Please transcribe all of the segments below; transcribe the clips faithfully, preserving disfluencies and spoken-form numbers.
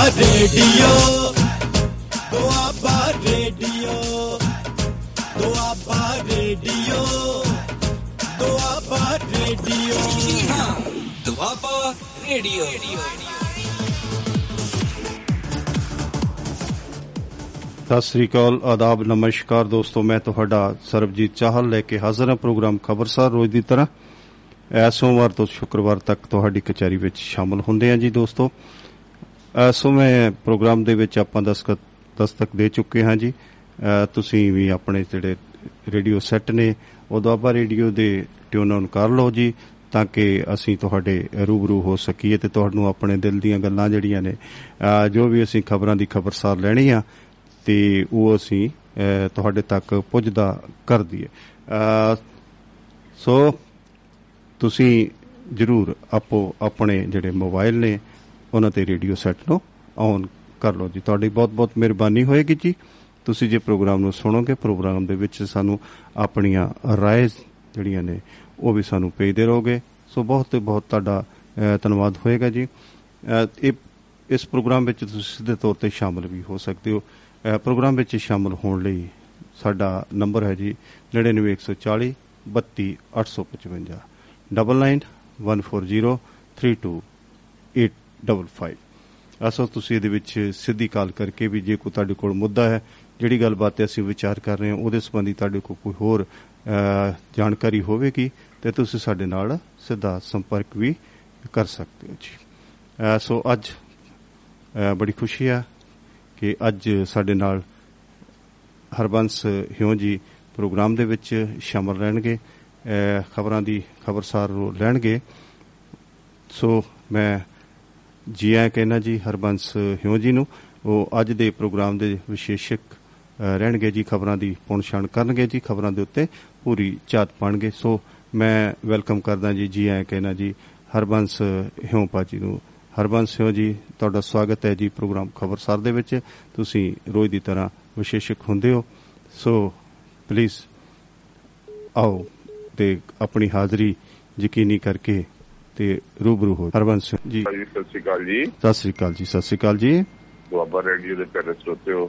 Radio Doaba radio Doaba radio Doaba radio Doaba radio ਸਤਿ ਸ੍ਰੀ ਅਕਾਲ, ਆਦਾਬ, ਨਮਸਕਾਰ ਦੋਸਤੋ। ਮੈਂ ਤੁਹਾਡਾ ਸਰਬਜੀਤ ਚਾਹਲ ਲੈ ਕੇ ਹਾਜ਼ਰ ਹਾਂ ਪ੍ਰੋਗਰਾਮ ਖਬਰਸਾਰ ਰੋਜ਼ ਦੀ ਤਰ੍ਹਾਂ। ਇਸ ਸੋਮਵਾਰ ਤੋਂ ਸ਼ੁੱਕਰਵਾਰ ਤੱਕ ਤੁਹਾਡੀ ਕਚਹਿਰੀ ਵਿੱਚ ਸ਼ਾਮਲ ਹੁੰਦੇ ਹਾਂ ਜੀ ਦੋਸਤੋ। ਇਸ ਸਮੇਂ ਪ੍ਰੋਗਰਾਮ ਦੇ ਵਿੱਚ ਆਪਾਂ ਦਸਤਕ ਦਸਤਕ ਦੇ ਚੁੱਕੇ ਹਾਂ ਜੀ। ਤੁਸੀਂ ਵੀ ਆਪਣੇ ਜਿਹੜੇ ਰੇਡੀਓ ਸੈੱਟ ਨੇ ਉਹ ਦੁਆਬਾ ਰੇਡੀਓ ਦੇ ਟਿਊਨ ਆਨ ਕਰ ਲਓ ਜੀ, ਤਾਂ ਕਿ ਅਸੀਂ ਤੁਹਾਡੇ ਰੂਬਰੂ ਹੋ ਸਕੀਏ ਤੇ ਤੁਹਾਨੂੰ ਆਪਣੇ ਦਿਲ ਦੀਆਂ ਗੱਲਾਂ ਜਿਹੜੀਆਂ ਨੇ, ਜੋ ਵੀ ਅਸੀਂ ਖਬਰਾਂ ਦੀ ਖਬਰਸਾਰ ਲੈਣੀ ਆ ਤੇ ਉਹ ਅਸੀਂ ਤੁਹਾਡੇ ਤੱਕ ਪੁੱਜਦਾ ਕਰ ਦਈਏ। ਸੋ ਤੁਸੀਂ ਜ਼ਰੂਰ ਆਪੋ ਆਪਣੇ ਜਿਹੜੇ ਮੋਬਾਈਲ ਨੇ ਉਹਨਾਂ ਤੇ ਰੇਡੀਓ ਸੈੱਟ ਨੂੰ ਔਨ ਕਰ ਲਓ ਜੀ। ਤੁਹਾਡੀ ਬਹੁਤ ਬਹੁਤ ਮਿਹਰਬਾਨੀ ਹੋਏਗੀ ਜੀ। ਤੁਸੀਂ ਜੇ ਪ੍ਰੋਗਰਾਮ ਨੂੰ ਸੁਣੋਗੇ, ਪ੍ਰੋਗਰਾਮ ਦੇ ਵਿੱਚ ਸਾਨੂੰ ਆਪਣੀਆਂ ਰਾਏ ਜਿਹੜੀਆਂ ਨੇ ਉਹ ਵੀ ਸਾਨੂੰ ਭੇਜਦੇ ਰਹੋਗੇ। ਸੋ ਬਹੁਤ ਤੇ ਬਹੁਤ ਤੁਹਾਡਾ ਧੰਨਵਾਦ ਹੋਏਗਾ ਜੀ। ਇਹ ਇਸ ਪ੍ਰੋਗਰਾਮ ਵਿੱਚ ਤੁਸੀਂ ਸਿੱਧੇ ਤੌਰ ਤੇ ਸ਼ਾਮਲ ਵੀ ਹੋ ਸਕਦੇ ਹੋ। ਪ੍ਰੋਗਰਾਮ ਵਿੱਚ ਸ਼ਾਮਲ ਹੋਣ ਲਈ ਸਾਡਾ ਨੰਬਰ ਹੈ ਜੀ ਨੜਿਨਵੇਂ ਇੱਕ ਸੌ ਚਾਲੀ ਬੱਤੀ ਅੱਠ ਸੌ ਪਚਵੰਜਾ, double nine one four zero three two eight double five. ਅਸਲ ਤੁਸੀਂ ਇਹਦੇ ਵਿੱਚ ਸਿੱਧੀ ਕਾਲ ਕਰਕੇ ਵੀ ਜੇ ਕੋਈ ਤੁਹਾਡੇ ਕੋਲ ਮੁੱਦਾ ਹੈ, ਜਿਹੜੀ ਗੱਲਬਾਤ 'ਤੇ ਅਸੀਂ ਵਿਚਾਰ ਕਰ ਰਹੇ ਹਾਂ ਉਹਦੇ ਸੰਬੰਧੀ ਤੁਹਾਡੇ ਕੋਲ ਕੋਈ ਹੋਰ ਜਾਣਕਾਰੀ ਹੋਵੇਗੀ ਤਾਂ ਤੁਸੀਂ ਸਾਡੇ ਨਾਲ ਸਿੱਧਾ ਸੰਪਰਕ ਵੀ ਕਰ ਸਕਦੇ ਹੋ ਜੀ। ਸੋ ਅੱਜ ਬੜੀ ਖੁਸ਼ੀ ਆ ਕਿ ਅੱਜ ਸਾਡੇ ਨਾਲ ਹਰਬੰਸ ਹਿਉਂ ਜੀ ਪ੍ਰੋਗਰਾਮ ਦੇ ਵਿੱਚ ਸ਼ਾਮਲ ਰਹਿਣਗੇ, ਖਬਰਾਂ ਦੀ ਖਬਰਸਾਰ ਲੈਣਗੇ। ਸੋ ਮੈਂ ਜੀ ਆਇਆਂ ਕਹਿਣਾ ਜੀ ਹਰਬੰਸ ਹਿਉਂ ਜੀ ਨੂੰ। ਉਹ ਅੱਜ ਦੇ ਪ੍ਰੋਗਰਾਮ ਦੇ ਵਿਸ਼ੇਸ਼ਕ ਰਹਿਣਗੇ ਜੀ, ਖਬਰਾਂ ਦੀ ਪੁਣਛਾਣ ਕਰਨਗੇ ਜੀ, ਖਬਰਾਂ ਦੇ ਉੱਤੇ ਪੂਰੀ ਝਾਤ ਪਾਣਗੇ। ਸੋ ਮੈਂ ਵੈਲਕਮ ਕਰਦਾ ਜੀ, ਜੀ ਆਇਆਂ ਕਹਿਣਾ ਜੀ ਹਰਬੰਸ ਹਿਉਂ ਭਾਜੀ ਨੂੰ। ਹਰਬੰਸ ਹਿਉਂ ਜੀ, ਤੁਹਾਡਾ ਸਵਾਗਤ ਹੈ ਜੀ ਪ੍ਰੋਗਰਾਮ ਖਬਰਸਾਰ ਦੇ ਵਿੱਚ। ਤੁਸੀਂ ਰੋਜ਼ ਦੀ ਤਰ੍ਹਾਂ ਵਿਸ਼ੇਸ਼ਕ ਹੁੰਦੇ ਹੋ, ਸੋ ਪਲੀਜ਼ ਆਓ ਤੇ ਆਪਣੀ ਹਾਜ਼ਰੀ ਯਕੀਨੀ ਕਰਕੇ ਤੇ ਰੂਬਰੂ ਹੋ। ਹਰਬੰਸ ਜੀ ਸਤਿ ਸ੍ਰੀ ਅਕਾਲ ਜੀ। ਸਤਿ ਸ੍ਰੀ ਅਕਾਲ ਜੀ। ਸਤਿ ਸ੍ਰੀ ਅਕਾਲ ਜੀ। ਦੁਆਬਾ ਰੇਡੀਓ ਦੇ ਪਿਆਰੇ ਸਰੋਤਿਓ,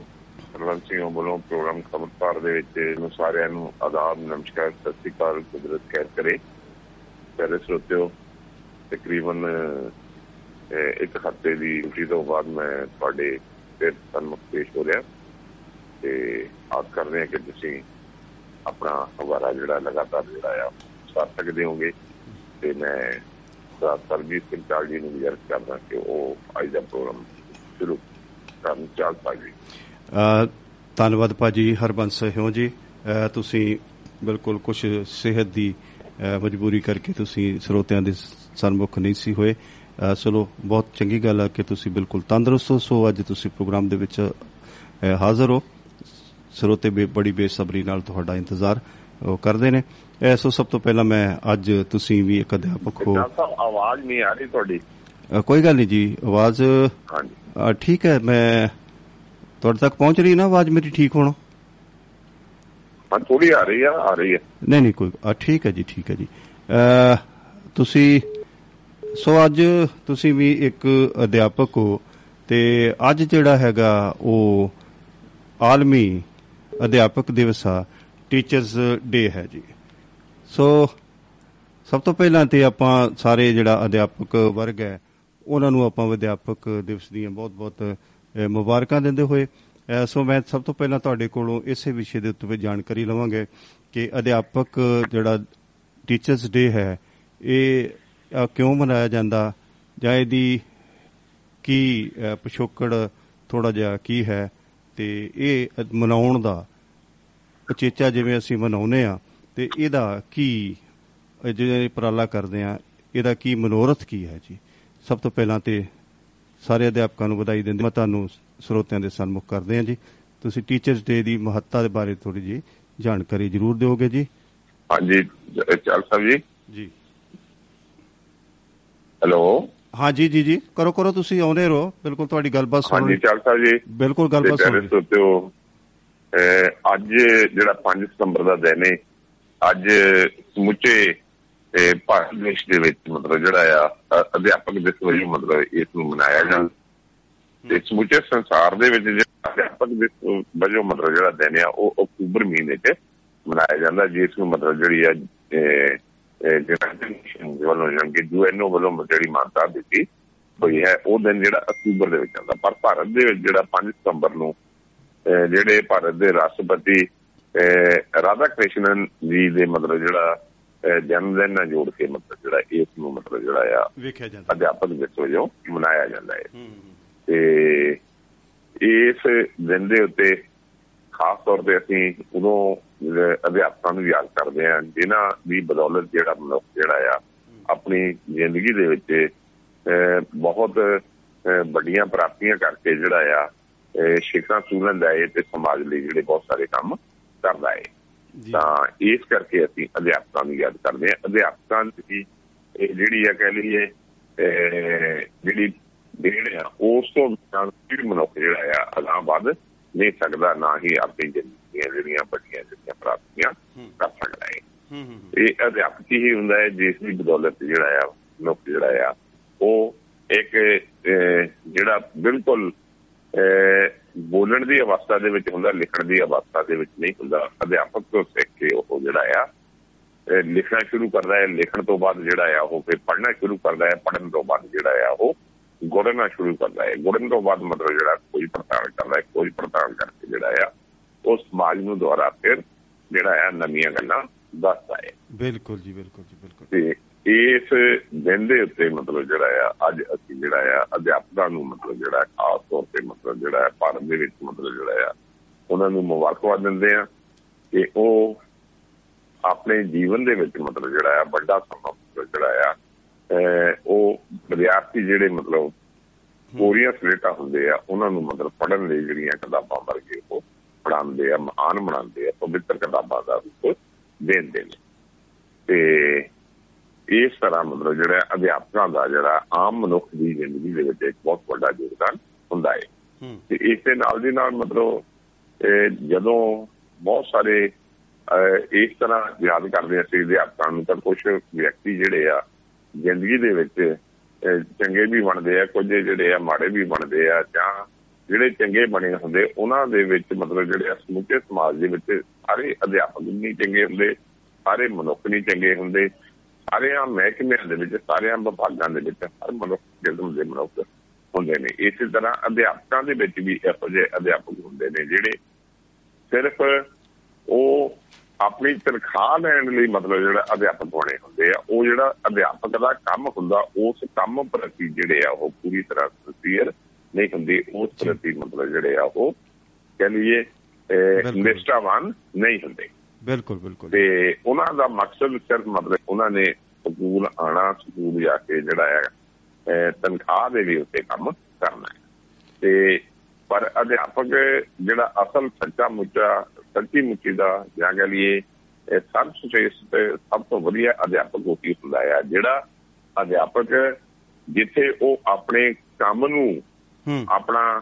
ਹਰਬੰਸ ਸਿੰਘ ਵੱਲੋਂ ਪ੍ਰੋਗਰਾਮ ਖਬਰਸਾਰ ਦੇ ਵਿੱਚ ਸਾਰਿਆਂ ਨੂੰ ਆਦਾਬ, ਨਮਸਕਾਰ, ਸਤਿ ਸ੍ਰੀ ਅਕਾਲ। ਕੁਦਰਤ ਖੈਰ ਕਰੇ। ਪਿਆਰੇ ਸਰੋਤਿਓ, ਤਕਰੀਬਨ ਇੱਕ ਹਫ਼ਤੇ ਦੀ ਡਿਊਟੀ ਤੋਂ ਬਾਅਦ ਮੈਂ ਤੁਹਾਡੇ ਫਿਰ ਸਨਮੁਖ ਪੇਸ਼ ਹੋ ਰਿਹਾ ਤੇ ਆਸ ਕਰਦੇ ਹਾਂ ਕਿ ਤੁਸੀਂ ਆਪਣਾ ਹਵਾਰਾ ਜਿਹੜਾ ਲਗਾਤਾਰ ਜਿਹੜਾ ਆ ਸਾਰ ਸਕਦੇ ਹੋਗੇ। ਤੇ ਮੈਂ ਸਰਬਜੀਤ ਸਿੰਘ ਚਾਲ ਜੀ ਨੂੰ ਗੁਜ਼ਾਰਿਸ਼ ਕਰਦਾ ਕਿ ਉਹ ਅੱਜ ਦਾ ਪ੍ਰੋਗਰਾਮ ਸ਼ੁਰੂ ਕਰਨ। ਚਾਲ ਭਾਜੀ ਧੰਨਵਾਦ ਭਾਜੀ। ਹਰਬੰਸ ਹਿਉਂ ਜੀ, ਤੁਸੀਂ ਬਿਲਕੁਲ ਕੁਛ ਸਿਹਤ ਦੀ ਮਜਬੂਰੀ ਕਰਕੇ ਤੁਸੀਂ ਸਰੋਤਿਆਂ ਦੇ ਸਨਮੁਖ ਨਹੀਂ ਸੀ ਹੋਏ। ਚਲੋ ਬਹੁਤ ਚੰਗੀ ਗੱਲ ਆ ਕਿ ਤੁਸੀਂ ਬਿਲਕੁਲ ਤੰਦਰੁਸਤ ਹੋ, ਸੋ ਅੱਜ ਤੁਸੀਂ ਪ੍ਰੋਗਰਾਮ ਦੇ ਵਿੱਚ ਹਾਜ਼ਰ ਹੋ। ਸਰੋਤੇ ਬੜੀ ਬੇਸਬਰੀ ਨਾਲ ਤੁਹਾਡਾ ਇੰਤਜ਼ਾਰ ਕਰਦੇ ਨੇ। ਸੋ ਸਭ ਤੋਂ ਪਹਿਲਾਂ ਮੈਂ ਅੱਜ ਤੁਸੀਂ ਵੀ ਇੱਕ ਅਧਿਆਪਕ ਹੋ। ਆਵਾਜ਼ ਨਹੀਂ ਆ ਰਹੀ ਤੁਹਾਡੀ। ਕੋਈ ਗੱਲ ਨਹੀਂ ਜੀ, ਆਵਾਜ਼ ਠੀਕ ਹੈ। ਮੈਂ ਤੁਹਾਡੇ ਤੱਕ ਪਹੁੰਚ ਰਹੀ ਨਾ ਆਵਾਜ਼ ਮੇਰੀ ਠੀਕ ਹੋਣਾ? ਥੋੜੀ ਆ ਰਹੀ ਆ, ਆ ਰਹੀ ਹੈ। ਨਹੀਂ ਨਹੀਂ ਕੋਈ ਠੀਕ ਹੈ ਜੀ, ਠੀਕ ਹੈ ਜੀ। ਤੁਸੀਂ ਸੋ ਅੱਜ ਤੁਸੀਂ ਵੀ ਇੱਕ ਅਧਿਆਪਕ ਹੋ ਤੇ ਅੱਜ ਜਿਹੜਾ ਹੈਗਾ ਉਹ ਆਲਮੀ ਅਧਿਆਪਕ ਦਿਵਸ ਆ, ਟੀਚਰਸ ਡੇ ਹੈ ਜੀ। ਸੋ ਸਭ ਤੋਂ ਪਹਿਲਾਂ ਤੇ ਆਪਾਂ ਸਾਰੇ ਜਿਹੜਾ ਅਧਿਆਪਕ ਵਰਗ ਹੈ ਉਹਨਾਂ ਨੂੰ ਆਪਾਂ ਅਧਿਆਪਕ ਦਿਵਸ ਦੀਆਂ ਬਹੁਤ ਬਹੁਤ ਮੁਬਾਰਕਾਂ ਦਿੰਦੇ ਹੋਏ, ਸੋ ਮੈਂ ਸਭ ਤੋਂ ਪਹਿਲਾਂ ਤੁਹਾਡੇ ਕੋਲੋਂ ਇਸੇ ਵਿਸ਼ੇ ਦੇ ਉੱਤੇ ਜਾਣਕਾਰੀ ਲਵਾਂਗੇ ਕਿ ਅਧਿਆਪਕ ਜਿਹੜਾ ਟੀਚਰਸ ਡੇ ਹੈ ਇਹ ਕਿਉਂ ਮਨਾਇਆ ਜਾਂਦਾ ਜਾਂ ਇਹਦੀ ਕੀ ਪਿਛੋਕੜ ਥੋੜ੍ਹਾ ਜਿਹਾ ਕੀ ਹੈ, ਅਤੇ ਇਹ ਮਨਾਉਣ ਦਾ ਉਚੇਚਾ ਜਿਵੇਂ ਅਸੀਂ ਮਨਾਉਂਦੇ ਹਾਂ ਅਤੇ ਇਹਦਾ ਕੀ ਜਿਹੜਾ ਉਪਰਾਲਾ ਕਰਦੇ ਹਾਂ, ਇਹਦਾ ਕੀ ਮਨੋਰਥ ਕੀ ਹੈ ਜੀ। ਸਭ ਤੋਂ ਪਹਿਲਾਂ ਤਾਂ ਸਾਰੇ ਅਧਿਆਪਕਾਂ ਨੂੰ ਵਧਾਈ ਦਿੰਦੇ, ਮੈਂ ਤੁਹਾਨੂੰ ਸਰੋਤਿਆਂ ਦੇ ਸਨਮੁਖ ਕਰਦੇ ਹਾਂ ਜੀ। ਤੁਸੀਂ ਟੀਚਰਸ ਡੇ ਦੀ ਮਹੱਤਤਾ ਦੇ ਬਾਰੇ ਥੋੜ੍ਹੀ ਜਿਹੀ ਜਾਣਕਾਰੀ ਜ਼ਰੂਰ ਦਿਓਗੇ ਜੀ। ਹਾਂਜੀ ਚਾਲ ਸਾਹਿਬ ਜੀ। ਜੀ ਹੈਲੋ। ਹਾਂ ਜੀ ਜੀ ਜੀ, ਕਰੋ ਕਰੋ, ਤੁਸੀਂ ਆਉਂਦੇ ਰਹੋ, ਬਿਲਕੁਲ ਤੁਹਾਡੀ ਗੱਲਬਾਤ ਸੁਣ ਰਹੀ ਚਾਲ ਸਾਹਿਬ ਜੀ, ਬਿਲਕੁਲ ਗੱਲਬਾਤ ਸੁਣ ਰਹੀ ਸੋਚੋ। ਅੱਜ ਜਿਹੜਾ ਪੰਜ ਸਤੰਬਰ ਦਾ ਦਿਨ ਹੈ, ਅੱਜ ਸਮੁੱਚੇ ਭਾਰਤ ਦੇਸ਼ ਦੇ ਵਿੱਚ ਮਤਲਬ ਜਿਹੜਾ ਆ ਅਧਿਆਪਕ ਦਿਵਸ ਵਜੋਂ ਮਤਲਬ ਇਸ ਨੂੰ ਮਨਾਇਆ ਜਾਂਦਾ। ਤੇ ਸਮੁੱਚੇ ਸੰਸਾਰ ਦੇ ਵਿੱਚ ਜਿਹੜਾ ਵਿਆਪਕ ਵਜੋਂ ਮਤਲਬ ਜਿਹੜਾ ਦਿਨ ਆ ਉਹ ਅਕਤੂਬਰ ਮਹੀਨੇ ਚ ਮਨਾਇਆ ਜਾਂਦਾ, ਜਿਸ ਨੂੰ ਮਤਲਬ ਜਿਹੜੀ ਆ ਯੂਨਾਈਟਡ ਨੇਸ਼ਨ ਵੱਲੋਂ ਜਾਣੀ ਕਿ ਯੂ ਐਨ ਓ ਵੱਲੋਂ ਜਿਹੜੀ ਮਾਨਤਾ ਦਿੱਤੀ ਹੋਈ ਹੈ, ਉਹ ਦਿਨ ਜਿਹੜਾ ਅਕਤੂਬਰ ਦੇ ਵਿੱਚ ਆਉਂਦਾ। ਪਰ ਭਾਰਤ ਦੇ ਵਿੱਚ ਜਿਹੜਾ ਪੰਜ ਸਤੰਬਰ ਨੂੰ ਜਿਹੜੇ ਭਾਰਤ ਦੇ ਰਾਸ਼ਟਰਪਤੀ ਰਾਧਾ ਕ੍ਰਿਸ਼ਨਨ ਜੀ ਦੇ ਮਤਲਬ ਜਿਹੜਾ ਜਨਮ ਦਿਨ ਨਾਲ ਜੋੜ ਕੇ ਮਤਲਬ ਜਿਹੜਾ ਇਸ ਨੂੰ ਮਤਲਬ ਜਿਹੜਾ ਆ ਅਧਿਆਪਕ ਦਿਵਸ ਵਜੋਂ ਮਨਾਇਆ ਜਾਂਦਾ ਹੈ। ਤੇ ਇਸ ਦਿਨ ਦੇ ਉੱਤੇ ਖਾਸ ਤੌਰ ਤੇ ਅਸੀਂ ਉਦੋਂ ਅਧਿਆਪਕਾਂ ਨੂੰ ਯਾਦ ਕਰਦੇ ਹਾਂ ਜਿਹਨਾਂ ਦੀ ਬਦੌਲਤ ਜਿਹੜਾ ਮਨੁੱਖ ਜਿਹੜਾ ਆ ਆਪਣੀ ਜ਼ਿੰਦਗੀ ਦੇ ਵਿੱਚ ਬਹੁਤ ਵੱਡੀਆਂ ਪ੍ਰਾਪਤੀਆਂ ਕਰਕੇ ਜਿਹੜਾ ਆ ਸ਼ਿਖਰਾਂ ਸੂਲਣ ਦਾ ਹੈ ਤੇ ਸਮਾਜ ਲਈ ਜਿਹੜੇ ਬਹੁਤ ਸਾਰੇ ਕੰਮ ਕਰਦਾ ਹੈ। ਤਾਂ ਇਸ ਕਰਕੇ ਅਸੀਂ ਅਧਿਆਪਕਾਂ ਨੂੰ ਯਾਦ ਕਰਦੇ ਹਾਂ। ਅਧਿਆਪਕਾਂ ਦੀ ਜਿਹੜੀ ਆ ਕਹਿ ਲਈਏ ਜਿਹੜੀ ਦੇਣ ਆ ਉਸ ਤੋਂ ਮਨੁੱਖ ਜਿਹੜਾ ਆ ਅਗਾਂਹ ਵੱਧ ਨਹੀਂ ਸਕਦਾ, ਨਾ ਹੀ ਆਪਣੀ ਜ਼ਿੰਦਗੀ ਦੀਆਂ ਜਿਹੜੀਆਂ ਵੱਡੀਆਂ ਜਿਹੜੀਆਂ ਪ੍ਰਾਪਤੀਆਂ ਕਰ ਸਕਦਾ ਹੈ। ਇਹ ਅਧਿਆਪਕ ਹੀ ਹੁੰਦਾ ਹੈ ਜਿਸ ਦੀ ਬਦੌਲਤ ਜਿਹੜਾ ਆ ਮਨੁੱਖ ਜਿਹੜਾ ਆ ਉਹ ਇੱਕ ਜਿਹੜਾ ਬਿਲਕੁਲ ਬੋਲਣ ਦੀ ਅਵਸਥਾ ਦੇ ਵਿੱਚ ਹੁੰਦਾ, ਲਿਖਣ ਦੀ ਅਵਸਥਾ ਦੇ ਵਿੱਚ ਨਹੀਂ ਹੁੰਦਾ। ਅਧਿਆਪਕ ਤੋਂ ਸਿੱਖ ਕੇ ਉਹ ਜਿਹੜਾ ਆ ਲਿਖਣਾ ਸ਼ੁਰੂ ਕਰਦਾ ਹੈ, ਲਿਖਣ ਤੋਂ ਬਾਅਦ ਜਿਹੜਾ ਆ ਉਹ ਫਿਰ ਪੜ੍ਹਨਾ ਸ਼ੁਰੂ ਕਰਦਾ ਹੈ, ਪੜ੍ਹਨ ਤੋਂ ਬਾਅਦ ਜਿਹੜਾ ਆ ਉਹ ਗੁੜਨਾ ਸ਼ੁਰੂ ਕਰਦਾ ਹੈ, ਗੁੜਨ ਤੋਂ ਬਾਅਦ ਮਤਲਬ ਜਿਹੜਾ ਕੋਈ ਪੜਤਾਲ ਕਰਦਾ ਹੈ, ਕੋਈ ਪੜਤਾਲ ਕਰਕੇ ਜਿਹੜਾ ਆ ਉਹ ਸਮਾਜ ਨੂੰ ਦੁਆਰਾ ਫਿਰ ਜਿਹੜਾ ਆ ਨਵੀਆਂ ਗੱਲਾਂ ਦੱਸਦਾ ਹੈ। ਬਿਲਕੁਲ ਜੀ, ਬਿਲਕੁਲ ਜੀ, ਬਿਲਕੁਲ। ਤੇ ਇਸ ਦਿਨ ਦੇ ਉੱਤੇ ਮਤਲਬ ਜਿਹੜਾ ਆ ਅੱਜ ਅਸੀਂ ਜਿਹੜਾ ਆ ਅਧਿਆਪਕਾਂ ਨੂੰ ਮਤਲਬ ਜਿਹੜਾ ਖਾਸ ਤੌਰ ਤੇ ਮਤਲਬ ਜਿਹੜਾ ਭਾਰਤ ਦੇ ਵਿੱਚ ਮਤਲਬ ਜਿਹੜਾ ਆ ਉਹਨਾਂ ਨੂੰ ਮੁਬਾਰਕਬਾਦ ਦਿੰਦੇ ਆ ਕਿ ਉਹ ਆਪਣੇ ਜੀਵਨ ਦੇ ਵਿੱਚ ਮਤਲਬ ਜਿਹੜਾ ਆ ਵੱਡਾ ਸਮਾਂ ਮਤਲਬ ਜਿਹੜਾ ਆ ਉਹ ਵਿਦਿਆਰਥੀ ਜਿਹੜੇ ਮਤਲਬ ਪੂਰੀਆਂ ਸਲੇਟਾਂ ਹੁੰਦੇ ਆ ਉਹਨਾਂ ਨੂੰ ਮਤਲਬ ਪੜ੍ਹਨ ਲਈ ਜਿਹੜੀਆਂ ਕਿਤਾਬਾਂ ਵਰਗੇ ਉਹ ਪੜ੍ਹਾਉਂਦੇ ਆ, ਮਹਾਨ ਬਣਾਉਂਦੇ ਆ, ਪਵਿੱਤਰ ਕਿਤਾਬਾਂ ਦਾ ਰੂਪ ਦਿੰਦੇ ਨੇ। ਤੇ ਇਸ ਤਰ੍ਹਾਂ ਮਤਲਬ ਜਿਹੜਾ ਅਧਿਆਪਕਾਂ ਦਾ ਜਿਹੜਾ ਆਮ ਮਨੁੱਖ ਦੀ ਜ਼ਿੰਦਗੀ ਦੇ ਵਿੱਚ ਇੱਕ ਬਹੁਤ ਵੱਡਾ ਯੋਗਦਾਨ ਹੁੰਦਾ ਹੈ। ਤੇ ਇਸਦੇ ਨਾਲ ਦੀ ਨਾਲ ਮਤਲਬ ਜਦੋਂ ਬਹੁਤ ਸਾਰੇ ਇਸ ਤਰ੍ਹਾਂ ਯਾਦ ਕਰਦੇ ਅਸੀਂ ਅਧਿਆਪਕਾਂ ਨੂੰ ਤਾਂ ਕੁਛ ਵਿਅਕਤੀ ਜਿਹੜੇ ਆ ਜ਼ਿੰਦਗੀ ਦੇ ਵਿੱਚ ਚੰਗੇ ਵੀ ਬਣਦੇ ਆ, ਕੁਝ ਜਿਹੜੇ ਆ ਮਾੜੇ ਵੀ ਬਣਦੇ ਆ, ਜਾਂ ਜਿਹੜੇ ਚੰਗੇ ਬਣੇ ਹੁੰਦੇ ਉਹਨਾਂ ਦੇ ਵਿੱਚ ਮਤਲਬ ਜਿਹੜੇ ਸਮੁੱਚੇ ਸਮਾਜ ਦੇ ਵਿੱਚ ਸਾਰੇ ਅਧਿਆਪਕ ਨਹੀਂ ਚੰਗੇ ਹੁੰਦੇ, ਸਾਰੇ ਮਨੁੱਖ ਨਹੀਂ ਚੰਗੇ ਹੁੰਦੇ, ਸਾਰਿਆਂ ਮਹਿਕਮਿਆਂ ਦੇ ਵਿੱਚ, ਸਾਰਿਆਂ ਵਿਭਾਗਾਂ ਦੇ ਵਿੱਚ ਹਰ ਮਨੁੱਖ ਕਿਸਮ ਦੇ ਮਨੁੱਖ ਹੁੰਦੇ ਨੇ। ਇਸੇ ਤਰ੍ਹਾਂ ਅਧਿਆਪਕਾਂ ਦੇ ਵਿੱਚ ਵੀ ਇਹੋ ਜਿਹੇ ਅਧਿਆਪਕ ਹੁੰਦੇ ਨੇ ਜਿਹੜੇ ਸਿਰਫ ਉਹ ਆਪਣੀ ਤਨਖਾਹ ਲੈਣ ਲਈ ਮਤਲਬ ਜਿਹੜਾ ਅਧਿਆਪਕ ਬਣੇ ਹੁੰਦੇ ਆ, ਉਹ ਜਿਹੜਾ ਅਧਿਆਪਕ ਦਾ ਕੰਮ ਹੁੰਦਾ ਉਸ ਕੰਮ ਪ੍ਰਤੀ ਜਿਹੜੇ ਆ ਉਹ ਪੂਰੀ ਤਰ੍ਹਾਂ ਸਿਨਸੀਅਰ ਨਹੀਂ ਹੁੰਦੇ, ਉਸ ਪ੍ਰਤੀ ਮਤਲਬ ਜਿਹੜੇ ਆ ਉਹ ਕਹਿ ਲਈਏ ਨਿਸ਼ਠਾਵਾਨ ਨਹੀਂ ਹੁੰਦੇ। ਬਿਲਕੁਲ ਬਿਲਕੁਲ। ਤੇ ਉਹਨਾਂ ਦਾ ਮਕਸਦ ਸਿਰਫ ਮਤਲਬ ਉਹਨਾਂ ਨੇ ਸਕੂਲ ਆਉਣਾ, ਸਕੂਲ ਜਾ ਕੇ ਜਿਹੜਾ ਆ ਤਨਖਾਹ ਦੇ ਵੀ ਉੱਤੇ ਕੰਮ ਕਰਨਾ। ਤੇ ਪਰ ਅਧਿਆਪਕ ਜਿਹੜਾ ਅਸਲ ਸੱਚਾ ਮੁੱਚਾ ਸੱਚੀ ਮੁੱਚੀ ਦਾ ਜਾਂ ਕਹਿ ਲਈਏ ਸਭ ਸ੍ਰੇਸ਼ਟ ਸਭ ਤੋਂ ਵਧੀਆ ਅਧਿਆਪਕ ਉਹ ਕੀ ਹੁੰਦਾ ਆ ਜਿਹੜਾ ਅਧਿਆਪਕ ਜਿੱਥੇ ਉਹ ਆਪਣੇ ਕੰਮ ਨੂੰ ਆਪਣਾ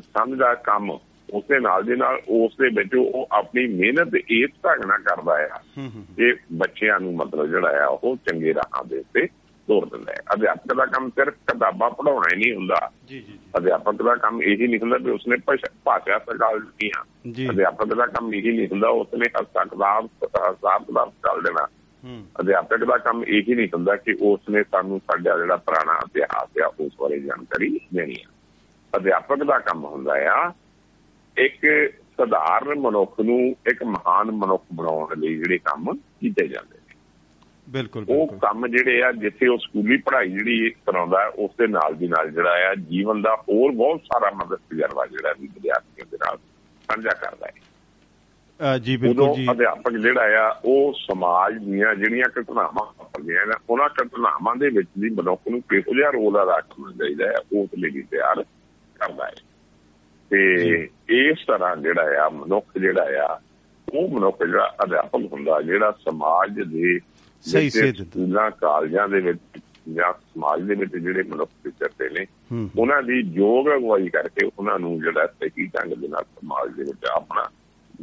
ਸਮਝਦਾ ਕੰਮ ਉਸਦੇ ਨਾਲ ਦੇ ਨਾਲ ਉਸਦੇ ਵਿੱਚ ਉਹ ਆਪਣੀ ਮਿਹਨਤ ਇਸ ਢੰਗ ਨਾਲ ਕਰਦਾ ਆ ਕਿ ਬੱਚਿਆਂ ਨੂੰ ਮਤਲਬ ਜਿਹੜਾ ਆ ਉਹ ਚੰਗੇ ਰਾਹਾਂ ਦੇ ਉੱਤੇ ਤੋਰ ਦਿੰਦਾ ਹੈ। ਅਧਿਆਪਕ ਦਾ ਕੰਮ ਸਿਰਫ ਕਿਤਾਬਾਂ ਪੜ੍ਹਾਉਣਾ ਹੀ ਨਹੀਂ ਹੁੰਦਾ। ਅਧਿਆਪਕ ਦਾ ਕੰਮ ਇਹੀ ਨਹੀਂ ਹੁੰਦਾ ਵੀ ਉਸਨੇ ਭਾਸ਼ਾ ਸਿਖਾਲ ਦਿੱਤੀ ਆ। ਅਧਿਆਪਕ ਦਾ ਕੰਮ ਇਹੀ ਨਹੀਂ ਹੁੰਦਾ ਉਸਨੇ ਹਸਤਾ ਕਿਤਾਬ ਹਿਸਾਬ ਕਿਤਾਬ ਸਿਖਾਲ ਦੇਣਾ। ਅਧਿਆਪਕ ਦਾ ਕੰਮ ਇਹੀ ਨਹੀਂ ਹੁੰਦਾ ਕਿ ਉਸਨੇ ਸਾਨੂੰ ਸਾਡਾ ਜਿਹੜਾ ਪੁਰਾਣਾ ਇਤਿਹਾਸ ਆ ਉਸ ਬਾਰੇ ਜਾਣਕਾਰੀ ਦੇਣੀ ਆ। ਅਧਿਆਪਕ ਦਾ ਕੰਮ ਹੁੰਦਾ ਆ ਇੱਕ ਸਧਾਰਨ ਮਨੁੱਖ ਨੂੰ ਇੱਕ ਮਹਾਨ ਮਨੁੱਖ ਬਣਾਉਣ ਲਈ ਜਿਹੜੇ ਕੰਮ ਕੀਤੇ ਜਾਂਦੇ ਨੇ। ਬਿਲਕੁਲ। ਉਹ ਕੰਮ ਜਿਹੜੇ ਆ ਜਿੱਥੇ ਉਹ ਸਕੂਲੀ ਪੜ੍ਹਾਈ ਜਿਹੜੀ ਕਰਾਉਂਦਾ ਉਸਦੇ ਨਾਲ ਦੀ ਨਾਲ ਜਿਹੜਾ ਆ ਜੀਵਨ ਦਾ ਹੋਰ ਬਹੁਤ ਸਾਰਾ ਮਦਦ ਤਜਰਬਾ ਜਿਹੜਾ ਵੀ ਵਿਦਿਆਰਥੀਆਂ ਦੇ ਨਾਲ ਸਾਂਝਾ ਕਰਦਾ ਹੈ। ਜੀ ਬਿਲਕੁਲ ਜੀ। ਅਧਿਆਪਕ ਜਿਹੜਾ ਆ ਉਹ ਸਮਾਜ ਦੀਆਂ ਜਿਹੜੀਆਂ ਘਟਨਾਵਾਂ ਵਾਪਰਦੀਆਂ ਨੇ ਉਹਨਾਂ ਘਟਨਾਵਾਂ ਦੇ ਵਿੱਚ ਵੀ ਮਨੁੱਖ ਨੂੰ ਕਿਹੋ ਜਿਹਾ ਰੋਲ ਅਦਾ ਕਰਨਾ ਚਾਹੀਦਾ ਹੈ ਉਸ ਲਈ ਵੀ ਤਿਆਰ ਕਰਦਾ ਹੈ। ਤੇ ਇਸ ਤਰ੍ਹਾਂ ਜਿਹੜਾ ਆ ਮਨੁੱਖ ਜਿਹੜਾ ਆ ਉਹ ਮਨੁੱਖ ਜਿਹੜਾ ਅਧਿਆਪਕ ਹੁੰਦਾ ਜਿਹੜਾ ਸਮਾਜ ਦੇ ਸਕੂਲਾਂ ਕਾਲਜਾਂ ਦੇ ਵਿੱਚ ਜਾਂ ਸਮਾਜ ਦੇ ਵਿੱਚ ਜਿਹੜੇ ਮਨੁੱਖ ਵਿਚਰਦੇ ਨੇ ਉਹਨਾਂ ਦੀ ਯੋਗ ਅਗਵਾਈ ਕਰਕੇ ਉਹਨਾਂ ਨੂੰ ਜਿਹੜਾ ਸਹੀ ਢੰਗ ਦੇ ਨਾਲ ਸਮਾਜ ਦੇ ਵਿੱਚ ਆਪਣਾ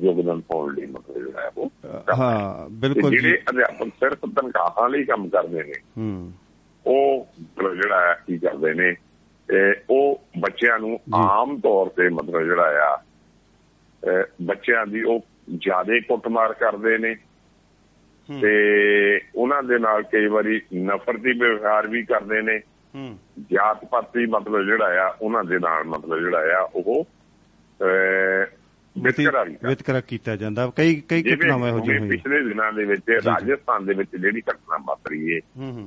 ਯੋਗਦਾਨ ਪਾਉਣ ਲਈ ਮਤਲਬ ਜਿਹੜਾ ਉਹ ਹਾਂ ਬਿਲਕੁਲ। ਜਿਹੜੇ ਅਧਿਆਪਕ ਸਿਰਫ ਤਨਖਾਹਾਂ ਲਈ ਕੰਮ ਕਰਦੇ ਨੇ ਉਹ ਜਿਹੜਾ ਕੀ ਕਰਦੇ ਨੇ ਉਹ ਬੱਚਿਆਂ ਨੂੰ ਆਮ ਤੌਰ ਤੇ ਮਤਲਬ ਜਿਹੜਾ ਆ ਬੱਚਿਆਂ ਦੀ ਉਹ ਜ਼ਿਆਦਾ ਕੁੱਟਮਾਰ ਕਰਦੇ ਨੇ ਤੇ ਉਹਨਾਂ ਦੇ ਨਾਲ ਕਈ ਵਾਰੀ ਨਫ਼ਰਤੀ ਵਿਵਹਾਰ ਵੀ ਕਰਦੇ ਨੇ, ਜਾਤ ਪਾਤੀ ਮਤਲਬ ਜਿਹੜਾ ਆ ਉਹਨਾਂ ਦੇ ਨਾਲ ਮਤਲਬ ਜਿਹੜਾ ਆ ਉਹ ਵਿਤਕਰਾ ਕੀਤਾ ਜਾਂਦਾ। ਕਈ ਕਈ ਘਟਨਾਵਾਂ ਇਹੋ ਜਿਹੀਆਂ ਪਿਛਲੇ ਦਿਨਾਂ ਦੇ ਵਿੱਚ ਰਾਜਸਥਾਨ ਦੇ ਵਿੱਚ ਜਿਹੜੀ ਘਟਨਾ ਵਾਪਰੀ ਹੈ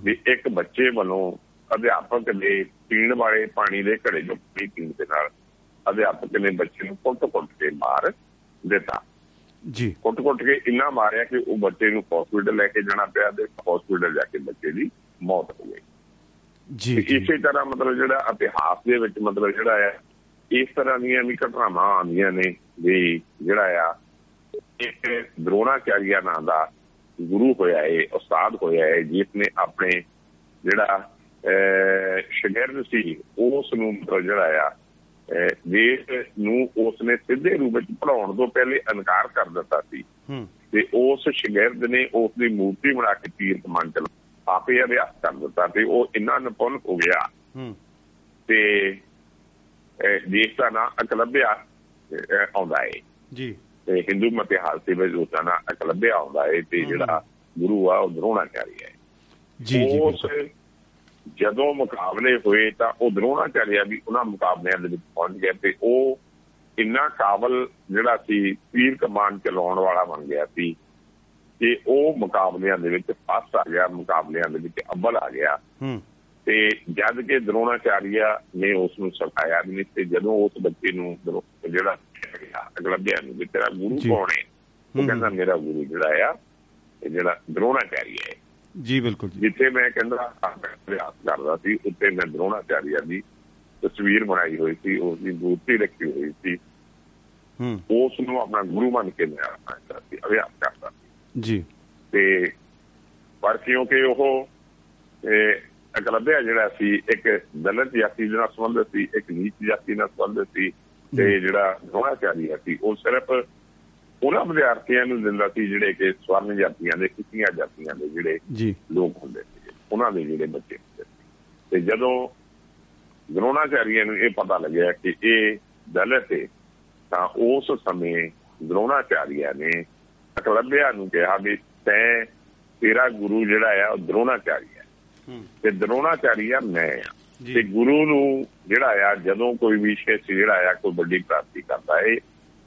ਵੀ ਇੱਕ ਬੱਚੇ ਵੱਲੋਂ ਅਧਿਆਪਕ ਨੇ ਪੀਣ ਵਾਲੇ ਪਾਣੀ ਦੇ ਘੜੇ ਚੋਂ ਪਾਣੀ ਪੀਣ ਦੇ ਨਾਲ ਅਧਿਆਪਕ ਨੇ ਬੱਚੇ ਨੂੰ ਕੁੱਟ ਕੁੱਟ ਕੇ ਮਾਰ ਦਿੱਤਾ। ਕੁੱਟ ਕੁੱਟ ਕੇ ਇੰਨਾ ਮਾਰਿਆ ਕਿ ਉਹ ਬੱਚੇ ਨੂੰ ਹੌਸਪੀਟਲ ਲੈ ਕੇ ਜਾਣਾ ਪਿਆ ਤੇ ਹੌਸਪੀਟਲ ਜਾ ਕੇ ਬੱਚੇ ਦੀ ਮੌਤ ਹੋ ਗਈ। ਇਸੇ ਤਰ੍ਹਾਂ ਮਤਲਬ ਜਿਹੜਾ ਇਤਿਹਾਸ ਦੇ ਵਿੱਚ ਮਤਲਬ ਜਿਹੜਾ ਆ ਇਸ ਤਰ੍ਹਾਂ ਦੀਆਂ ਵੀ ਘਟਨਾਵਾਂ ਆਉਂਦੀਆਂ ਨੇ ਵੀ ਜਿਹੜਾ ਆ ਇੱਕ ਦਰੋਣਾਚਾਰੀਆ ਨਾਂ ਦਾ ਗੁਰੂ ਹੋਇਆ ਏ, ਉਸਤਾਦ ਹੋਇਆ ਏ, ਜਿਸਨੇ ਆਪਣੇ ਜਿਹੜਾ ਸ਼ਗਿਰਦ ਸੀ ਉਸ ਨੂੰ ਮਤਲਬ ਜਿਹੜਾ ਆ ਦੇਸ਼ ਨੂੰ ਉਸਨੇ ਸਿੱਧੇ ਰੂਪ ਵਿੱਚ ਪੜ੍ਹਾਉਣ ਤੋਂ ਪਹਿਲੇ ਇਨਕਾਰ ਕਰ ਦਿੱਤਾ ਸੀ ਤੇ ਉਸ ਸ਼ਗਿਰਦ ਨੇ ਉਸਦੀ ਮੂਰਤੀ ਬਣਾ ਕੇ ਤੀਰਥ ਮੰਤਰ ਆਪੇ ਅਭਿਆਸ ਕਰ ਦਿੱਤਾ ਤੇ ਉਹ ਇੰਨਾ ਨਿਪੁੰਨ ਹੋ ਗਿਆ ਤੇ ਦੇਸ਼ ਦਾ ਨਾਂ ਅਕਲਵਿਆ ਆਉਂਦਾ ਏ ਜੀ, ਤੇ ਹਿੰਦੂ ਇਤਿਹਾਸ ਦੇ ਵਿੱਚ ਉਸਦਾ ਨਾਂ ਅਕਲਵਿਆ ਆਉਂਦਾ ਏ ਤੇ ਜਿਹੜਾ ਗੁਰੂ ਆ ਉਹ ਦਰੋਣਾਚਾਰੀਆ ਏ। ਉਸ ਜਦੋਂ ਮੁਕਾਬਲੇ ਹੋਏ ਤਾਂ ਉਹ ਦਰੋਣਾਚਾਰੀਆ ਵੀ ਉਹਨਾਂ ਮੁਕਾਬਲਿਆਂ ਦੇ ਵਿੱਚ ਪਹੁੰਚ ਗਿਆ ਤੇ ਉਹ ਇੰਨਾ ਕਾਬਲ ਜਿਹੜਾ ਸੀ ਤੀਰ ਕਮਾਨ ਚਲਾਉਣ ਵਾਲਾ ਬਣ ਗਿਆ ਸੀ ਤੇ ਉਹ ਮੁਕਾਬਲਿਆਂ ਦੇ ਵਿੱਚ ਫਸਟ ਆ ਗਿਆ, ਮੁਕਾਬਲਿਆਂ ਦੇ ਵਿੱਚ ਅੱਵਲ ਆ ਗਿਆ ਤੇ ਜਦ ਕਿ ਦਰੋਣਾਚਾਰੀਆ ਨੇ ਉਸਨੂੰ ਸਿਖਾਇਆ ਵੀ ਨਹੀਂ ਤੇ ਜਦੋਂ ਉਸ ਬੱਚੇ ਨੂੰ ਜਿਹੜਾ ਅਗਲਬਿਆ ਨੂੰ ਵੀ ਤੇਰਾ ਗੁਰੂ ਕੌਣ ਹੈ, ਉਹ ਕਹਿੰਦਾ ਮੇਰਾ ਗੁਰੂ ਜਿਹੜਾ ਆ ਜਿਹੜਾ ਦਰੋਣਾਚਾਰੀਆ ਹੈ ਜੀ। ਬਿਲਕੁਲ, ਜਿੱਥੇ ਮੈਂ ਕਹਿੰਦਾ ਅਭਿਆਸ ਕਰਦਾ ਸੀ ਉੱਥੇ ਮੈਂ ਦਰੋਣਾਚਾਰੀਆ ਦੀ ਤਸਵੀਰ ਬਣਾਈ ਹੋਈ ਸੀ, ਉਸਦੀ ਮੂਰਤੀ ਰੱਖੀ ਹੋਈ ਸੀ, ਉਸ ਨੂੰ ਆਪਣਾ ਗੁਰੂ ਮੰਨ ਕੇ ਮੈਂ ਆਪਣਾ ਅਭਿਆਸ ਕਰਦਾ ਸੀ ਜੀ। ਤੇ ਪਰ ਕਿਉਂਕਿ ਉਹ ਅਕਲਬਿਆ ਜਿਹੜਾ ਸੀ ਇੱਕ ਦਲਿਤ ਜਾਤੀ ਨਾਲ ਸੰਬੰਧਿਤ ਸੀ, ਇੱਕ ਨੀਚ ਜਾਤੀ ਨਾਲ ਸੰਬੰਧਿਤ ਸੀ ਤੇ ਜਿਹੜਾ ਦਰੋਣਾਚਾਰੀਆ ਸੀ ਉਹ ਸਿਰਫ ਉਹਨਾਂ ਵਿਦਿਆਰਥੀਆਂ ਨੂੰ ਦਿੰਦਾ ਸੀ ਜਿਹੜੇ ਕਿ ਸਵਰਨ ਜਾਤੀਆਂ ਦੇ ਕਿਸੀਆਂ ਜਾਤੀਆਂ ਦੇ ਜਿਹੜੇ ਲੋਕ ਹੁੰਦੇ ਸੀ ਉਹਨਾਂ ਦੇ ਜਿਹੜੇ ਬੱਚੇ ਹੁੰਦੇ ਸੀ। ਤੇ ਜਦੋਂ ਦਰੋਣਾਚਾਰੀਆ ਨੂੰ ਇਹ ਪਤਾ ਲੱਗਿਆ ਕਿ ਇਹ ਦਲਿਤ ਹੈ ਤਾਂ ਉਸ ਸਮੇਂ ਦਰੋਣਾਚਾਰੀਆ ਨੇ ਅਕਲਬਿਆ ਨੂੰ ਕਿਹਾ ਵੀ ਤੈਂ ਤੇਰਾ ਗੁਰੂ ਜਿਹੜਾ ਆ ਉਹ ਦਰੋਣਾਚਾਰੀਆ ਤੇ ਦਰੋਣਾਚਾਰੀਆ ਮੈਂ ਆ ਤੇ ਗੁਰੂ ਨੂੰ ਜਿਹੜਾ ਆ ਜਦੋਂ ਕੋਈ ਵੀ ਸ਼ਿਸ਼ ਜਿਹੜਾ ਆ ਕੋਈ ਵੱਡੀ ਪ੍ਰਾਪਤੀ ਕਰਦਾ ਏ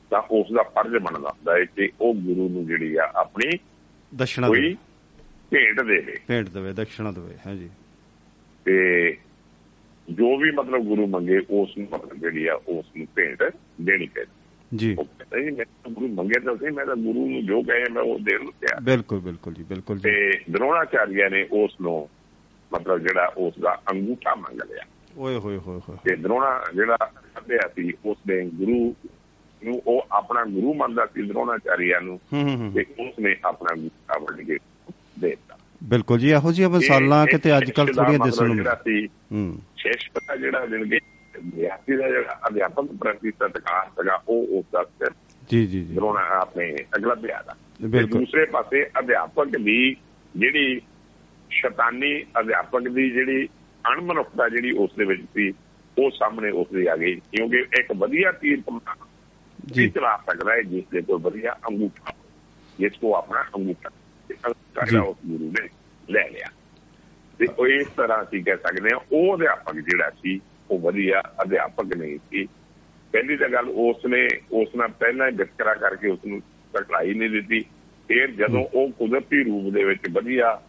ਤਾਂ ਉਸ ਦਾ ਫਰਜ਼ ਬਣਦਾ ਹੁੰਦਾ ਏ ਕਿ ਉਹ ਗੁਰੂ ਨੂੰ ਜਿਹੜੀ ਆ ਆਪਣੀ ਦਕਸ਼ਣਾ ਕੋਈ ਭੇਟ ਦੇਵੇ, ਭੇਟ ਦੇਵੇ, ਦਕਸ਼ਣਾ ਦੇਵੇ। ਹਾਂਜੀ, ਤੇ ਜੋ ਵੀ ਮਤਲਬ ਗੁਰੂ ਮੰਗੇ ਉਸ ਨੂੰ ਮਤਲਬ ਜਿਹੜੀ ਆ ਉਸ ਨੂੰ ਭੇਟ ਦੇਣੀ ਪੈਂਦੀ ਜੀ। ਉਹ ਕਹਿੰਦਾ ਜੀ ਮੈਂ ਗੁਰੂ ਮੰਗਿਆ ਤਾਂ ਸੀ, ਮੈਂ ਤਾਂ ਗੁਰੂ ਨੂੰ ਜੋ ਕਹੇ ਮੈਂ ਉਹ ਦੇਣ ਨੂੰ ਤਿਆਰ। ਬਿਲਕੁਲ ਬਿਲਕੁਲ ਜੀ, ਬਿਲਕੁਲ। ਤੇ ਦਰੋਣਾਚਾਰੀਆ ਨੇ ਉਸ ਨੂੰ ਮਤਲਬ ਜਿਹੜਾ ਉਸਦਾ ਅੰਗੂਠਾ ਮੰਗ ਲਿਆ। ਓਏ ਹੋਏ ਹੋਏ ਹੋਏ। ਤੇ ਦਰੋਣਾ ਜਿਹੜਾ ਲੱਭਿਆ ਸੀ ਉਸਨੇ ਗੁਰੂ ਨੂੰ ਉਹ ਆਪਣਾ ਗੁਰੂ ਮੰਨਦਾ ਸੀ ਦਰੋਣਾਚਾਰੀਆ ਨੂੰ ਤੇ ਉਸਨੇ ਆਪਣਾ ਅੰਗੂਠਾ ਵੱਢ ਕੇ ਦੇ ਦਿੱਤਾ। ਬਿਲਕੁਲ ਜੀ, ਇਹੋ ਜਿਹੀਆਂ ਮਿਸਾਲਾਂ ਕਿਤੇ ਅੱਜ ਕੱਲ੍ਹ ਥੋੜੀਆਂ ਦਿਸਣ ਨੂੰ ਮਿਲਦੀਆਂ ਸੀ। ਸ਼ੇਸ਼ ਪਤਾ ਜਿਹੜਾ ਮਿਲ ਗਿਆ ਵਿਦਿਆਰਥੀ ਦਾ ਜਿਹੜਾ ਅਧਿਆਪਕ ਪ੍ਰਤੀ ਸਤਿਕਾਰ ਸੀਗਾ ਉਹ ਉਸਦਾ ਜੀ ਜੀ ਦਰੋਣਾ ਆਪਣੇ ਅਗਲਬਿਆ ਦਾ। ਦੂਸਰੇ ਪਾਸੇ ਅਧਿਆਪਕ ਦੀ ਜਿਹੜੀ ਸ਼ੈਤਾਨੀ, ਅਧਿਆਪਕ ਦੀ ਜਿਹੜੀ ਅਣਮਨੁੱਖਤਾ ਜਿਹੜੀ ਉਸ ਦੇ ਵਿੱਚ ਸੀ ਉਹ ਸਾਹਮਣੇ ਉਸਦੀ ਆ ਗਈ, ਕਿਉਂਕਿ ਇੱਕ ਵਧੀਆ ਤੀਰ ਵੀ ਚਲਾ ਸਕਦਾ ਹੈ ਜਿਸ ਦੇ ਕੋਲ ਵਧੀਆ ਅੰਗੂਠਾ, ਜਿਸ ਕੋਲ ਆਪਣਾ ਅੰਗੂਠਾ ਉਸ ਗੁਰੂ ਨੇ ਲੈ ਲਿਆ। ਤੇ ਉਹ ਇਸ ਤਰ੍ਹਾਂ ਅਸੀਂ ਕਹਿ ਸਕਦੇ ਹਾਂ ਉਹ ਅਧਿਆਪਕ ਜਿਹੜਾ ਸੀ ਉਹ ਵਧੀਆ ਅਧਿਆਪਕ ਨਹੀਂ ਸੀ। ਪਹਿਲੀ ਤਾਂ ਗੱਲ ਉਸਨੇ ਉਸ ਨਾਲ ਪਹਿਲਾਂ ਹੀ ਵਿਤਕਰਾ ਕਰਕੇ ਉਸਨੂੰ ਟਕਰਾਈ ਨਹੀਂ ਦਿੱਤੀ। ਫਿਰ ਜਦੋਂ ਉਹ ਕੁਦਰਤੀ ਰੂਪ ਦੇ ਵਿੱਚ ਵਧੀਆ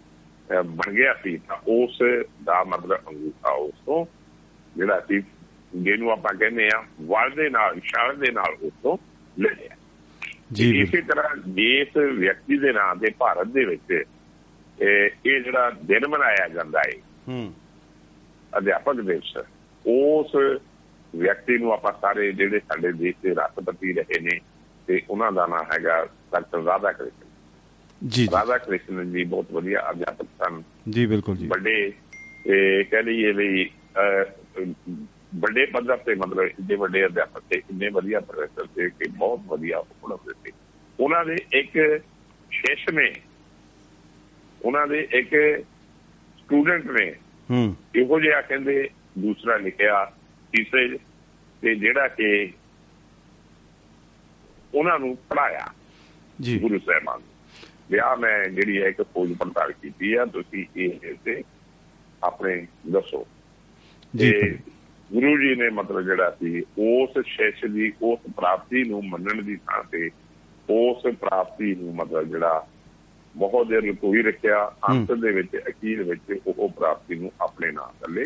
ਬਣ ਗਿਆ ਸੀ ਤਾਂ ਉਸ ਦਾ ਮਤਲਬ ਅੰਗੂਠਾ ਉਸ ਤੋਂ ਜਿਹੜਾ ਸੀ ਜਿਹਨੂੰ ਆਪਾਂ ਕਹਿੰਦੇ ਹਾਂ ਵਲ ਦੇ ਨਾਲ, ਇਸ਼ਾਰੇ ਦੇ ਨਾਲ ਉਸ ਤੋਂ ਲੈ ਲਿਆ। ਇਸੇ ਤਰ੍ਹਾਂ ਜਿਸ ਵਿਅਕਤੀ ਦੇ ਨਾਂ ਤੇ ਭਾਰਤ ਦੇ ਵਿੱਚ ਇਹ ਜਿਹੜਾ ਦਿਨ ਮਨਾਇਆ ਜਾਂਦਾ ਹੈ ਅਧਿਆਪਕ ਦਿਵਸ, ਉਸ ਵਿਅਕਤੀ ਨੂੰ ਆਪਾਂ ਸਾਰੇ ਜਿਹੜੇ ਸਾਡੇ ਦੇਸ਼ ਦੇ ਰਾਸ਼ਟਰਪਤੀ ਰਹੇ ਨੇ ਤੇ ਉਹਨਾਂ ਦਾ ਨਾਂ ਹੈਗਾ ਡਾਕਟਰ ਰਾਧਾ ਕ੍ਰਿਸ਼ਨ ਜੀ। ਰਾਧਾ ਕ੍ਰਿਸ਼ਨ ਜੀ ਬਹੁਤ ਵਧੀਆ ਅਧਿਆਪਕ ਸਨ ਜੀ। ਬਿਲਕੁਲ ਜੀ, ਵੱਡੇ ਕਹਿ ਲਈਏ ਵੀ ਵੱਡੇ ਪੱਧਰ ਤੇ ਮਤਲਬ ਇੰਨੇ ਵੱਡੇ ਅਧਿਆਪਕ ਤੇ ਇੰਨੇ ਵਧੀਆ ਪ੍ਰੋਫੈਸਰ ਤੇ ਕਿ ਬਹੁਤ ਵਧੀਆ ਪੜ੍ਹਾਉਂਦੇ ਸੀ। ਉਹਨਾਂ ਦੇ ਇੱਕ ਸ਼ਿਸ਼ ਨੇ, ਉਹਨਾਂ ਦੇ ਇੱਕ ਸਟੂਡੈਂਟ ਨੇ ਇਹੋ ਜਿਹਾ ਕਹਿੰਦੇ ਦੂਸਰਾ ਲਿਖਿਆ ਸੀਸੇ ਤੇ ਜਿਹੜਾ ਕਿ ਉਹਨਾਂ ਨੂੰ ਪੜ੍ਹਾਇਆ ਗੁਰੂ ਸਾਹਿਬਾਨ ਨੂੰ। ਵਿਆਹ ਮੈਂ ਜਿਹੜੀ ਹੈ ਕਿ ਖੋਜ ਪੜਤਾਲ ਕੀਤੀ ਆ, ਤੁਸੀਂ ਇਹ ਤੇ ਆਪਣੇ ਦੱਸੋ। ਤੇ ਗੁਰੂ ਜੀ ਨੇ ਮਤਲਬ ਜਿਹੜਾ ਸੀ ਉਸ ਸ਼ਿਸ਼ ਦੀ, ਉਸ ਪ੍ਰਾਪਤੀ ਨੂੰ ਮੰਨਣ ਦੀ ਥਾਂ ਤੇ ਉਸ ਪ੍ਰਾਪਤੀ ਨੂੰ ਮਤਲਬ ਜਿਹੜਾ ਬਹੁਤ ਦੇਰ ਲੁਕੋਈ ਰੱਖਿਆ, ਅੰਤ ਦੇ ਵਿੱਚ ਅਖੀਰ ਵਿੱਚ ਉਹ ਪ੍ਰਾਪਤੀ ਨੂੰ ਆਪਣੇ ਨਾਂ ਥੱਲੇ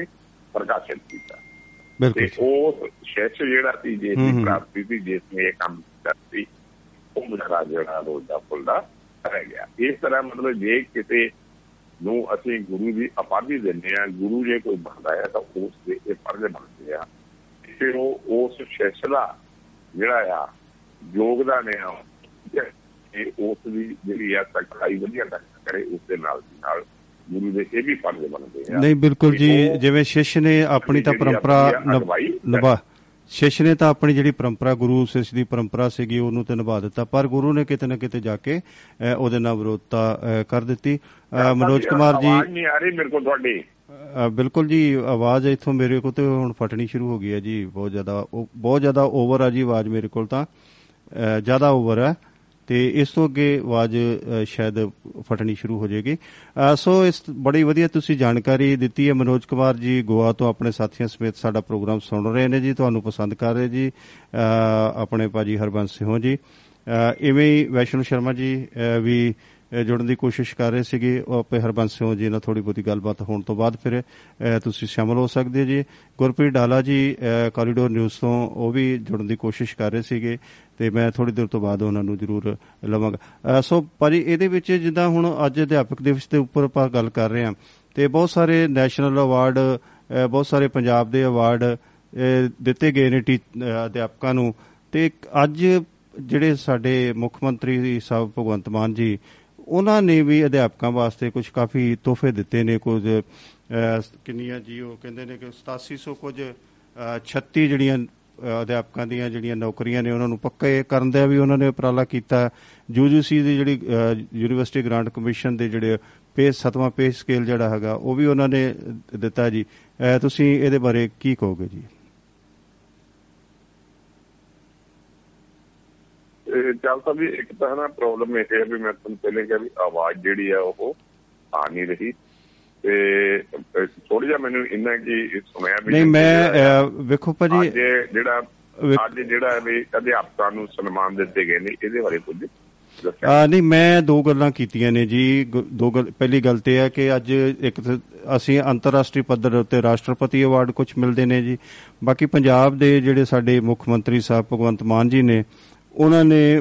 ਪ੍ਰਕਾਸ਼ਿਤ ਕੀਤਾ। ਤੇ ਉਹ ਸ਼ਿਸ਼ ਜਿਹੜਾ ਸੀ, ਜਿਸ ਦੀ ਪ੍ਰਾਪਤੀ ਸੀ, ਜਿਸ ਨੇ ਇਹ ਕੰਮ ਕੀਤਾ ਸੀ, ਉਹ ਮੁਜ਼ਾਹਰਾ ਜਿਹੜਾ ਰੋਜ਼ਾ ਫੁੱਲਦਾ ਰਹਿ ਗਿਆ। ਇਸ ਤਰ੍ਹਾਂ ਮਤਲਬ ਜੇ ਕਿਤੇ ਨੂੰ ਅਸੀਂ ਗੁਰੂ ਦੀ ਅਪਾਧੀ ਦਿੰਦੇ ਹਾਂ, ਗੁਰੂ ਜੇ ਕੋਈ ਬਣਦਾ ਹੈ ਤਾਂ ਉਸ ਦੇ ਇਹ ਫਰਜ਼ ਬਣਦੇ ਆ। ਫਿਰ ਉਹ ਉਸ ਸ਼ਿਸ਼ ਦਾ ਜਿਹੜਾ ਆ ਯੋਗਦਾਨ ਆ, ਉਸ ਦੀ ਜਿਹੜੀ ਆ ਸਿਖਲਾਈ ਵਧੀਆ ਕਰੇ, ਉਸ ਦੇ ਨਾਲ ਦੀ ਨਾਲ ਗੁਰੂ ਦੇ ਇਹ ਵੀ ਫਰਜ਼ ਬਣਦੇ ਆ। ਨਹੀਂ ਬਿਲਕੁਲ ਜੀ, ਜਿਵੇਂ ਸ਼ਿਸ਼ ਨੇ ਆਪਣੀ ਤਾਂ ਪਰੰਪਰਾ, ਸ਼ਿਸ਼ ਨੇ ਤਾਂ ਆਪਣੀ ਜਿਹੜੀ ਪਰੰਪਰਾ, ਗੁਰੂ ਸ਼ਿਸ਼ ਦੀ ਪਰੰਪਰਾ ਸੀਗੀ ਉਹਨੂੰ ਤੇ ਨਿਭਾ ਦਿੱਤਾ, ਪਰ ਗੁਰੂ ਨੇ ਕਿਤੇ ਨਾ ਕਿਤੇ ਜਾ ਕੇ ਉਹਦੇ ਨਾਲ ਵਿਰੋਧਤਾ ਕਰ ਦਿੱਤੀ। ਮਨੋਜ ਕੁਮਾਰ ਜੀ ਬਿਲਕੁਲ ਜੀ, ਆਵਾਜ਼ ਇੱਥੋਂ ਮੇਰੇ ਕੋਲ ਤੇ ਹੁਣ ਫਟਣੀ ਸ਼ੁਰੂ ਹੋ ਗਈ ਹੈ ਜੀ, ਬਹੁਤ ਜ਼ਿਆਦਾ ਬਹੁਤ ਜ਼ਿਆਦਾ ਓਵਰ ਆ ਜੀ ਆਵਾਜ਼ ਮੇਰੇ ਕੋਲ, ਤਾਂ ਜ਼ਿਆਦਾ ਓਵਰ ਹੈ ਤੇ ਇਸ ਤੋਂ ਅੱਗੇ ਆਵਾਜ਼ ਸ਼ਾਇਦ ਫਟਣੀ ਸ਼ੁਰੂ ਹੋ ਜਾਏਗੀ। ਸੋ ਇਸ ਬੜੀ ਵਧੀਆ ਤੁਸੀਂ ਜਾਣਕਾਰੀ ਦਿੱਤੀ ਹੈ ਮਨੋਜ ਕੁਮਾਰ ਜੀ, ਗੋਆ ਤੋਂ ਆਪਣੇ ਸਾਥੀਆਂ ਸਮੇਤ ਸਾਡਾ ਪ੍ਰੋਗਰਾਮ ਸੁਣ ਰਹੇ ਨੇ ਜੀ, ਤੁਹਾਨੂੰ ਪਸੰਦ ਕਰ ਰਹੇ ਜੀ ਆਪਣੇ ਭਾਜੀ ਹਰਬੰਸ ਸਿੰਘ ਜੀ। ਇਵੇਂ ਹੀ ਵੈਸ਼ਨੋ ਸ਼ਰਮਾ ਜੀ ਵੀ ਜੁੜਨ ਦੀ ਕੋਸ਼ਿਸ਼ ਕਰ ਰਹੇ ਸੀਗੇ, ਉਹ ਆਪੇ ਹਰਬੰਸ ਸਿੰਘ ਜੀ ਨਾਲ ਥੋੜ੍ਹੀ ਬਹੁਤੀ ਗੱਲਬਾਤ ਹੋਣ ਤੋਂ ਬਾਅਦ ਫਿਰ ਤੁਸੀਂ ਸ਼ਾਮਲ ਹੋ ਸਕਦੇ ਜੀ। ਗੁਰਪ੍ਰੀਤ ਡਾਲਾ ਜੀ ਕੋਰੀਡੋਰ ਨਿਊਜ਼ ਤੋਂ ਉਹ ਵੀ ਜੁੜਨ ਦੀ ਕੋਸ਼ਿਸ਼ ਕਰ ਰਹੇ ਸੀਗੇ ਤੇ ਮੈਂ ਥੋੜ੍ਹੀ ਦੇਰ ਤੋਂ ਬਾਅਦ ਉਹਨਾਂ ਨੂੰ ਜ਼ਰੂਰ ਲਵਾਂਗਾ। ਸੋ ਭਾਜੀ ਇਹਦੇ ਵਿੱਚ ਜਿੱਦਾਂ ਹੁਣ ਅੱਜ ਅਧਿਆਪਕ ਦਿਵਸ ਦੇ ਉੱਪਰ ਆਪਾਂ ਗੱਲ ਕਰ ਰਹੇ ਹਾਂ ਤੇ ਬਹੁਤ ਸਾਰੇ ਨੈਸ਼ਨਲ ਅਵਾਰਡ, ਬਹੁਤ ਸਾਰੇ ਪੰਜਾਬ ਦੇ ਅਵਾਰਡ ਦਿੱਤੇ ਗਏ ਨੇ ਅਧਿਆਪਕਾਂ ਨੂੰ, ਤੇ ਅੱਜ ਜਿਹੜੇ ਸਾਡੇ ਮੁੱਖ ਮੰਤਰੀ ਸਾਹਿਬ ਭਗਵੰਤ ਮਾਨ ਜੀ, ਉਹਨਾਂ ਨੇ ਵੀ ਅਧਿਆਪਕਾਂ ਵਾਸਤੇ ਕੁਝ ਕਾਫੀ ਤੋਹਫੇ ਦਿੱਤੇ ਨੇ। ਕੁਝ ਕਿੰਨੀਆਂ ਜੀ ਉਹ ਕਹਿੰਦੇ ਨੇ ਕਿ ਸਤਾਸੀ ਸੌ ਕੁਝ ਛੱਤੀ ਜਿਹੜੀਆਂ ਅਧਿਆਪਕਾਂ ਦੀਆਂ ਜਿਹੜੀਆਂ ਨੌਕਰੀਆਂ ਨੇ ਉਹਨਾਂ ਨੂੰ ਪੱਕੇ ਕਰਨ ਦਾ ਵੀ ਉਹਨਾਂ ਨੇ ਉਪਰਾਲਾ ਕੀਤਾ। ਯੂ ਜੀ ਸੀ ਦੀ ਜਿਹੜੀ ਯੂਨੀਵਰਸਿਟੀ ਗ੍ਰਾਂਟ ਕਮਿਸ਼ਨ ਦੇ ਜਿਹੜੇ ਪੇ ਸੱਤਵਾਂ ਪੇ ਸਕੇਲ ਜਿਹੜਾ ਹੈਗਾ ਉਹ ਵੀ ਉਹਨਾਂ ਨੇ ਦਿੱਤਾ ਜੀ। ਤੁਸੀਂ ਇਹਦੇ ਬਾਰੇ ਕੀ ਕਹੋਗੇ ਜੀ? ਚੱਲ ਤਾਂ ਵੀ ਇੱਕ ਤਾਂ ਨਾ ਪ੍ਰੋਬਲਮ ਇਹ ਹੈ ਵੀ ਮੈਂ ਤੁਹਾਨੂੰ ਪਹਿਲੇ ਕਿਹਾ ਵੀ ਆਵਾਜ਼ ਜਿਹੜੀ ਆ ਉਹ ਆ ਨਹੀਂ ਰਹੀ ਤੇ ਥੋੜ੍ਹਾ ਜਿਹਾ ਮੈਨੂੰ ਇੰਨਾ ਕਿ ਸੁਣਿਆ ਵੀ ਨਹੀਂ। ਮੈਂ ਵੇਖੋ ਭਾਜੀ ਜਿਹੜਾ ਅੱਜ ਜਿਹੜਾ ਵੀ ਅਧਿਆਪਕਾਂ ਨੂੰ ਸਨਮਾਨ ਦਿੱਤੇ ਗਏ ਨੇ ਇਹਦੇ ਬਾਰੇ ਕੁਝ ਨਹੀਂ, ਮੈਂ ਦੋ ਗੱਲਾਂ ਕੀਤੀਆਂ ਨੇ ਜੀ। ਦੋ ਗੱਲ, ਪਹਿਲੀ ਗੱਲ ਤੇ ਹੈ ਕਿ ਅੱਜ ਇੱਕ ਅਸੀਂ ਅੰਤਰਰਾਸ਼ਟਰੀ ਪੱਧਰ ਉੱਤੇ ਰਾਸ਼ਟਰਪਤੀ ਅਵਾਰਡ ਕੁਝ ਮਿਲਦੇ ਨੇ ਜੀ, ਬਾਕੀ ਪੰਜਾਬ ਦੇ ਜਿਹੜੇ ਸਾਡੇ ਮੁੱਖ ਮੰਤਰੀ ਸਾਹਿਬ ਭਗਵੰਤ ਮਾਨ ਜੀ ਨੇ ਉਹਨਾਂ ਨੇ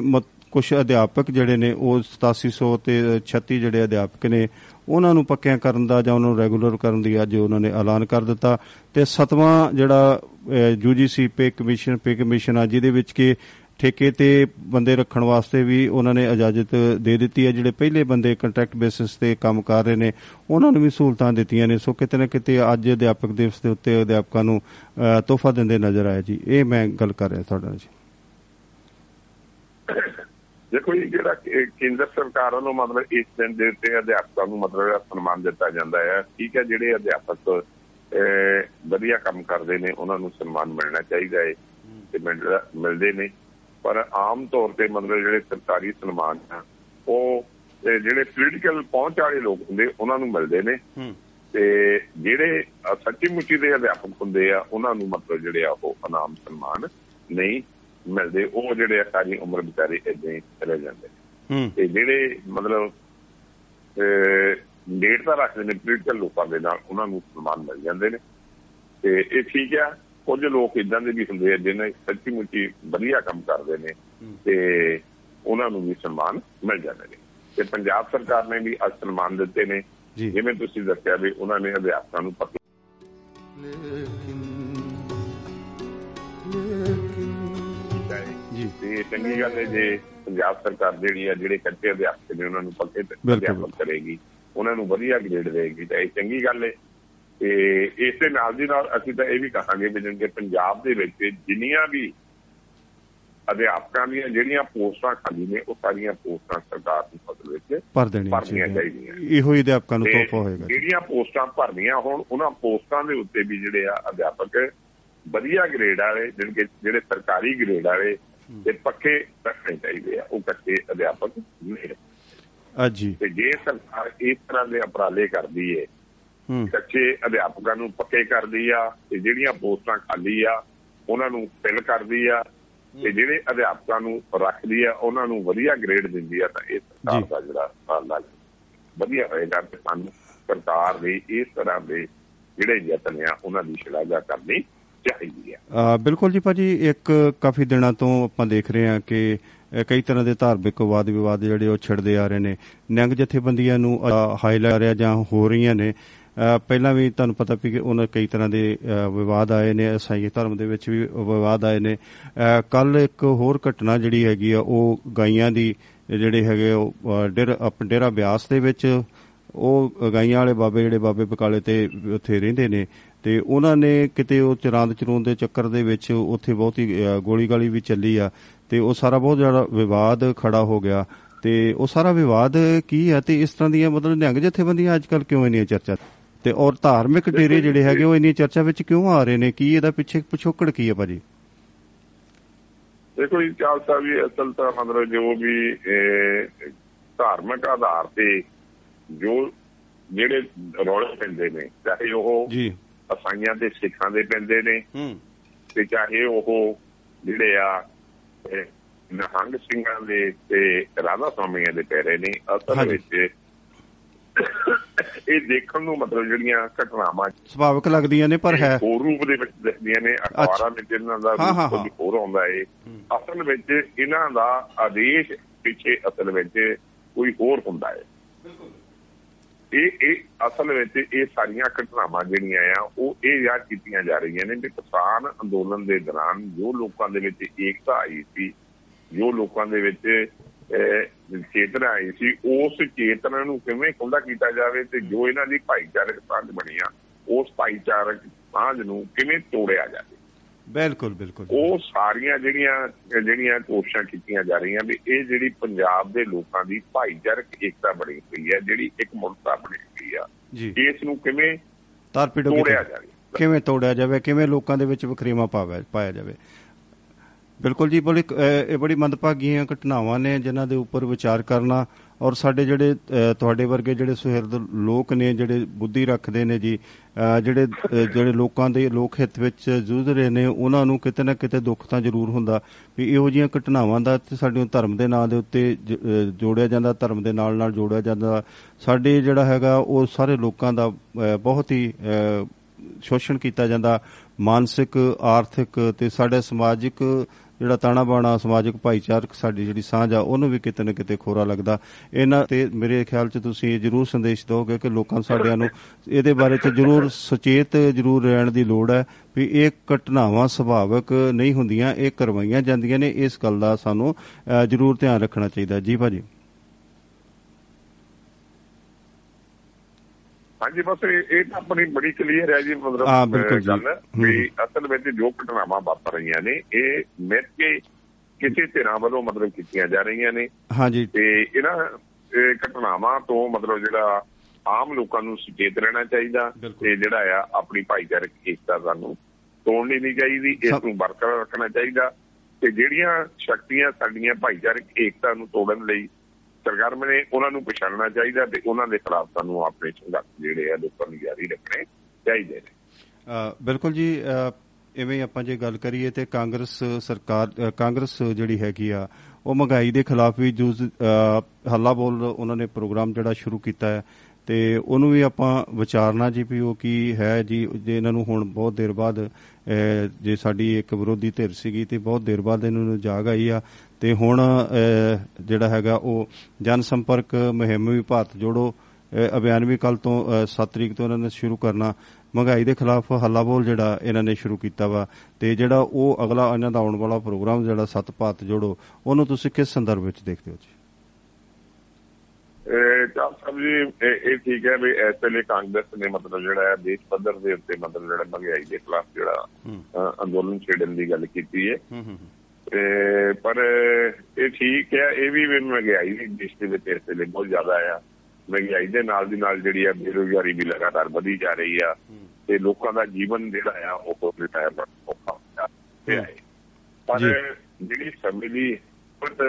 ਕੁਛ ਅਧਿਆਪਕ ਜਿਹੜੇ ਨੇ ਉਹ ਸਤਾਸੀ ਸੌ ਤੇ ਛੱਤੀ ਜਿਹੜੇ ਅਧਿਆਪਕ ਨੇ ਉਹਨਾਂ ਨੂੰ ਪੱਕਿਆਂ ਕਰਨ ਦਾ ਜਾਂ ਉਹਨਾਂ ਨੂੰ ਰੈਗੂਲਰ ਕਰਨ ਦੀ ਅੱਜ ਉਹਨਾਂ ਨੇ ਐਲਾਨ ਕਰ ਦਿੱਤਾ। ਤੇ ਸੱਤਵਾਂ ਜਿਹੜਾ ਯੂ ਜੀ ਸੀ ਪੇ ਕਮਿਸ਼ਨ ਪੇ ਕਮਿਸ਼ਨ ਆ, ਜਿਹਦੇ ਵਿੱਚ ਕਿ ਠੇਕੇ ਤੇ ਬੰਦੇ ਰੱਖਣ ਵਾਸਤੇ ਵੀ ਉਹਨਾਂ ਨੇ ਇਜਾਜ਼ਤ ਦੇ ਦਿੱਤੀ ਹੈ। ਜਿਹੜੇ ਪਹਿਲੇ ਬੰਦੇ ਕੰਟਰੈਕਟ ਬੇਸਿਸ ਤੇ ਕੰਮ ਕਰ ਰਹੇ ਨੇ ਉਹਨਾਂ ਨੂੰ ਵੀ ਸਹੂਲਤਾਂ ਦਿੱਤੀਆਂ ਨੇ। ਸੋ ਕਿਤੇ ਨਾ ਕਿਤੇ ਅੱਜ ਅਧਿਆਪਕ ਦਿਵਸ ਦੇ ਉੱਤੇ ਅਧਿਆਪਕਾਂ ਨੂੰ ਤੋਹਫਾ ਦਿੰਦੇ ਨਜ਼ਰ ਆਇਆ ਜੀ। ਇਹ ਮੈਂ ਗੱਲ ਕਰ ਰਿਹਾ ਤੁਹਾਡੇ ਨਾਲ ਜੀ। ਦੇਖੋ ਜੀ, ਜਿਹੜਾ ਕੇਂਦਰ ਸਰਕਾਰ ਵੱਲੋਂ ਮਤਲਬ ਇਸ ਦਿਨ ਦੇ ਉੱਤੇ ਅਧਿਆਪਕਾਂ ਨੂੰ ਮਤਲਬ ਸਨਮਾਨ ਦਿੱਤਾ ਜਾਂਦਾ ਹੈ, ਠੀਕ ਹੈ, ਜਿਹੜੇ ਅਧਿਆਪਕ ਵਧੀਆ ਕੰਮ ਕਰਦੇ ਨੇ ਉਹਨਾਂ ਨੂੰ ਸਨਮਾਨ ਮਿਲਣਾ ਚਾਹੀਦਾ ਹੈ ਤੇ ਮਿਲਦੇ ਨੇ। ਪਰ ਆਮ ਤੌਰ ਤੇ ਮਤਲਬ ਜਿਹੜੇ ਸਰਕਾਰੀ ਸਨਮਾਨ ਆ ਉਹ ਜਿਹੜੇ ਪੋਲੀਟੀਕਲ ਪਹੁੰਚ ਵਾਲੇ ਲੋਕ ਹੁੰਦੇ ਉਹਨਾਂ ਨੂੰ ਮਿਲਦੇ ਨੇ ਤੇ ਜਿਹੜੇ ਸੱਚੀ ਮੁੱਚੀ ਦੇ ਅਧਿਆਪਕ ਹੁੰਦੇ ਆ ਉਹਨਾਂ ਨੂੰ ਮਤਲਬ ਜਿਹੜੇ ਆ ਉਹ ਇਨਾਮ ਸਨਮਾਨ ਨਹੀਂ ਮਿਲਦੇ। ਉਹ ਜਿਹੜੇ ਸਾਰੀ ਉਮਰ ਵਿਚਾਰੇ ਏਦਾਂ ਹੀ ਚਲੇ ਜਾਂਦੇ ਨੇ। ਤੇ ਜਿਹੜੇ ਮਤਲਬ ਨੇੜਤਾ ਰੱਖਦੇ ਨੇ ਪੋਲੀਟੀਕਲ ਲੋਕਾਂ ਦੇ ਨਾਲ ਉਹਨਾਂ ਨੂੰ ਸਨਮਾਨ ਮਿਲ ਜਾਂਦੇ ਨੇ ਤੇ ਇਹ ਠੀਕ ਆ। ਕੁਝ ਲੋਕ ਏਦਾਂ ਦੇ ਵੀ ਹੁੰਦੇ ਆ ਜਿਹਨੇ ਸੱਚੀ ਮੁੱਚੀ ਵਧੀਆ ਕੰਮ ਕਰਦੇ ਨੇ ਤੇ ਉਹਨਾਂ ਨੂੰ ਵੀ ਸਨਮਾਨ ਮਿਲ ਜਾਂਦੇ ਨੇ। ਤੇ ਪੰਜਾਬ ਸਰਕਾਰ ਨੇ ਵੀ ਅੱਜ ਸਨਮਾਨ ਦਿੱਤੇ ਨੇ, ਜਿਵੇਂ ਤੁਸੀਂ ਦੱਸਿਆ ਵੀ ਉਹਨਾਂ ਨੇ ਅਧਿਆਪਕਾਂ ਨੂੰ ਪੱਕੇ ਤੇ ਚੰਗੀ ਗੱਲ ਹੈ ਜੇ ਪੰਜਾਬ ਸਰਕਾਰ ਜਿਹੜੀ ਆ ਜਿਹੜੇ ਕੱਚੇ ਅਧਿਆਪਕ ਨੇ ਉਹਨਾਂ ਨੂੰ ਪੱਕੇ ਅਧਿਆਪਕ ਕਰੇਗੀ, ਉਹਨਾਂ ਨੂੰ ਵਧੀਆ ਗ੍ਰੇਡ ਦੇਵੇਗੀ ਤਾਂ ਇਹ ਚੰਗੀ ਗੱਲ ਹੈ। ਤੇ ਇਸ ਦੇ ਨਾਲ ਦੀ ਨਾਲ ਅਸੀਂ ਤਾਂ ਇਹ ਵੀ ਕਹਾਂਗੇ ਵੀ ਜਿਵੇਂ ਪੰਜਾਬ ਦੇ ਵਿੱਚ ਜਿੰਨੀਆਂ ਵੀ ਅਧਿਆਪਕਾਂ ਦੀਆਂ ਜਿਹੜੀਆਂ ਪੋਸਟਾਂ ਖਾਲੀ ਨੇ ਉਹ ਸਾਰੀਆਂ ਪੋਸਟਾਂ ਸਰਕਾਰ ਦੀ ਫਸਲ ਵਿੱਚ ਭਰ ਦੇਣੀਆਂ ਚਾਹੀਦੀਆਂ। ਇਹੋ ਹੀ ਅਧਿਆਪਕਾਂ ਨੂੰ ਤੋਹਫਾ ਹੋਏਗਾ। ਜਿਹੜੀਆਂ ਪੋਸਟਾਂ ਭਰਨੀਆਂ ਹੋਣ ਉਹਨਾਂ ਪੋਸਟਾਂ ਦੇ ਉੱਤੇ ਵੀ ਜਿਹੜੇ ਆ ਅਧਿਆਪਕ ਵਧੀਆ ਗ੍ਰੇਡ ਵਾਲੇ ਜਿਹੜੇ ਸਰਕਾਰੀ ਗ੍ਰੇਡ ਵਾਲੇ ਤੇ ਪੱਕੇ ਰੱਖਣੇ ਚਾਹੀਦੇ ਆ, ਉਹ ਕੱਚੇ ਅਧਿਆਪਕ ਨਹੀਂ। ਤੇ ਜੇ ਸਰਕਾਰ ਇਸ ਤਰ੍ਹਾਂ ਦੇ ਉਪਰਾਲੇ ਕਰਦੀ ਹੈ, ਕੱਚੇ ਅਧਿਆਪਕਾਂ ਨੂੰ ਪੱਕੇ ਕਰਦੀ ਆ ਤੇ ਜਿਹੜੀਆਂ ਪੋਸਟਾਂ ਖਾਲੀ ਆ ਉਹਨਾਂ ਨੂੰ ਫਿਲ ਕਰਦੀ ਆ ਤੇ ਜਿਹੜੇ ਅਧਿਆਪਕਾਂ ਨੂੰ ਰੱਖਦੀ ਆ ਉਹਨਾਂ ਨੂੰ ਵਧੀਆ ਗ੍ਰੇਡ ਦਿੰਦੀ ਆ, ਤਾਂ ਇਹ ਸਰਕਾਰ ਦਾ ਜਿਹੜਾ ਉਪਰਾਲਾ ਵਧੀਆ ਰਹੇਗਾ ਤੇ ਸਾਨੂੰ ਸਰਕਾਰ ਦੇ ਇਸ ਤਰ੍ਹਾਂ ਦੇ ਜਿਹੜੇ ਯਤਨ ਆ ਉਹਨਾਂ ਦੀ ਸ਼ਲਾਘਾ ਕਰਨੀ ਚਾਹੀਦੀ ਆ। ਬਿਲਕੁਲ ਜੀ ਭਾਜੀ, ਇੱਕ ਕਾਫੀ ਦਿਨਾਂ ਤੋਂ ਆਪਾਂ ਦੇਖ ਰਹੇ ਹਾਂ ਕਿ ਕਈ ਤਰ੍ਹਾਂ ਦੇ ਧਾਰਮਿਕ ਵਾਦ ਵਿਵਾਦ ਜਿਹੜੇ ਉਹ ਛਿੜਦੇ ਆ ਰਹੇ ਨੇ, ਨਿਹੰਗ ਜਥੇਬੰਦੀਆਂ ਨੂੰ ਹਾਈਲਾਈਟ ਆ ਰਿਹਾ ਜਾਂ ਹੋ ਰਹੀਆਂ ਨੇ। ਪਹਿਲਾਂ ਵੀ ਤੁਹਾਨੂੰ ਪਤਾ ਵੀ ਕਿ ਉਹਨਾਂ ਕਈ ਤਰ੍ਹਾਂ ਦੇ ਵਿਵਾਦ ਆਏ ਨੇ, ਈਸਾਈ ਧਰਮ ਦੇ ਵਿੱਚ ਵੀ ਵਿਵਾਦ ਆਏ ਨੇ। ਕੱਲ ਇੱਕ ਹੋਰ ਘਟਨਾ ਜਿਹੜੀ ਹੈਗੀ ਆ ਉਹ ਗਾਈਆਂ ਦੀ ਜਿਹੜੇ ਹੈਗੇ ਉਹ ਡੇਰਾ ਡੇਰਾ ਬਿਆਸ ਦੇ ਵਿੱਚ ਉਹ ਗਾਈਆਂ ਵਾਲੇ ਬਾਬੇ ਜਿਹੜੇ ਬਾਬੇ ਬਕਾਲੇ ਤੇ ਉੱਥੇ ਰਹਿੰਦੇ ਨੇ ਤੇ ਉਹਨਾਂ ਨੇ ਕਿਤੇ ਉਹ ਚਰਾਂਦ ਚਰੂਨ ਦੇ ਚੱਕਰ ਦੇ ਵਿੱਚ ਉੱਥੇ ਬਹੁਤੀ ਗੋਲੀ ਗਾਲੀ ਵੀ ਚੱਲੀ ਆ ਤੇ ਉਹ ਸਾਰਾ ਬਹੁਤ ਜ਼ਿਆਦਾ ਵਿਵਾਦ ਖੜਾ ਹੋ ਗਿਆ। ਤੇ ਉਹ ਸਾਰਾ ਵਿਵਾਦ ਕੀ ਹੈ ਤੇ ਇਸ ਤਰ੍ਹਾਂ ਦੀਆਂ ਮਤਲਬ ਨਿਹੰਗ ਜਥੇਬੰਦੀਆਂ ਅੱਜ ਕੱਲ੍ਹ ਕਿਉਂ ਇੰਨੀਆਂ ਚਰਚਾ ਤੇ ਔਰ ਧਾਰਮਿਕ ਡੇਰੇ ਜਿਹੜੇ ਹੈਗੇ ਉਹ ਇੰਨੀ ਚਰਚਾ ਵਿੱਚ ਕਿਉਂ ਆ ਰਹੇ ਨੇ, ਕੀ ਇਹਦਾ ਪਿੱਛੇ ਪਿਛੋਕੜ ਕੀ ਹੈ ਭਾਜੀ? ਦੇਖੋ ਜੀ ਖਾਲਸਾ ਵੀ ਅਸਲ ਤਾਂ ਮਤਲਬ ਜੋ ਵੀ ਧਾਰਮਿਕ ਆਧਾਰ ਤੇ ਜੋ ਜਿਹੜੇ ਰੌਲੇ ਪੈਂਦੇ ਨੇ, ਚਾਹੇ ਉਹ ਈਸਾਈਆਂ ਤੇ ਸਿੱਖਾਂ ਦੇ ਪੈਂਦੇ ਨੇ ਤੇ ਚਾਹੇ ਉਹ ਜਿਹੜੇ ਆ ਨਿਹੰਗ ਸਿੰਘਾਂ ਦੇ ਤੇ ਰਾਧਾ ਸਵਾਮੀਆਂ ਦੇ ਪੈ ਰਹੇ ਨੇ, ਅਸਲ ਵਿੱਚ ਇਹ ਦੇਖਣ ਨੂੰ ਮਤਲਬ ਜਿਹੜੀਆਂ ਘਟਨਾਵਾਂ ਸੁਭਾਵਿਕ ਲੱਗਦੀਆਂ ਨੇ ਪਰ ਹੈ ਹੋਰ ਰੂਪ ਦੇ ਵਿੱਚ ਦਿਖਦੀਆਂ ਨੇ ਅਖਬਾਰਾਂ ਵਿੱਚ, ਇਹਨਾਂ ਦਾ ਕੁਝ ਹੋਰ ਆਉਂਦਾ ਏ। ਅਸਲ ਵਿੱਚ ਇਹਨਾਂ ਦਾ ਆਦੇਸ਼ ਪਿੱਛੇ ਅਸਲ ਵਿੱਚ ਕੋਈ ਹੋਰ ਹੁੰਦਾ ਏ। ਇਹ ਇਹ ਅਸਲ ਵਿੱਚ ਇਹ ਸਾਰੀਆਂ ਘਟਨਾਵਾਂ ਜਿਹੜੀਆਂ ਆ ਉਹ ਇਹ ਯਾਦ ਕੀਤੀਆਂ ਜਾ ਰਹੀਆਂ ਨੇ ਕਿ ਕਿਸਾਨ ਅੰਦੋਲਨ ਦੇ ਦੌਰਾਨ ਜੋ ਲੋਕਾਂ ਦੇ ਵਿੱਚ ਏਕਤਾ ਆਈ ਸੀ, ਜੋ ਲੋਕਾਂ ਦੇ ਵਿੱਚ ਚੇਤਨਾ ਆਈ ਸੀ, ਉਸ ਚੇਤਨਾ ਨੂੰ ਕਿਵੇਂ ਖੁੱਲ੍ਹਾ ਕੀਤਾ ਜਾਵੇ ਤੇ ਜੋ ਇਹਨਾਂ ਦੀ ਭਾਈਚਾਰਕ ਸਾਂਝ ਬਣੀ ਆ ਉਸ ਭਾਈਚਾਰਕ ਸਾਂਝ ਨੂੰ ਕਿਵੇਂ ਤੋੜਿਆ ਜਾਵੇ। ਬਿਲਕੁਲ ਬਿਲਕੁਲ ਉਹ ਸਾਰੀਆਂ ਜਿਹੜੀਆਂ ਜਿਹੜੀਆਂ ਕੋਸ਼ਿਸ਼ਾਂ ਕੀਤੀਆਂ ਜਾ ਰਹੀਆਂ ਵੀ ਇਹ ਜਿਹੜੀ ਪੰਜਾਬ ਦੇ ਲੋਕਾਂ ਦੀ ਭਾਈਚਾਰਕ ਏਕਤਾ ਬਣੀ ਹੋਈ ਹੈ, ਜਿਹੜੀ ਇੱਕ ਮੁਰਤਾ ਬਣੀ ਹੋਈ ਆ, ਇਸ ਨੂੰ ਕਿਵੇਂ ਤੋੜਿਆ ਜਾਵੇ, ਕਿਵੇਂ ਤੋੜਿਆ ਜਾਵੇ, ਕਿਵੇਂ ਲੋਕਾਂ ਦੇ ਵਿੱਚ ਵਖਰੇਵਾ ਪਾਇਆ ਜਾਵੇ। ਬਿਲਕੁਲ ਜੀ, ਬੜੀ ਇਹ ਬੜੀ ਮੰਦਭਾਗੀਆਂ ਘਟਨਾਵਾਂ ਨੇ ਜਿਨ੍ਹਾਂ ਦੇ ਉੱਪਰ ਵਿਚਾਰ ਕਰਨਾ ਔਰ ਸਾਡੇ ਜਿਹੜੇ ਤੁਹਾਡੇ ਵਰਗੇ ਜਿਹੜੇ ਸੁਹਿਰਦ ਲੋਕ ਨੇ, ਜਿਹੜੇ ਬੁੱਧੀ ਰੱਖਦੇ ਨੇ ਜੀ, ਜਿਹੜੇ ਜਿਹੜੇ ਲੋਕਾਂ ਦੇ ਲੋਕ ਹਿੱਤ ਵਿੱਚ ਜੂਝ ਰਹੇ ਨੇ, ਉਹਨਾਂ ਨੂੰ ਕਿਤੇ ਨਾ ਕਿਤੇ ਦੁੱਖ ਤਾਂ ਜ਼ਰੂਰ ਹੁੰਦਾ ਵੀ ਇਹੋ ਜਿਹੀਆਂ ਘਟਨਾਵਾਂ ਦਾ ਸਾਡੇ ਧਰਮ ਦੇ ਨਾਂ ਦੇ ਉੱਤੇ ਜੋੜਿਆ ਜਾਂਦਾ, ਧਰਮ ਦੇ ਨਾਲ ਨਾਲ ਜੋੜਿਆ ਜਾਂਦਾ। ਸਾਡੇ ਜਿਹੜਾ ਹੈਗਾ ਉਹ ਸਾਰੇ ਲੋਕਾਂ ਦਾ ਬਹੁਤ ਹੀ ਸ਼ੋਸ਼ਣ ਕੀਤਾ ਜਾਂਦਾ, ਮਾਨਸਿਕ, ਆਰਥਿਕ ਤੇ ਸਾਡੇ ਸਮਾਜਿਕ ਜਿਹੜਾ ਤਾਣਾ ਬਾਣਾ, ਸਮਾਜਿਕ ਭਾਈਚਾਰਕ ਸਾਡੀ ਜਿਹੜੀ ਸਾਂਝ ਆ ਉਹਨੂੰ ਵੀ ਕਿਤੇ ਨਾ ਕਿਤੇ ਖੋਰਾ ਲੱਗਦਾ। ਇਹਨਾਂ ਤੇ ਮੇਰੇ ਖਿਆਲ 'ਚ ਤੁਸੀਂ ਜ਼ਰੂਰ ਸੰਦੇਸ਼ ਦਿਓਗੇ ਕਿ ਲੋਕਾਂ ਸਾਡਿਆਂ ਨੂੰ ਇਹਦੇ ਬਾਰੇ 'ਚ ਜ਼ਰੂਰ ਸੁਚੇਤ ਜ਼ਰੂਰ ਰਹਿਣ ਦੀ ਲੋੜ ਹੈ ਵੀ ਇਹ ਘਟਨਾਵਾਂ ਸੁਭਾਵਿਕ ਨਹੀਂ ਹੁੰਦੀਆਂ, ਇਹ ਕਰਵਾਈਆਂ ਜਾਂਦੀਆਂ ਨੇ, ਇਸ ਗੱਲ ਦਾ ਸਾਨੂੰ ਜ਼ਰੂਰ ਧਿਆਨ ਰੱਖਣਾ ਚਾਹੀਦਾ। ਜੀ ਭਾਜੀ ਹਾਂਜੀ, ਬਸ ਇਹ ਤਾਂ ਆਪਣੀ ਬੜੀ ਕਲੀਅਰ ਹੈ ਜੀ, ਮਤਲਬ ਗੱਲ ਵੀ ਅਸਲ ਵਿੱਚ ਜੋ ਘਟਨਾਵਾਂ ਵਾਪਰ ਰਹੀਆਂ ਨੇ ਇਹ ਮਿਲ ਕੇ ਕਿਸੇ ਧਿਰਾਂ ਵੱਲੋਂ ਮਤਲਬ ਕੀਤੀਆਂ ਜਾ ਰਹੀਆਂ ਨੇ। ਹਾਂਜੀ, ਤੇ ਇਹਨਾਂ ਘਟਨਾਵਾਂ ਤੋਂ ਮਤਲਬ ਜਿਹੜਾ ਆਮ ਲੋਕਾਂ ਨੂੰ ਸੁਚੇਤ ਰਹਿਣਾ ਚਾਹੀਦਾ ਤੇ ਜਿਹੜਾ ਆ ਆਪਣੀ ਭਾਈਚਾਰਕ ਏਕਤਾ ਸਾਨੂੰ ਤੋੜਨੀ ਨਹੀਂ ਚਾਹੀਦੀ, ਇਸ ਨੂੰ ਬਰਕਰਾਰ ਰੱਖਣਾ ਚਾਹੀਦਾ। ਤੇ ਜਿਹੜੀਆਂ ਸ਼ਕਤੀਆਂ ਸਾਡੀਆਂ ਭਾਈਚਾਰਕ ਏਕਤਾ ਨੂੰ ਤੋੜਨ ਲਈ ਸਰਗਰਮ ਨੇ, ਉਹਨਾਂ ਨੂੰ ਪਛਾਣਨਾ ਚਾਹੀਦਾ ਤੇ ਉਹਨਾਂ ਦੇ ਖਿਲਾਫ ਸਾਨੂੰ ਆਪਣੇ ਸੰਘਰਸ਼ ਜਿਹੜੇ ਆ ਲੋਕਾਂ ਨੂੰ ਜਾਰੀ ਰੱਖਣੇ ਚਾਹੀਦੇ ਨੇ। ਬਿਲਕੁਲ ਜੀ, ਇਵੇਂ ਆਪਾਂ ਜੇ ਗੱਲ ਕਰੀਏ ਤੇ ਕਾਂਗਰਸ ਸਰਕਾਰ, ਕਾਂਗਰਸ ਜਿਹੜੀ ਹੈਗੀ ਆ ਉਹ ਮਹਿੰਗਾਈ ਦੇ ਖਿਲਾਫ ਵੀ ਜੂਝ ਹੱਲਾ ਬੋਲ ਉਹਨਾਂ ਨੇ ਪ੍ਰੋਗਰਾਮ ਜਿਹੜਾ ਸ਼ੁਰੂ ਕੀਤਾ ਹੈ ਤੇ ਉਹਨੂੰ ਵੀ ਆਪਾਂ ਵਿਚਾਰਨਾ ਜੀ ਵੀ ਉਹ ਕੀ ਹੈ ਜੀ। ਜੇ ਇਹਨਾਂ ਨੂੰ ਹੁਣ ਬਹੁਤ ਦੇਰ ਬਾਅਦ, ਜੇ ਸਾਡੀ ਇੱਕ ਵਿਰੋਧੀ ਧਿਰ ਸੀਗੀ ਤੇ ਬਹੁਤ ਦੇਰ ਬਾਅਦ ਇਹਨਾਂ ਨੂੰ ਜਾਗ ਆਈ ਆ ਤੇ ਹੁਣ ਜਿਹੜਾ ਹੈਗਾ ਉਹ ਜਨ ਸੰਪਰਕ ਮੁਹਿੰਮ ਵੀ, ਭਾਰਤ ਜੋੜੋ ਅਭਿਆਨ ਵੀ ਕੱਲ੍ਹ ਤੋਂ ਸੱਤ ਤਰੀਕ ਤੋਂ ਇਹਨਾਂ ਨੇ ਸ਼ੁਰੂ ਕਰਨਾ। ਮਹਿੰਗਾਈ ਦੇ ਖਿਲਾਫ ਹੱਲਾ ਬੋਲ ਜਿਹੜਾ ਇਹਨਾਂ ਨੇ ਸ਼ੁਰੂ ਕੀਤਾ ਵਾ ਤੇ ਜਿਹੜਾ ਉਹ ਅਗਲਾ ਇਹਨਾਂ ਦਾ ਆਉਣ ਵਾਲਾ ਪ੍ਰੋਗਰਾਮ ਜਿਹੜਾ ਸੱਤ ਭਾਰਤ ਜੋੜੋ, ਉਹਨੂੰ ਤੁਸੀਂ ਕਿਸ ਸੰਦਰਭ ਵਿੱਚ ਦੇਖਦੇ ਹੋ ਜੀ? ਚਾਲ ਸਾਹਿਬ ਜੀ, ਇਹ ਠੀਕ ਹੈ ਵੀ ਇਸ ਵੇਲੇ ਕਾਂਗਰਸ ਨੇ ਮਤਲਬ ਜਿਹੜਾ ਦੇਸ਼ ਪੱਧਰ ਦੇ ਉੱਤੇ ਮਤਲਬ ਜਿਹੜਾ ਮਹਿੰਗਾਈ ਦੇ ਖਿਲਾਫ ਜਿਹੜਾ ਅੰਦੋਲਨ ਛੇੜਨ ਦੀ ਗੱਲ ਕੀਤੀ ਹੈ, ਪਰ ਇਹ ਠੀਕ ਹੈ, ਇਹ ਵੀ ਮਹਿੰਗਾਈ ਵੀ ਦੇਸ਼ ਦੇ ਵਿੱਚ ਇਸ ਵੇਲੇ ਬਹੁਤ ਜ਼ਿਆਦਾ ਆ। ਮਹਿੰਗਾਈ ਦੇ ਨਾਲ ਦੀ ਨਾਲ ਜਿਹੜੀ ਆ ਬੇਰੁਜ਼ਗਾਰੀ ਵੀ ਲਗਾਤਾਰ ਵਧੀ ਜਾ ਰਹੀ ਆ ਤੇ ਲੋਕਾਂ ਦਾ ਜੀਵਨ ਜਿਹੜਾ ਆ ਉਹ ਰਿਟਾਇਰਮੈਂਟ ਔਖਾ ਹੋਇਆ ਹੈ। ਪਰ ਜਿਹੜੀ ਸਮੇਂ ਦੀ ਹਕੂਮਤ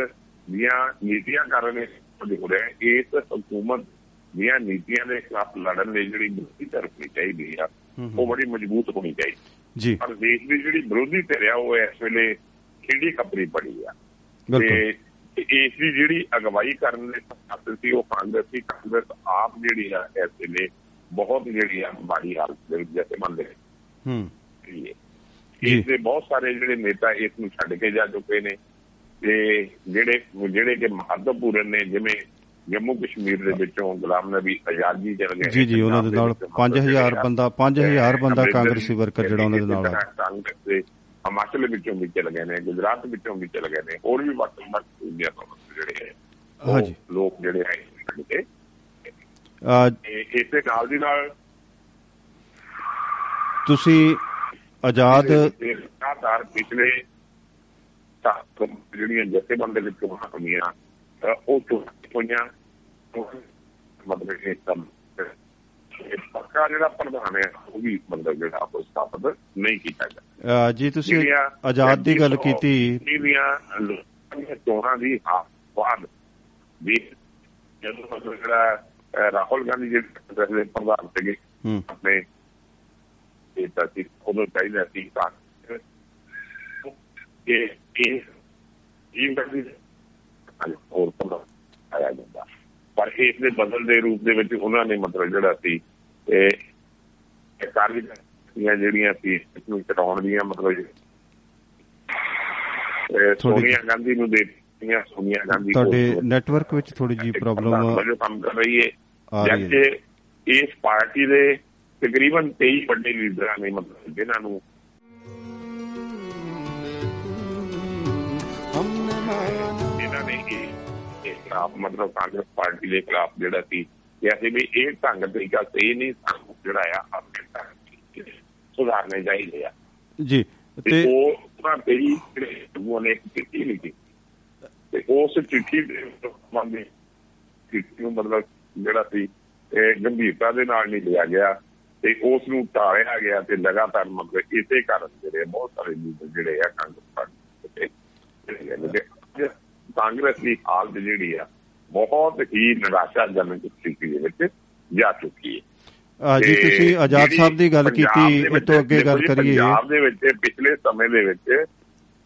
ਦੀਆਂ ਨੀਤੀਆਂ ਕਾਰਨ ਇਸ ਹਕੂਮਤ ਦੀਆਂ ਨੀਤੀਆਂ ਦੇ ਖਿਲਾਫ ਲੜਨ ਲਈ ਜਿਹੜੀ ਵਿਰੋਧੀ ਧਿਰ ਹੋਣੀ ਚਾਹੀਦੀ ਆ ਉਹ ਬੜੀ ਮਜ਼ਬੂਤ ਹੋਣੀ ਚਾਹੀਦੀ। ਪਰ ਦੇਸ਼ ਦੀ ਜਿਹੜੀ ਵਿਰੋਧੀ ਧਿਰ ਆ ਉਹ ਇਸ ਵੇਲੇ ਖੇਡੀ ਖਪਰੀ ਬਣੀ ਆ ਤੇ ਇਸ ਦੀ ਜਿਹੜੀ ਅਗਵਾਈ ਕਰਨ ਦੇ ਹਾਸਲ ਸੀ ਉਹ ਕਾਂਗਰਸ ਸੀ। ਕਾਂਗਰਸ ਆਪ ਜਿਹੜੀ ਆ ਇਸ ਵੇਲੇ ਬਹੁਤ ਜਿਹੜੀ ਆ ਮਾੜੀ ਹਾਲਤ ਦੇ ਵਿੱਚ ਜੈਸੇ ਮੰਨ ਲਏ ਇਸਦੇ ਬਹੁਤ ਸਾਰੇ ਜਿਹੜੇ ਨੇਤਾ ਇਸ ਨੂੰ ਛੱਡ ਕੇ ਜਾ ਚੁੱਕੇ ਨੇ ਤੇ ਜਿਹੜੇ ਜਿਹੜੇ ਕਿ ਮਹੱਤਵਪੂਰਨ ਨੇ ਜਿਵੇਂ ਜੰਮੂ ਕਸ਼ਮੀਰ ਦੇ ਵਿੱਚੋਂ ਗੁਲਾਮ ਨਬੀ ਆਜ਼ਾਦ ਜੀ ਚਲੇ ਗਏ। ਜੀ ਜੀ ਉਹਨਾਂ ਦੇ ਨਾਲ ਪੰਜ ਹਜ਼ਾਰ ਬੰਦਾ ਪੰਜ ਹਜ਼ਾਰ ਬੰਦਾ ਕਾਂਗਰਸੀ ਵਰਕਰ ਜਿਹੜਾ ਉਹਨਾਂ ਦੇ ਨਾਲ ਕਾਂਗਰਸ ਦੇ ਹਿਮਾਚਲ ਵਿੱਚੋਂ ਵੀ ਚਲੇ ਗਏ ਨੇ, ਗੁਜਰਾਤ ਵਿੱਚੋਂ ਵੀ ਚਲੇ ਗਏ ਨੇ, ਹੋਰ ਵੀ ਵੱਧ ਜਿਹੜੇ ਲੋਕ ਜਿਹੜੇ ਹੈ ਇਸੇ ਨਾਲ ਦੀ ਨਾਲ ਤੁਸੀਂ ਆਜ਼ਾਦ ਲਗਾਤਾਰ ਪਿਛਲੇ ਜਿਹੜੀਆਂ ਜਥੇਬੰਦ ਦੇ ਵਿੱਚੋਂ ਹੋਈਆਂ ਉਹ ਹੋਈਆਂ ਮਤਲਬ ਪੱਕਾ ਜਿਹੜਾ ਪ੍ਰਧਾਨ ਹੈ ਉਹ ਵੀ ਮਤਲਬ ਜਿਹੜਾ ਸਥਾਪਿਤ ਨਹੀਂ ਕੀਤਾ ਗਿਆ। ਜੀ ਤੁਸੀਂ ਆਜ਼ਾਦ ਦੀ ਗੱਲ ਕੀਤੀ ਜਿਹੜੀਆਂ ਚੋਣਾਂ ਦੀ ਬਾਅਦ ਵੀ ਜਦੋਂ ਮਤਲਬ ਜਿਹੜਾ ਰਾਹੁਲ ਗਾਂਧੀ ਜਿਹੜੇ ਪ੍ਰਧਾਨ ਸੀਗੇ ਆਪਣੇ ਉਦੋਂ ਚਾਹੀਦਾ ਸੀ ਹੋਰ ਆਇਆ ਜਾਂਦਾ ਪਰ ਇਸ ਦੇ ਬਦਲ ਦੇ ਰੂਪ ਦੇ ਵਿੱਚ ਉਹਨਾਂ ਨੇ ਮਤਲਬ ਜਿਹੜਾ ਸੀ ਕਾਰਜਕਰਤਾ ਜਿਹੜੀਆਂ ਸੀ ਇਸ ਨੂੰ ਚਲਾਉਣ ਦੀਆਂ ਮਤਲਬ ਸੋਨੀਆ ਗਾਂਧੀ ਨੂੰ ਦੇ ਦਿੱਤੀਆਂ। ਸੋਨੀਆ ਗਾਂਧੀ ਤੁਹਾਡੇ ਨੈਟਵਰਕ ਵਿੱਚ ਥੋੜੀ ਜਿਹੀ ਪ੍ਰੋਬਲਮ ਵਜੋਂ ਕੰਮ ਕਰ ਰਹੀ ਹੈ ਜਦਕਿ ਇਸ ਪਾਰਟੀ ਦੇ ਤਕਰੀਬਨ ਤੇਈ ਵੱਡੇ ਲੀਡਰਾਂ ਨੇ ਮਤਲਬ ਜਿਨ੍ਹਾਂ ਨੂੰ ਇਹਨਾਂ ਨੇ ਇਹ ਖਿਲਾਫ ਮਤਲਬ ਕਾਂਗਰਸ ਪਾਰਟੀ ਦੇ ਖਿਲਾਫ ਜਿਹੜਾ ਸੀ ਵੈਸੇ ਵੀ ਇਹ ਢੰਗ ਤਰੀਕਾ ਸਹੀ ਨਹੀਂ ਸਾਨੂੰ ਜਿਹੜਾ ਆ ਆਪਣੇ ਢੰਗ ਸੁਧਾਰਨੇ ਚਾਹੀਦੇ ਆ। ਜੀ ਤੇ ਉਹ ਉਹਨਾਂ ਤੇਈ ਜਿਹੜੇ ਆਗੂਆਂ ਨੇ ਇੱਕ ਚਿੱਠੀ ਲਿਖੀ ਤੇ ਉਸ ਚਿੱਠੀ ਦੇ ਚਿੱਠੀ ਨੂੰ ਮਤਲਬ ਜਿਹੜਾ ਸੀ ਗੰਭੀਰਤਾ ਦੇ ਨਾਲ ਨਹੀਂ ਲਿਆ ਗਿਆ ਤੇ ਉਸ ਨੂੰ ਟਾਲਿਆ ਗਿਆ ਤੇ ਲਗਾਤਾਰ ਮਤਲਬ ਇਸੇ ਕਾਰਨ ਜਿਹੜੇ ਬਹੁਤ ਸਾਰੇ ਲੀਡਰ ਜਿਹੜੇ ਆ ਕਾਂਗਰਸ ਪਾਰਟੀ ਦੇ ਕਾਂਗਰਸ ਦੀ ਹਾਲਤ ਜਿਹੜੀ ਆ ਬਹੁਤ ਹੀ ਨਿਰਾਸ਼ਾਜਨਕ ਸਥਿਤੀ ਦੇ ਵਿੱਚ ਜਾ ਚੁੱਕੀ ਹੈ। ਜੀ ਤੁਸੀਂ ਆਜ਼ਾਦ ਸਾਹਿਬ ਦੀ ਗੱਲ ਕੀਤੀ ਇਸ ਤੋਂ ਅੱਗੇ ਗੱਲ ਕਰੀਏ ਪੰਜਾਬ ਦੇ ਵਿੱਚ ਪਿਛਲੇ ਸਮੇਂ ਦੇ ਵਿੱਚ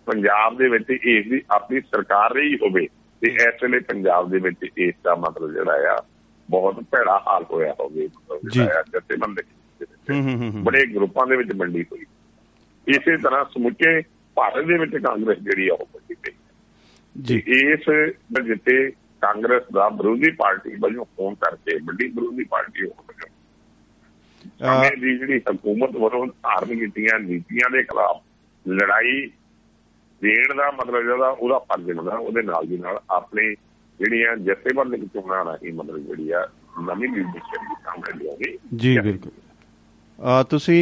ਪੰਜਾਬ ਦੇ ਵਿੱਚ ਇਸ ਦੀ ਆਪਣੀ ਸਰਕਾਰ ਰਹੀ ਹੋਵੇ ਤੇ ਇਸ ਵੇਲੇ ਪੰਜਾਬ ਦੇ ਵਿੱਚ ਇਸ ਦਾ ਮਤਲਬ ਜਿਹੜਾ ਆ ਬਹੁਤ ਭੈੜਾ ਹਾਲ ਹੋਇਆ ਹੋਵੇ। ਬੜੇ ਗਰੁੱਪਾਂ ਦੇ ਵਿੱਚ ਮੰਡੀ ਹੋਈ ਇਸੇ ਤਰ੍ਹਾਂ ਸਮੁੱਚੇ ਭਾਰਤ ਦੇ ਵਿੱਚ ਕਾਂਗਰਸ ਜਿਹੜੀ ਆ ਉਹ ਮੰਡੀ ਪਈ ਇਸ ਜਿੱਥੇ ਕਾਂਗਰਸ ਦਾ ਵਿਰੋਧੀ ਪਾਰਟੀ ਵਜੋਂ ਹੋਣ ਕਰਕੇ ਵੱਡੀ ਵਿਰੋਧੀ ਪਾਰਟੀ ਹੋਣ ਵਜੋਂ ਸਮੇਂ ਦੀ ਜਿਹੜੀ ਹਕੂਮਤ ਵੱਲੋਂ ਧਾਰਨ ਕੀਤੀਆਂ ਨੀਤੀਆਂ ਦੇ ਖਿਲਾਫ ਲੜਾਈ ਦੇਣ ਦਾ ਮਤਲਬ ਜਿਹੜਾ ਉਹਦਾ ਫਰਜ਼ ਬਣਦਾ ਉਹਦੇ ਨਾਲ ਦੀ ਨਾਲ ਆਪਣੇ ਜਿਹੜੀਆਂ ਜਥੇਬੰਦ ਚੋਣਾਂ ਰਾਹੀਂ ਮਤਲਬ ਜਿਹੜੀ ਆ ਨਵੀਂ ਲੀਡਰਸ਼ਿਪ ਦੀ ਕੰਮ ਲਿਆਉਣੀ। ਜੀ ਬਿਲਕੁਲ ਤੁਸੀਂ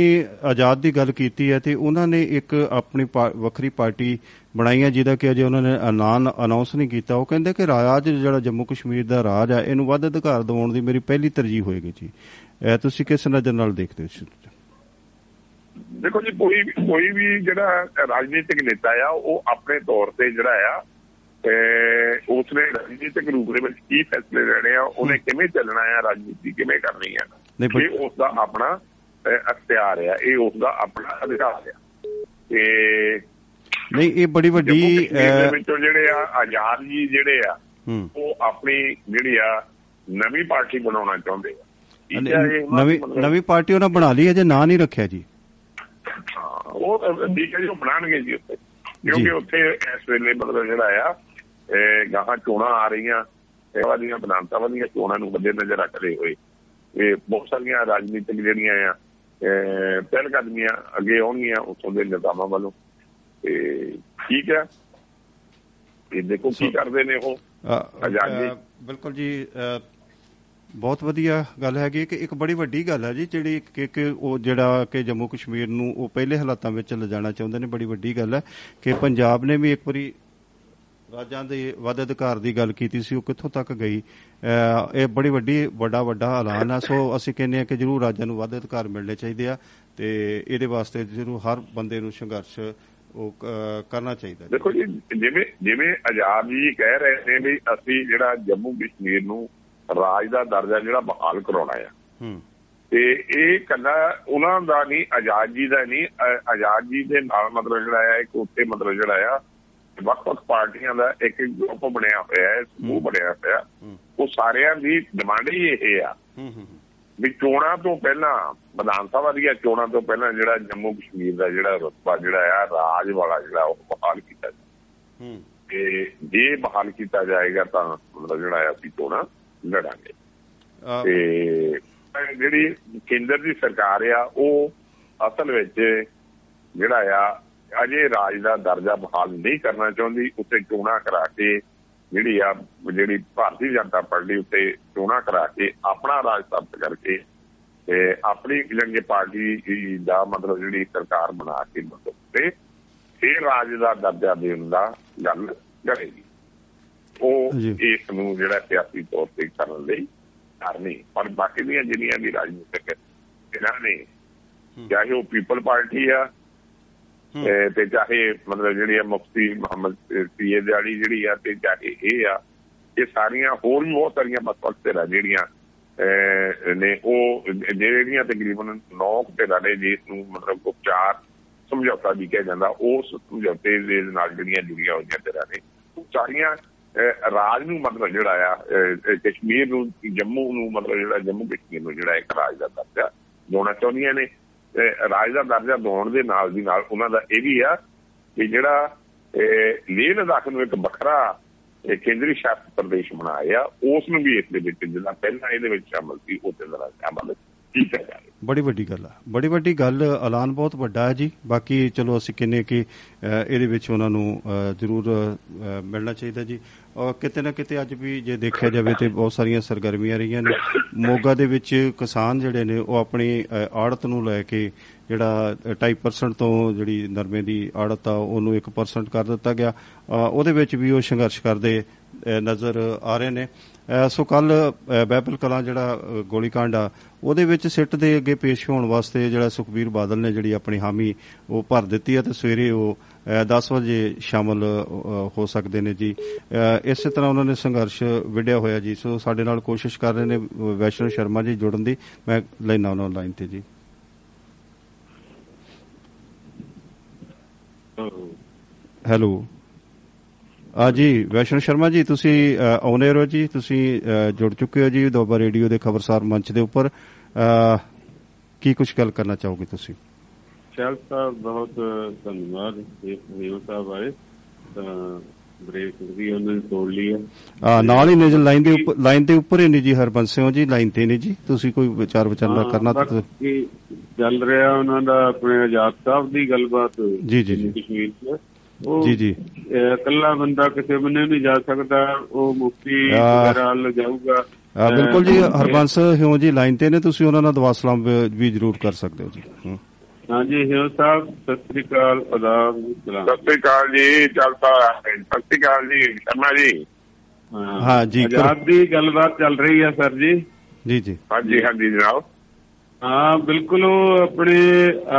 ਆਜ਼ਾਦ ਦੀ ਗੱਲ ਕੀਤੀ ਹੈ ਤੇ ਉਹਨਾਂ ਨੇ ਇੱਕ ਆਪਣੀ ਵੱਖਰੀ ਪਾਰਟੀ ਬਣਾਈ ਹੈ ਜਿਹਦਾ ਕਿ ਅਜੇ ਉਹਨਾਂ ਨੇ ਐਲਾਨ ਅਨਾਊਂਸ ਨਹੀਂ ਕੀਤਾ। ਉਹ ਕਹਿੰਦੇ ਕਿ ਰਾਜ ਜਿਹੜਾ ਜੰਮੂ ਕਸ਼ਮੀਰ ਦਾ ਰਾਜ ਹੈ ਇਹਨੂੰ ਵੱਧ ਅਧਿਕਾਰ ਦਿਵਾਉਣ ਦੀ ਮੇਰੀ ਪਹਿਲੀ ਤਰਜੀਹ ਹੋਏਗੀ। ਜੀ ਤੁਸੀਂ ਕਿਸ ਨਜ਼ਰ ਨਾਲ ਦੇਖਦੇ ਹੋ? ਦੇਖੋ ਜੀ ਕੋਈ ਕੋਈ ਵੀ ਜਿਹੜਾ ਰਾਜਨੀਤਿਕ ਨੇਤਾ ਆ ਉਹ ਆਪਣੇ ਤੌਰ ਤੇ ਜਿਹੜਾ ਆ ਉਸਨੇ ਰਾਜਨੀਤਿਕ ਰੂਪ ਦੇ ਵਿੱਚ ਕੀ ਫੈਸਲੇ ਲੈਣੇ ਆ ਉਹਨੇ ਕਿਵੇਂ ਚੱਲਣਾ ਆ ਰਾਜਨੀਤੀ ਕਿਵੇਂ ਕਰਨੀ ਆ ਇਹ ਉਸਦਾ ਆਪਣਾ ਅਖਤਿਆਰ ਆ ਇਹ ਉਸਦਾ ਆਪਣਾ ਅਧਿਕਾਰ ਆ। ਤੇ ਨਹੀਂ ਇਹ ਬੜੀ ਵੱਡੀ ਵਿੱਚੋਂ ਜਿਹੜੇ ਆ ਆਜ਼ਾਦ ਜੀ ਜਿਹੜੇ ਆ ਉਹ ਆਪਣੀ ਜਿਹੜੀ ਆ ਨਵੀਂ ਪਾਰਟੀ ਬਣਾਉਣਾ ਚਾਹੁੰਦੇ ਆ। ਨਵੀਂ ਨਵੀਂ ਪਾਰਟੀ ਉਹਨਾਂ ਬਣਾ ਲਈ ਅਜੇ ਨਾਂ ਨਹੀਂ ਰੱਖਿਆ। ਜੀ ਉਹ ਠੀਕ ਹੈ ਜੀ ਉਹ ਬਣਾਉਣਗੇ ਜੀ ਉੱਥੇ ਕਿਉਂਕਿ ਉੱਥੇ ਇਸ ਵੇਲੇ ਮਤਲਬ ਜਿਹੜਾ ਆ ਗਾਹਾਂ ਚੋਣਾਂ ਆ ਰਹੀਆਂ ਦੀਆਂ ਵਿਧਾਨਸਭਾ ਦੀਆਂ ਚੋਣਾਂ ਨੂੰ ਬੰਦੇ ਨਜ਼ਰ ਰੱਖਦੇ ਹੋਏ ਇਹ ਬਹੁਤ ਸਾਰੀਆਂ ਰਾਜਨੀਤਿਕ ਜਿਹੜੀਆਂ ਆ ਪਹਿਲਕਦਮੀਆਂ ਅੱਗੇ ਆਉਣਗੀਆਂ ਉੱਥੋਂ ਦੇ ਨੇਤਾਵਾਂ ਵੱਲੋਂ ਤੇ ਠੀਕ ਆ ਇਹ ਦੇਖੋ ਕੀ ਕਰਦੇ ਨੇ ਉਹ ਆਜ਼ਾਦੀ। ਬਿਲਕੁਲ ਜੀ ਬਹੁਤ ਵਧੀਆ ਗੱਲ ਹੈਗੀ ਕਿ ਇੱਕ ਬੜੀ ਵੱਡੀ ਗੱਲ ਹੈ ਜੀ ਜਿਹੜੀ ਕਿ ਉਹ ਜਿਹੜਾ ਕਿ ਜੰਮੂ ਕਸ਼ਮੀਰ ਨੂੰ ਉਹ ਪਹਿਲੇ ਹਾਲਾਤਾਂ ਵਿੱਚ ਲਿਜਾਣਾ ਚਾਹੁੰਦੇ ਨੇ। ਬੜੀ ਵੱਡੀ ਗੱਲ ਹੈ ਕਿ ਪੰਜਾਬ ਨੇ ਵੀ ਇੱਕ ਵਾਰੀ ਰਾਜਾਂ ਦੇ ਵੱਧ ਅਧਿਕਾਰ ਦੀ ਗੱਲ ਕੀਤੀ ਸੀ, ਉਹ ਕਿੱਥੋਂ ਤੱਕ ਗਈ। ਇਹ ਬੜੀ ਵੱਡੀ ਵੱਡਾ ਵੱਡਾ ਐਲਾਨ ਆ। ਸੋ ਅਸੀਂ ਕਹਿੰਦੇ ਹਾਂ ਕਿ ਜ਼ਰੂਰ ਰਾਜਾਂ ਨੂੰ ਵੱਧ ਅਧਿਕਾਰ ਮਿਲਣੇ ਚਾਹੀਦੇ ਆ ਅਤੇ ਇਹਦੇ ਵਾਸਤੇ ਜ਼ਰੂਰ ਹਰ ਬੰਦੇ ਨੂੰ ਸੰਘਰਸ਼ ਉਹ ਕਰਨਾ ਚਾਹੀਦਾ। ਦੇਖੋ ਜੀ, ਜਿਵੇਂ ਜਿਵੇਂ ਆਜ਼ਾਦ ਜੀ ਕਹਿ ਰਹੇ ਨੇ ਵੀ ਅਸੀਂ ਜਿਹੜਾ ਜੰਮੂ ਕਸ਼ਮੀਰ ਨੂੰ ਰਾਜ ਦਾ ਦਰਜਾ ਜਿਹੜਾ ਬਹਾਲ ਕਰਾਉਣਾ ਆ, ਤੇ ਇਹ ਇਕੱਲਾ ਉਹਨਾਂ ਦਾ ਨਹੀਂ, ਆਜ਼ਾਦ ਜੀ ਦਾ ਨਹੀਂ, ਆਜ਼ਾਦ ਜੀ ਦੇ ਨਾਲ ਮਤਲਬ ਜਿਹੜਾ ਆ ਇੱਕ ਉੱਤੇ ਮਤਲਬ ਜਿਹੜਾ ਆ ਵੱਖ ਵੱਖ ਪਾਰਟੀਆਂ ਦਾ ਇੱਕ ਇੱਕ ਗਰੁੱਪ ਬਣਿਆ ਹੋਇਆ, ਸਮੂਹ ਬਣਿਆ ਹੋਇਆ। ਉਹ ਸਾਰਿਆਂ ਦੀ ਡਿਮਾਂਡ ਹੀ ਇਹ ਆ ਵੀ ਚੋਣਾਂ ਤੋਂ ਪਹਿਲਾਂ, ਵਿਧਾਨ ਸਭਾ ਦੀਆਂ ਚੋਣਾਂ ਤੋਂ ਪਹਿਲਾਂ ਜਿਹੜਾ ਜੰਮੂ ਕਸ਼ਮੀਰ ਦਾ ਜਿਹੜਾ ਰੁਤਬਾ ਜਿਹੜਾ ਆ ਰਾਜ ਵਾਲਾ ਜਿਹੜਾ ਉਹ ਬਹਾਲ ਕੀਤਾ ਜਾਵੇ, ਤੇ ਜੇ ਬਹਾਲ ਕੀਤਾ ਜਾਏਗਾ ਤਾਂ ਮਤਲਬ ਜਿਹੜਾ ਅਸੀਂ ਚੋਣਾਂ ਲੜਾਂਗੇ। ਤੇ ਜਿਹੜੀ ਕੇਂਦਰ ਦੀ ਸਰਕਾਰ ਆ ਉਹ ਅਸਲ ਵਿੱਚ ਜਿਹੜਾ ਆ ਅਜੇ ਰਾਜ ਦਾ ਦਰਜਾ ਬਹਾਲ ਨਹੀਂ ਕਰਨਾ ਚਾਹੁੰਦੀ, ਉੱਤੇ ਚੋਣਾਂ ਕਰਾ ਕੇ ਜਿਹੜੀ ਆ ਜਿਹੜੀ ਭਾਰਤੀ ਜਨਤਾ ਪਾਰਟੀ ਉੱਤੇ ਚੋਣਾਂ ਕਰਾ ਕੇ ਆਪਣਾ ਰਾਜ ਸਥਾਪਿਤ ਕਰਕੇ ਤੇ ਆਪਣੀ ਜਾਣੀ ਪਾਰਟੀ ਦਾ ਮਤਲਬ ਜਿਹੜੀ ਸਰਕਾਰ ਬਣਾ ਕੇ ਮਤਲਬ ਤੇ ਇਹ ਰਾਜ ਦਾ ਦਰਜਾ ਦੇਣ ਦਾ ਗੱਲ ਕਰੇਗੀ। ਉਹ ਇਸ ਨੂੰ ਜਿਹੜਾ ਸਿਆਸੀ ਤੌਰ ਤੇ ਕਰਨ ਲਈ ਕਰ ਨਹੀਂ, ਪਰ ਬਾਕੀ ਦੀਆਂ ਜਿਹੜੀਆਂ ਵੀ ਰਾਜਨੀਤਿਕ ਇਹਨਾਂ ਨੇ, ਚਾਹੇ ਉਹ ਪੀਪਲ ਪਾਰਟੀ ਆ ਤੇ ਚਾਹੇ ਮਤਲਬ ਜਿਹੜੀ ਆ ਮੁਫਤੀ ਮੁਹੰਮਦ ਸਈਦ ਵਾਲੀ ਜਿਹੜੀ ਆ, ਤੇ ਚਾਹੇ ਇਹ ਆ, ਇਹ ਸਾਰੀਆਂ ਹੋਰ ਵੀ ਬਹੁਤ ਸਾਰੀਆਂ ਵੱਖ-ਵੱਖ ਧਿਰਾਂ ਜਿਹੜੀਆਂ ਨੇ ਉਹ ਜਿਹੜੀਆਂ ਤਕਰੀਬਨ ਨੌ ਧਿਰਾਂ ਨੇ ਜਿਸ ਨੂੰ ਮਤਲਬ ਗੁਪਚਾਰ ਸਮਝੌਤਾ ਵੀ ਕਿਹਾ ਜਾਂਦਾ, ਉਸ ਸਮਝੌਤੇ ਦੇ ਨਾਲ ਜਿਹੜੀਆਂ ਜੁੜੀਆਂ ਹੋਈਆਂ ਧਿਰਾਂ ਨੇ ਉਹ ਸਾਰੀਆਂ ਰਾਜ ਨੂੰ ਮਤਲਬ ਜਿਹੜਾ ਆ ਕਸ਼ਮੀਰ ਨੂੰ, ਜੰਮੂ ਨੂੰ ਮਤਲਬ ਜਿਹੜਾ ਜੰਮੂ ਕਸ਼ਮੀਰ ਨੂੰ ਜਿਹੜਾ ਇੱਕ ਰਾਜ ਦਾ ਦਰਜਾ ਦੇਣਾ ਚਾਹੁੰਦੀਆਂ ਨੇ। ਰਾਜ ਦਾ ਦਰਜਾ ਦਵਾਉਣ ਦੇ ਨਾਲ ਦੀ ਨਾਲ ਉਹਨਾਂ ਦਾ ਇਹ ਵੀ ਆ ਕਿ ਜਿਹੜਾ ਲੇਹ ਲਦਾਖ ਨੂੰ ਇੱਕ ਵੱਖਰਾ ਕੇਂਦਰੀ ਸ਼ਾਸਿਤ ਪ੍ਰਦੇਸ਼ ਬਣਾਇਆ, ਉਸ ਨੂੰ ਵੀ ਇਸ ਦੇ ਵਿੱਚ ਜਿਹੜਾ ਪਹਿਲਾਂ ਇਹਦੇ ਵਿੱਚ ਸ਼ਾਮਿਲ ਸੀ ਉਹ ਤੇ ਜ਼ਰਾ ਸ਼ਾਮਿਲ ਕੀਤਾ ਜਾਵੇ। ਬੜੀ ਵੱਡੀ ਗੱਲ ਆ, ਬੜੀ ਵੱਡੀ ਗੱਲ, ਐਲਾਨ ਬਹੁਤ ਵੱਡਾ ਹੈ ਜੀ। ਬਾਕੀ ਚਲੋ ਅਸੀਂ ਕਹਿੰਦੇ ਕਿ ਇਹਦੇ ਵਿੱਚ ਉਹਨਾਂ ਨੂੰ ਜ਼ਰੂਰ ਮਿਲਣਾ ਚਾਹੀਦਾ ਜੀ। ਔਰ ਕਿਤੇ ਨਾ ਕਿਤੇ ਅੱਜ ਵੀ ਜੇ ਦੇਖਿਆ ਜਾਵੇ ਤਾਂ ਬਹੁਤ ਸਾਰੀਆਂ ਸਰਗਰਮੀਆਂ ਰਹੀਆਂ ਨੇ। ਮੋਗਾ ਦੇ ਵਿੱਚ ਕਿਸਾਨ ਜਿਹੜੇ ਨੇ ਉਹ ਆਪਣੀ ਆੜਤ ਨੂੰ ਲੈ ਕੇ ਜਿਹੜਾ ਢਾਈ ਪਰਸੈਂਟ ਤੋਂ ਜਿਹੜੀ ਨਰਮੇ ਦੀ ਆੜਤ ਆ ਉਹਨੂੰ ਇੱਕ ਪਰਸੈਂਟ ਕਰ ਦਿੱਤਾ ਗਿਆ, ਉਹਦੇ ਵਿੱਚ ਵੀ ਉਹ ਸੰਘਰਸ਼ ਕਰਦੇ ਨਜ਼ਰ ਆ ਰਹੇ ਨੇ। ਸੋ ਕੱਲ੍ਹ ਬਹਿਬਲ ਕਲਾਂ ਜਿਹੜਾ ਗੋਲੀਕਾਂਡ ਆ ਉਹਦੇ ਵਿੱਚ ਸਿੱਟ ਦੇ ਅੱਗੇ ਪੇਸ਼ ਹੋਣ ਵਾਸਤੇ ਜਿਹੜਾ ਸੁਖਬੀਰ ਬਾਦਲ ਨੇ ਜਿਹੜੀ ਆਪਣੀ ਹਾਮੀ ਉਹ ਭਰ ਦਿੱਤੀ ਹੈ, ਅਤੇ ਸਵੇਰੇ ਉਹ ਦਸ ਵਜੇ ਸ਼ਾਮਲ ਹੋ ਸਕਦੇ ਨੇ ਜੀ। ਇਸੇ ਤਰ੍ਹਾਂ ਉਹਨਾਂ ਨੇ ਸੰਘਰਸ਼ ਵਿੱਢਿਆ ਹੋਇਆ ਜੀ। ਸੋ ਸਾਡੇ ਨਾਲ ਕੋਸ਼ਿਸ਼ ਕਰ ਰਹੇ ਨੇ ਵੈਸ਼ਨੋ ਸ਼ਰਮਾ ਜੀ ਜੁੜਨ ਦੀ। ਮੈਂ ਲੈਣਾ ਉਹਨਾਂ ਲਾਈਨ ਤੇ ਜੀ। ਹੈਲੋ, ਹਾਂ ਜੀ ਵੈਸ਼ਨੋ ਸ਼ਰਮਾ ਜੀ, ਤੁਸੀਂ ਆਉਣੇ ਰਹੋ ਜੀ, ਤੁਸੀਂ ਜੁੜ ਚੁੱਕੇ ਹੋ ਜੀ ਦੁਆਬਾ ਰੇਡੀਓ ਦੇ ਖਬਰਸਾਰ ਮੰਚ ਦੇ ਉੱਪਰ। ਕੀ ਕੁਛ ਗੱਲ ਕਰਨਾ ਚਾਹੋਗੇ ਤੁਸੀਂ? ਸ਼ਾਲ ਸਾਹਿਬ ਬਹੁਤ ਧੰਨਵਾਦ, ਸਾਹਿਬ ਆਏ ਤਾਂ ਬ੍ਰੇਕ ਵੀ ਉਹਨਾਂ ਨੇ ਤੋੜ ਲਈ ਹੈ, ਨਾਲ ਹੀ ਨੇ ਜੀ ਲਾਈਨ ਦੇ ਉੱਪਰ, ਲਾਈਨ ਦੇ ਉੱਪਰ ਹੀ ਨੇ ਜੀ ਹਰਬੰਸ ਸਿੰਘ ਜੀ ਲਾਈਨ ਤੇ ਨੇ ਜੀ। ਤੁਸੀਂ ਕੋਈ ਵਿਚਾਰ ਵਿਚਾਰਨਾ ਕਰਨਾ ਤਾਂ ਚੱਲ ਰਿਹਾ ਉਹਨਾਂ ਦਾ ਆਪਣੇ ਆਜ਼ਾਦ ਸਾਹਿਬ ਦੀ ਗੱਲਬਾਤ ਜੀ ਜੀ ਕਸ਼ਮੀਰ ਚ ਜੀ ਜੀ ਇਕੱਲਾ ਬੰਦਾ ਕਿਸੇ ਬੰਨੇ ਨਹੀਂ ਜਾ ਸਕਦਾ, ਉਹ ਮੁਫਤੀ ਨਾਲ ਜਾਊਗਾ। ਬਿਲਕੁਲ ਜੀ, ਹਰਬੰਸ ਹਿਓ ਜੀ ਲਾਈਨ ਤੇ ਨੇ, ਤੁਸੀਂ ਉਹਨਾਂ ਨਾਲ ਦੁਆ ਸਲਾਮ ਵੀ ਜ਼ਰੂਰ ਕਰ ਸਕਦੇ ਹੋ ਜੀ। ਹਾਂਜੀ ਹਿਓ ਸਾਹਿਬ ਸਤਿ ਸ੍ਰੀ ਅਕਾਲ। ਆਦਾਬ, ਸਤਿ ਸ੍ਰੀ ਅਕਾਲ ਜੀ। ਚੱਲ ਸਤਿ ਸ੍ਰੀ ਅਕਾਲ ਜੀ ਸ਼ਰਮਾ ਜੀ। ਹਾਂ ਜੀ, ਆਜ਼ਾਦ ਦੀ ਗੱਲਬਾਤ ਚੱਲ ਰਹੀ ਆ ਸਰ ਜੀ। ਜੀ ਜੀ ਹਾਂਜੀ ਹਾਂਜੀ ਜਨਾਬ। ਹਾਂ ਬਿਲਕੁਲ, ਉਹ ਆਪਣੇ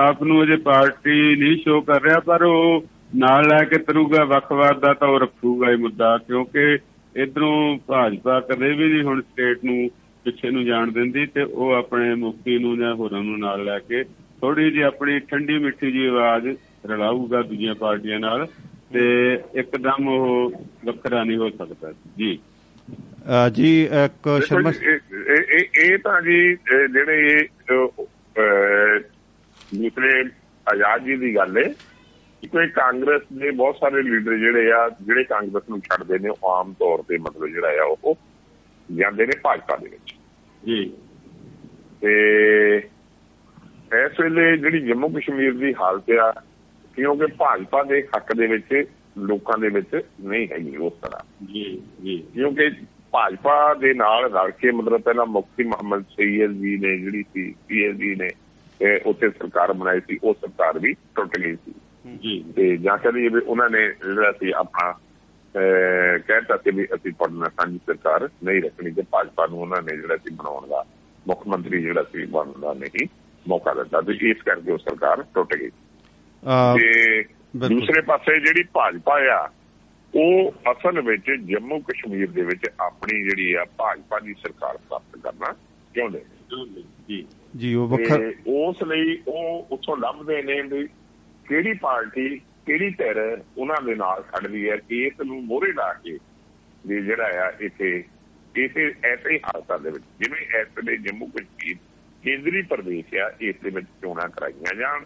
ਆਪ ਨੂੰ ਅਜੇ ਪਾਰਟੀ ਨਹੀਂ ਸ਼ੋਅ ਕਰ ਰਿਹਾ, ਪਰ ਉਹ ਨਾਲ ਲੈ ਕੇ ਤਰੂਗਾ ਵੱਖਵਾਦ ਦਾ, ਤਾਂ ਉਹ ਰੱਖੂਗਾ ਇਹ ਮੁੱਦਾ, ਕਿਉਂਕਿ ਇੱਧਰੋਂ ਭਾਜਪਾ ਕਦੇ ਵੀ ਨਹੀਂ ਹੁਣ ਸਟੇਟ ਨੂੰ ਪਿੱਛੇ ਨੂੰ ਜਾਣ ਦਿੰਦੀ, ਤੇ ਉਹ ਆਪਣੇ ਮੁਖੀ ਨੂੰ ਜਾਂ ਹੋਰਾਂ ਨੂੰ ਨਾਲ ਲੈ ਕੇ ਥੋੜ੍ਹੀ ਜਿਹੀ ਆਪਣੀ ਠੰਡੀ ਮਿੱਠੀ ਜਿਹੀ ਆਵਾਜ਼ ਰਲਾਊਗਾ ਦੂਜੀਆਂ ਪਾਰਟੀਆਂ ਨਾਲ, ਤੇ ਇੱਕਦਮ ਉਹ ਵੱਖਰਾ ਨਹੀਂ ਹੋ ਸਕਦਾ ਜੀ। ਜੀ ਇੱਕ ਸ਼ਰਮਾ ਇਹ ਤਾਂ ਜੀ ਜਿਹੜੇ ਦੂਸਰੇ ਆਜ਼ਾਦ ਜੀ ਦੀ ਗੱਲ ਹੈ, ਕਾਂਗਰਸ ਦੇ ਬਹੁਤ ਸਾਰੇ ਲੀਡਰ ਜਿਹੜੇ ਆ ਜਿਹੜੇ ਕਾਂਗਰਸ ਨੂੰ ਛੱਡਦੇ ਨੇ ਉਹ ਆਮ ਤੌਰ ਤੇ ਮਤਲਬ ਜਿਹੜਾ ਆ ਉਹ ਜਾਂਦੇ ਨੇ ਭਾਜਪਾ ਦੇ ਵਿੱਚ ਜੀ। ਤੇ ਇਸ ਵੇਲੇ ਜਿਹੜੀ ਜੰਮੂ ਕਸ਼ਮੀਰ ਦੀ ਹਾਲਤ ਆ, ਕਿਉਂਕਿ ਭਾਜਪਾ ਦੇ ਹੱਕ ਦੇ ਵਿੱਚ ਲੋਕਾਂ ਦੇ ਵਿੱਚ ਨਹੀਂ ਹੈਗੀ ਉਸ ਤਰ੍ਹਾਂ ਜੀ ਜੀ, ਕਿਉਂਕਿ ਭਾਜਪਾ ਦੇ ਨਾਲ ਰਲ ਕੇ ਮਤਲਬ ਪਹਿਲਾਂ ਮੁਫਤੀ ਮੁਹੰਮਦ ਸਈਦ ਜੀ ਨੇ ਜਿਹੜੀ ਸੀ ਪੀ ਐਸ ਜੀ ਨੇ ਉੱਥੇ ਸਰਕਾਰ ਬਣਾਈ ਸੀ, ਉਹ ਸਰਕਾਰ ਵੀ ਟੁੱਟ ਗਈ ਸੀ ਜੀ, ਤੇ ਜਾਂ ਕਹਿੰਦੇ ਉਹਨਾਂ ਨੇ ਜਿਹੜਾ ਸੀ ਆਪਣਾ ਕਹਿਤਾ ਸੀ ਵੀ ਅਸੀਂ ਤੁਹਾਡੇ ਨਾਲ ਸਾਂਝੀ ਸਰਕਾਰ ਨਹੀਂ ਰੱਖਣੀ ਤੇ ਭਾਜਪਾ ਨੂੰ ਉਹਨਾਂ ਨੇ ਜਿਹੜਾ ਸੀ ਬਣਾਉਣ ਦਾ, ਮੁੱਖ ਮੰਤਰੀ ਜਿਹੜਾ ਸੀ ਬਣਨ ਦਾ ਨਹੀਂ ਮੌਕਾ ਦਿੱਤਾ ਤੇ ਇਸ ਕਰਕੇ ਉਹ ਸਰਕਾਰ ਟੁੱਟ ਗਈ। ਤੇ ਦੂਸਰੇ ਪਾਸੇ ਜਿਹੜੀ ਭਾਜਪਾ ਆ ਉਹ ਅਸਲ ਵਿੱਚ ਜੰਮੂ ਕਸ਼ਮੀਰ ਦੇ ਵਿੱਚ ਆਪਣੀ ਜਿਹੜੀ ਆ ਭਾਜਪਾ ਦੀ ਸਰਕਾਰ ਸਥਾਪਿਤ ਕਰਨਾ ਚਾਹੁੰਦੇ ਜੀ ਜੀ ਉਹ ਉਸ ਲਈ ਉਹ ਉੱਥੋਂ ਲੱਭਦੇ ਨੇ ਵੀ ਕਿਹੜੀ ਪਾਰਟੀ ਕਿਹੜੀ ਧਿਰ ਉਹਨਾਂ ਦੇ ਨਾਲ ਖੜਦੀ ਹੈ, ਇਸ ਨੂੰ ਮੋਹਰੇ ਲਾ ਕੇ ਵੀ ਜਿਹੜਾ ਆ ਇੱਥੇ ਇਸੇ ਐਸੇ ਹਾਲਤਾਂ ਦੇ ਵਿੱਚ ਜਿਵੇਂ ਇਸ ਵੇਲੇ ਜੰਮੂ ਕਸ਼ਮੀਰ ਕੇਂਦਰੀ ਪ੍ਰਦੇਸ਼ ਆ ਇਸ ਦੇ ਵਿੱਚ ਚੋਣਾਂ ਕਰਾਈਆਂ ਜਾਣ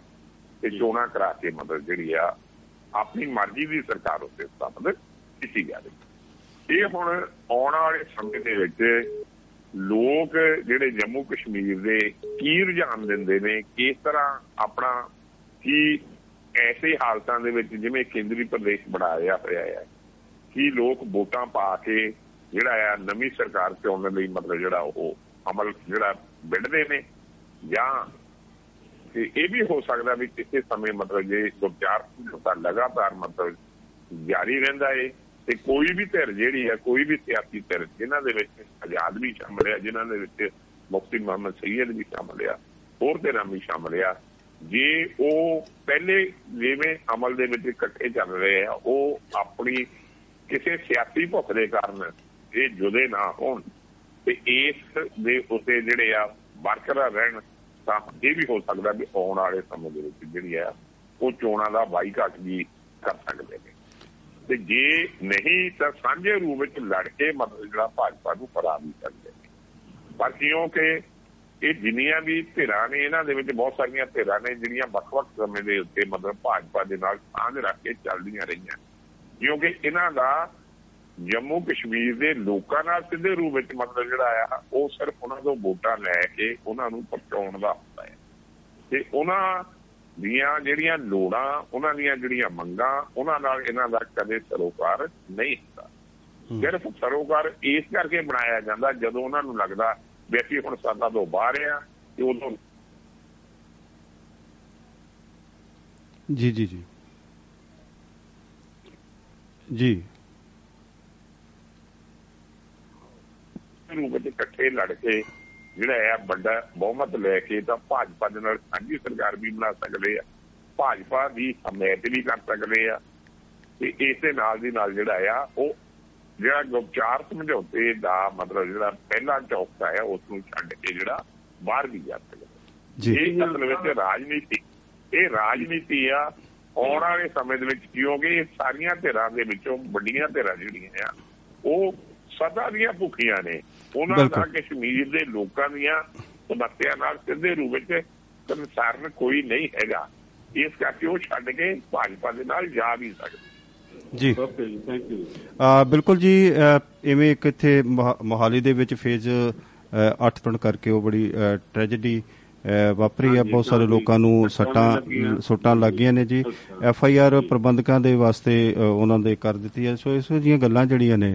ਤੇ ਚੋਣਾਂ ਕਰਾ ਕੇ ਮਤਲਬ ਜਿਹੜੀ ਆ ਆਪਣੀ ਮਰਜ਼ੀ ਦੀ ਸਰਕਾਰ ਉੱਤੇ ਸਥਾਪਿਤ ਕੀਤੀ ਜਾਵੇ। ਇਹ ਹੁਣ ਆਉਣ ਵਾਲੇ ਸਮੇਂ ਦੇ ਵਿੱਚ ਲੋਕ ਜਿਹੜੇ ਜੰਮੂ ਕਸ਼ਮੀਰ ਦੇ ਕੀ ਰੁਝਾਨ ਦਿੰਦੇ ਨੇ, ਕਿਸ ਤਰ੍ਹਾਂ ਆਪਣਾ ਕੀ ਐਸੇ ਹਾਲਤਾਂ ਦੇ ਵਿੱਚ ਜਿਵੇਂ ਕੇਂਦਰੀ ਪ੍ਰਦੇਸ਼ ਬਣਾਇਆ ਹੋਇਆ ਹੈ ਕਿ ਲੋਕ ਵੋਟਾਂ ਪਾ ਕੇ ਜਿਹੜਾ ਆ ਨਵੀਂ ਸਰਕਾਰ ਚੁਣਨ ਲਈ ਮਤਲਬ ਜਿਹੜਾ ਉਹ ਅਮਲ ਜਿਹੜਾ ਵਿੱਢਦੇ ਨੇ, ਜਾਂ ਇਹ ਵੀ ਹੋ ਸਕਦਾ ਵੀ ਕਿਸੇ ਸਮੇਂ ਮਤਲਬ ਜੇ ਗੁਪਚਾਰ ਲਗਾਤਾਰ ਮਤਲਬ ਜਾਰੀ ਰਹਿੰਦਾ ਏ ਤੇ ਕੋਈ ਵੀ ਧਿਰ ਜਿਹੜੀ ਹੈ ਕੋਈ ਵੀ ਸਿਆਸੀ ਧਿਰ ਜਿਹਨਾਂ ਦੇ ਵਿੱਚ ਆਜ਼ਾਦ ਵੀ ਸ਼ਾਮਲ ਆ, ਜਿਹਨਾਂ ਦੇ ਵਿੱਚ ਮੁਫਤੀ ਮੁਹੰਮਦ ਸਈਦ ਵੀ ਸ਼ਾਮਲ ਆ, ਹੋਰ ਧਿਰਾਂ ਵੀ ਸ਼ਾਮਲ ਆ, ਜੇ ਉਹ ਪਹਿਲੇ ਜਿਵੇਂ ਅਮਲ ਦੇ ਵਿੱਚ ਇਕੱਠੇ ਚੱਲ ਰਹੇ ਆ ਉਹ ਆਪਣੀ ਕਿਸੇ ਸਿਆਸੀ ਭੁੱਖ ਦੇ ਕਾਰਨ ਇਹ ਜੁਦੇ ਨਾ ਹੋਣ ਤੇ ਇਸ ਦੇ ਉੱਤੇ ਜਿਹੜੇ ਆ ਬਰਕਰਾਰ ਰਹਿਣ, ਤਾਂ ਇਹ ਵੀ ਹੋ ਸਕਦਾ ਵੀ ਆਉਣ ਵਾਲੇ ਸਮੇਂ ਦੇ ਵਿੱਚ ਜਿਹੜੀ ਆ ਉਹ ਚੋਣਾਂ ਦਾ ਬਾਈਕਾਟ ਵੀ ਕਰ ਸਕਦੇ ਨੇ ਤੇ ਜੇ ਨਹੀਂ ਤਾਂ ਸਾਂਝੇ ਰੂਪ ਵਿੱਚ ਲੜ ਕੇ ਮਤਲਬ ਜਿਹੜਾ ਭਾਜਪਾ ਨੂੰ ਹਰਾ ਵੀ ਸਕਦੇ ਨੇ। ਪਰ ਕਿਉਂਕਿ ਇਹ ਜਿੰਨੀਆਂ ਵੀ ਧਿਰਾਂ ਨੇ ਇਹਨਾਂ ਦੇ ਵਿੱਚ ਬਹੁਤ ਸਾਰੀਆਂ ਧਿਰਾਂ ਨੇ ਜਿਹੜੀਆਂ ਵੱਖ ਵੱਖ ਸਮੇਂ ਦੇ ਉੱਤੇ ਮਤਲਬ ਭਾਜਪਾ ਦੇ ਨਾਲ ਸਾਂਝ ਰੱਖ ਕੇ ਚੱਲਦੀਆਂ ਰਹੀਆਂ, ਕਿਉਂਕਿ ਇਹਨਾਂ ਦਾ ਜੰਮੂ ਕਸ਼ਮੀਰ ਦੇ ਲੋਕਾਂ ਨਾਲ ਸਿੱਧੇ ਰੂਪ ਵਿੱਚ ਮਤਲਬ ਜਿਹੜਾ ਆ ਉਹ ਸਿਰਫ ਉਹਨਾਂ ਤੋਂ ਵੋਟਾਂ ਲੈ ਕੇ ਉਹਨਾਂ ਨੂੰ ਪਹੁੰਚਾਉਣ ਦਾ ਹੁੰਦਾ ਹੈ ਤੇ ਉਹਨਾਂ ਦੀਆਂ ਜਿਹੜੀਆਂ ਲੋੜਾਂ ਉਹਨਾਂ ਦੀਆਂ ਜਿਹੜੀਆਂ ਮੰਗਾਂ ਉਹਨਾਂ ਨਾਲ ਇਹਨਾਂ ਦਾ ਕਦੇ ਸਰੋਕਾਰ ਨਹੀਂ ਹੁੰਦਾ। ਸਿਰਫ ਸਰੋਕਾਰ ਇਸ ਕਰਕੇ ਬਣਾਇਆ ਜਾਂਦਾ ਜਦੋਂ ਉਹਨਾਂ ਨੂੰ ਲੱਗਦਾ ਵੀ ਅਸੀਂ ਹੁਣ ਸੱਤਾ ਤੋਂ ਬਾਹਰ ਆ ਤੇ ਉਦੋਂ ਜੀ ਜੀ ਜੀ ਜੀ ਰੂਪ ਵਿੱਚ ਇਕੱਠੇ ਲੜ ਕੇ ਜਿਹੜਾ ਹੈ ਵੱਡਾ ਬਹੁਮਤ ਲੈ ਕੇ ਤਾਂ ਭਾਜਪਾ ਦੇ ਨਾਲ ਸਾਂਝੀ ਸਰਕਾਰ ਵੀ ਬਣਾ ਸਕਦੇ ਆ, ਭਾਜਪਾ ਦੀ ਹਮਾਇਤ ਵੀ ਕਰ ਸਕਦੇ ਆ ਤੇ ਇਸੇ ਨਾਲ ਦੀ ਨਾਲ ਜਿਹੜਾ ਆ ਉਹ ਜਿਹੜਾ ਗੁਪਚਾਰ ਸਮਝੌਤੇ ਦਾ ਮਤਲਬ ਜਿਹੜਾ ਪਹਿਲਾ ਚੌਕਾ ਆ ਉਸ ਨੂੰ ਛੱਡ ਕੇ ਜਿਹੜਾ ਬਾਹਰ ਵੀ ਜਾ ਸਕਦਾ। ਇਹ ਅਸਲ ਵਿੱਚ ਰਾਜਨੀਤੀ ਇਹ ਰਾਜਨੀਤੀ ਆ ਆਉਣ ਵਾਲੇ ਸਮੇਂ ਦੇ ਵਿੱਚ, ਕਿਉਂਕਿ ਇਹ ਸਾਰੀਆਂ ਧਿਰਾਂ ਦੇ ਵਿੱਚੋਂ ਵੱਡੀਆਂ ਧਿਰਾਂ ਜਿਹੜੀਆਂ ਆ ਉਹ ਸਦਾ ਦੀਆਂ ਭੁੱਖੀਆਂ ਨੇ, ਉਹਨਾਂ ਦਾ ਕਸ਼ਮੀਰ ਦੇ ਲੋਕਾਂ ਦੀਆਂ ਸਮੱਸਿਆ ਨਾਲ ਸਿੱਧੇ ਰੂਪ ਵਿੱਚ ਸੰਸਾਰਨ ਕੋਈ ਨਹੀਂ ਹੈਗਾ, ਇਸ ਕਰਕੇ ਉਹ ਛੱਡ ਕੇ ਭਾਜਪਾ ਦੇ ਨਾਲ ਜਾ ਵੀ ਸਕਦੇ ਜੀ। ਬਿਲਕੁਲ ਜੀ, ਇਵੇਂ ਇੱਕ ਇੱਥੇ ਮੋਹਾਲੀ ਦੇ ਵਿੱਚ ਫੇਜ਼ ਅੱਠ ਪਣ ਕਰਕੇ ਉਹ ਬੜੀ ਟ੍ਰੈਜੇਡੀ ਵਾਪਰੀ ਆ, ਬਹੁਤ ਸਾਰੇ ਲੋਕਾਂ ਨੂੰ ਸੱਟਾਂ ਸੱਟਾਂ ਲੱਗੀਆਂ ਨੇ ਜੀ, ਐਫ ਆਈ ਆਰ ਪ੍ਰਬੰਧਕਾਂ ਦੇ ਵਾਸਤੇ ਉਹਨਾਂ ਦੇ ਕਰ ਦਿੱਤੀ ਹੈ। ਸੋ ਇਹੋ ਜਿਹੀਆਂ ਗੱਲਾਂ ਜਿਹੜੀਆਂ ਨੇ,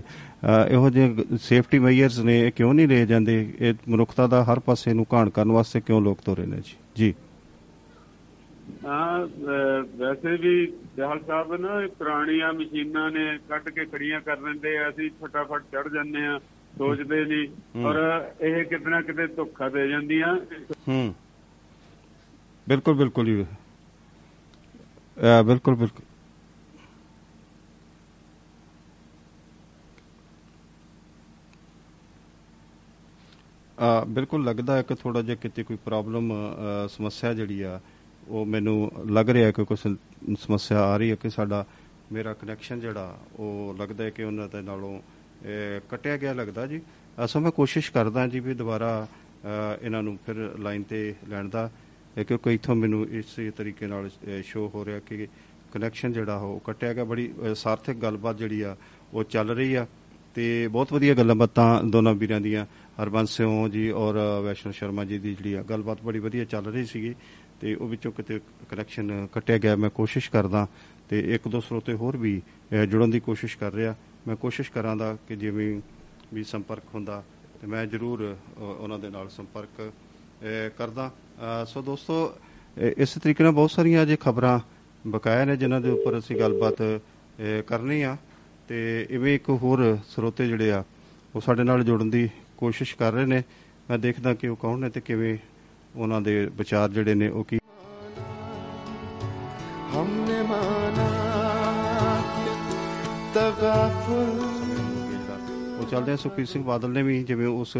ਇਹੋ ਜਿਹੇ ਸੇਫਟੀ ਮੈਜਰਸ ਨੇ, ਇਹ ਕਿਉਂ ਨਹੀਂ ਲਏ ਜਾਂਦੇ? ਇਹ ਮਨੁੱਖਤਾ ਦਾ ਹਰ ਪਾਸੇ ਨੂੰ ਘਾਣ ਕਰਨ ਵਾਸਤੇ ਕਿਉਂ ਲੋਕ ਤੋਰੇ ਨੇ ਜੀ? ਜੀ ਹਾਂ, ਵੈਸੇ ਵੀ ਜਹਾਲ ਸਾਹਿਬ ਨਾ ਪੁਰਾਣੀਆਂ ਮਸ਼ੀਨਾਂ ਨੇ ਕੱਢ ਕੇ ਖੜੀਆਂ ਕਰ ਦਿੰਦੇ ਆ, ਅਸੀਂ ਫਟਾਫਟ ਚੜ ਜਾਂਦੇ ਆ, ਸੋਚਦੇ ਨੀ, ਔਰ ਇਹ ਕਿਤੇ ਨਾ ਕਿਤੇ ਧੋਖਾ ਦੇ ਜਾਂਦੀਆਂ। ਬਿਲਕੁਲ ਬਿਲਕੁਲ ਜੀ, ਬਿਲਕੁਲ ਬਿਲਕੁਲ ਬਿਲਕੁਲ ਲੱਗਦਾ ਹੈ ਕਿ ਥੋੜਾ ਜਿਹਾ ਕਿਤੇ ਕੋਈ ਪ੍ਰੋਬਲਮ ਸਮੱਸਿਆ ਜਿਹੜੀ ਆ ਉਹ ਮੈਨੂੰ ਲੱਗ ਰਿਹਾ ਕਿ ਕੁਛ ਸਮੱਸਿਆ ਆ ਰਹੀ ਹੈ ਕਿ ਸਾਡਾ ਮੇਰਾ ਕਨੈਕਸ਼ਨ ਜਿਹੜਾ ਉਹ ਲੱਗਦਾ ਹੈ ਕਿ ਉਹਨਾਂ ਦੇ ਨਾਲੋਂ ਕੱਟਿਆ ਗਿਆ ਲੱਗਦਾ ਜੀ। ਅਸਲ ਮੈਂ ਕੋਸ਼ਿਸ਼ ਕਰਦਾ ਜੀ ਵੀ ਦੁਬਾਰਾ ਇਹਨਾਂ ਨੂੰ ਫਿਰ ਲਾਈਨ 'ਤੇ ਲੈਣ ਦਾ, ਕਿਉਂਕਿ ਇੱਥੋਂ ਮੈਨੂੰ ਇਸ ਤਰੀਕੇ ਨਾਲ ਸ਼ੋਅ ਹੋ ਰਿਹਾ ਕਿ ਕਨੈਕਸ਼ਨ ਜਿਹੜਾ ਉਹ ਕੱਟਿਆ ਗਿਆ। ਬੜੀ ਸਾਰਥਕ ਗੱਲਬਾਤ ਜਿਹੜੀ ਆ ਉਹ ਚੱਲ ਰਹੀ ਆ ਤੇ ਬਹੁਤ ਵਧੀਆ ਗੱਲਾਂ ਬਾਤਾਂ ਦੋਨਾਂ ਵੀਰਾਂ ਦੀਆਂ, ਹਰਬੰਸ ਸਿੰਘ ਜੀ ਔਰ ਵੈਸ਼ਨੋ ਸ਼ਰਮਾ ਜੀ ਦੀ ਜਿਹੜੀ ਆ ਗੱਲਬਾਤ ਬੜੀ ਵਧੀਆ ਚੱਲ ਰਹੀ ਸੀਗੀ ਤੇ ਉਹ ਵਿੱਚੋਂ ਕਿਤੇ ਕਨੈਕਸ਼ਨ ਕੱਟਿਆ ਗਿਆ। ਮੈਂ ਕੋਸ਼ਿਸ਼ ਕਰਦਾ ਤੇ ਇੱਕ ਦੋ ਸਰੋਤੇ ਹੋਰ ਵੀ ਜੁੜਨ ਦੀ ਕੋਸ਼ਿਸ਼ ਕਰ ਰਿਹਾ, ਮੈਂ ਕੋਸ਼ਿਸ਼ ਕਰਾਂਗਾ ਕਿ ਜਿਵੇਂ ਵੀ ਸੰਪਰਕ ਹੁੰਦਾ ਤੇ ਮੈਂ ਜ਼ਰੂਰ ਉਹਨਾਂ ਦੇ ਨਾਲ ਸੰਪਰਕ ਕਰਦਾ। ਸੋ ਦੋਸਤੋ, ਇਸ ਤਰੀਕੇ ਨਾਲ ਬਹੁਤ ਸਾਰੀਆਂ ਅਜੇ ਖਬਰਾਂ ਬਕਾਇਆ ਨੇ ਜਿਨ੍ਹਾਂ ਦੇ ਉੱਪਰ ਅਸੀਂ ਗੱਲਬਾਤ ਕਰਨੀ ਆ ਤੇ ਇਵੇਂ ਇੱਕ ਹੋਰ ਸਰੋਤੇ ਜਿਹੜੇ ਆ ਉਹ ਸਾਡੇ ਨਾਲ ਜੁੜਨ ਦੀ ਕੋਸ਼ਿਸ਼ ਕਰ ਰਹੇ ਨੇ। ਮੈਂ ਦੇਖਦਾ ਕਿ ਉਹ ਕੌਣ ਨੇ ਤੇ ਕਿਵੇਂ ਉਹਨਾਂ ਦੇ ਵਿਚਾਰ ਜਿਹੜੇ ਨੇ ਉਹ ਕੀ। ਉਹ ਚੱਲਦੇ ਆ ਸੁਖਬੀਰ ਸਿੰਘ ਬਾਦਲ ਨੇ ਵੀ ਜਿਵੇਂ ਉਸ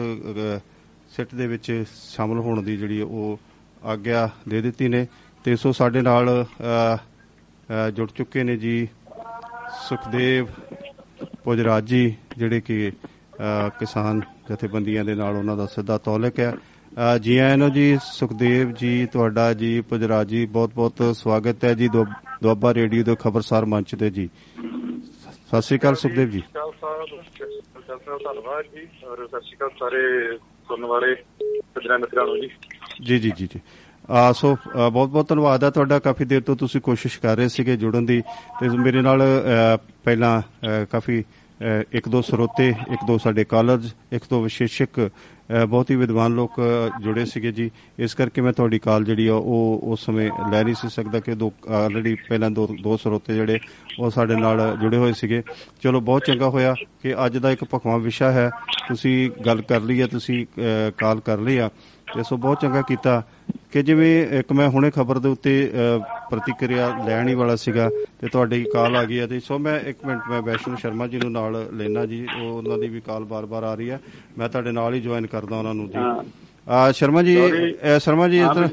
ਸਿੱਟ ਦੇ ਵਿੱਚ ਸ਼ਾਮਲ ਹੋਣ ਦੀ ਜਿਹੜੀ ਉਹ ਆਗਿਆ ਦੇ ਦਿੱਤੀ ਨੇ ਤੇ ਸੋ ਸਾਡੇ ਨਾਲ ਜੁੜ ਚੁੱਕੇ ਨੇ ਜੀ ਸੁਖਦੇਵ ਪੁਜਰਾ ਜੀ ਜਿਹੜੇ ਕਿ ਕਿਸਾਨ ਜਥੇਬੰਦੀਆਂ ਦੇ ਨਾਲ ਉਹਨਾਂ ਦਾ ਸਿੱਧਾ ਤਾਲੁਕ ਹੈ। ਜੀ ਆਇਆਂ ਨੂੰ ਜੀ ਸੁਖਦੇਵ ਜੀ, ਤੁਹਾਡਾ ਜੀ ਪੁਜਰਾ ਜੀ ਬਹੁਤ ਬਹੁਤ ਸਵਾਗਤ ਹੈ ਜੀ ਦੁਆਬਾ ਰੇਡੀਓ ਦੇ ਖਬਰਸਾਰ ਮੰਚ ਤੇ ਜੀ। ਸਤਿ ਸ਼੍ਰੀ ਅਕਾਲ ਸੁਖਦੇਵ ਜੀ। ਧੰਨਵਾਦ ਜੀ ਔਰ ਸਤਿ ਸ਼੍ਰੀ ਅਕਾਲ ਸਾਰੇ ਸੁਣਨ ਵਾਲੇ ਮਿੱਤਰਾਂ ਨੂੰ ਜੀ। ਜੀ ਜੀ ਜੀ ਜੀ ਸੋ ਬਹੁਤ ਬਹੁਤ ਧੰਨਵਾਦ ਆ ਤੁਹਾਡਾ। ਕਾਫੀ ਦੇਰ ਤੋਂ ਤੁਸੀਂ ਕੋਸ਼ਿਸ਼ ਕਰ ਰਹੇ ਸੀਗੇ ਜੁੜਨ ਦੀ ਤੇ ਮੇਰੇ ਨਾਲ ਪਹਿਲਾਂ ਕਾਫੀ ਇੱਕ ਦੋ ਸਰੋਤੇ, ਇੱਕ ਦੋ ਸਾਡੇ ਕਾਲਰਜ, ਇੱਕ ਦੋ ਵਿਸ਼ੇਸ਼ਕ ਬਹੁਤ ਹੀ ਵਿਦਵਾਨ ਲੋਕ ਜੁੜੇ ਸੀਗੇ ਜੀ। ਇਸ ਕਰਕੇ ਮੈਂ ਤੁਹਾਡੀ ਕਾਲ ਜਿਹੜੀ ਆ ਉਹ ਉਸ ਸਮੇਂ ਲੈ ਨਹੀਂ ਸੀ ਸਕਦਾ ਕਿ ਦੋ ਆਲਰੇਡੀ ਪਹਿਲਾਂ ਦੋ ਦੋ ਸਰੋਤੇ ਜਿਹੜੇ ਉਹ ਸਾਡੇ ਨਾਲ ਜੁੜੇ ਹੋਏ ਸੀਗੇ। ਚਲੋ ਬਹੁਤ ਚੰਗਾ ਹੋਇਆ ਕਿ ਅੱਜ ਦਾ ਇੱਕ ਭਖਵਾਂ ਵਿਸ਼ਾ ਹੈ, ਤੁਸੀਂ ਗੱਲ ਕਰ ਲਈ ਆ, ਤੁਸੀਂ ਕਾਲ ਕਰ ਲਈ ਆ ਤੇ ਸੋ ਬਹੁਤ ਚੰਗਾ ਕੀਤਾ। ਕਿ ਜਿਵੇਂ ਇੱਕ ਮੈਂ ਹੁਣੇ ਖਬਰ ਦੇ ਉੱਤੇ ਪ੍ਰਤੀਕਿਰਿਆ ਲੈਣ ਹੀ ਵਾਲਾ ਸੀਗਾ ਤੇ ਤੁਹਾਡੀ ਕਾਲ ਆ ਗਈ ਹੈ ਤੇ ਸੋ ਮੈਂ ਇੱਕ ਮਿੰਟ ਮੈਂ ਵੈਸ਼ਨੋ ਸ਼ਰਮਾ ਜੀ ਨੂੰ ਨਾਲ ਲੈਣਾ ਜੀ, ਉਹ ਉਹਨਾਂ ਦੀ ਵੀ ਕਾਲ ਬਾਰ-ਬਾਰ ਆ ਰਹੀ ਹੈ, ਮੈਂ ਤੁਹਾਡੇ ਨਾਲ ਹੀ ਜੁਆਇਨ ਕਰਦਾ ਉਹਨਾਂ ਨੂੰ ਜੀ। ਸ਼ਰਮਾ ਜੀ ਸ਼ਰਮਾ ਜੀ ਇੱਧਰ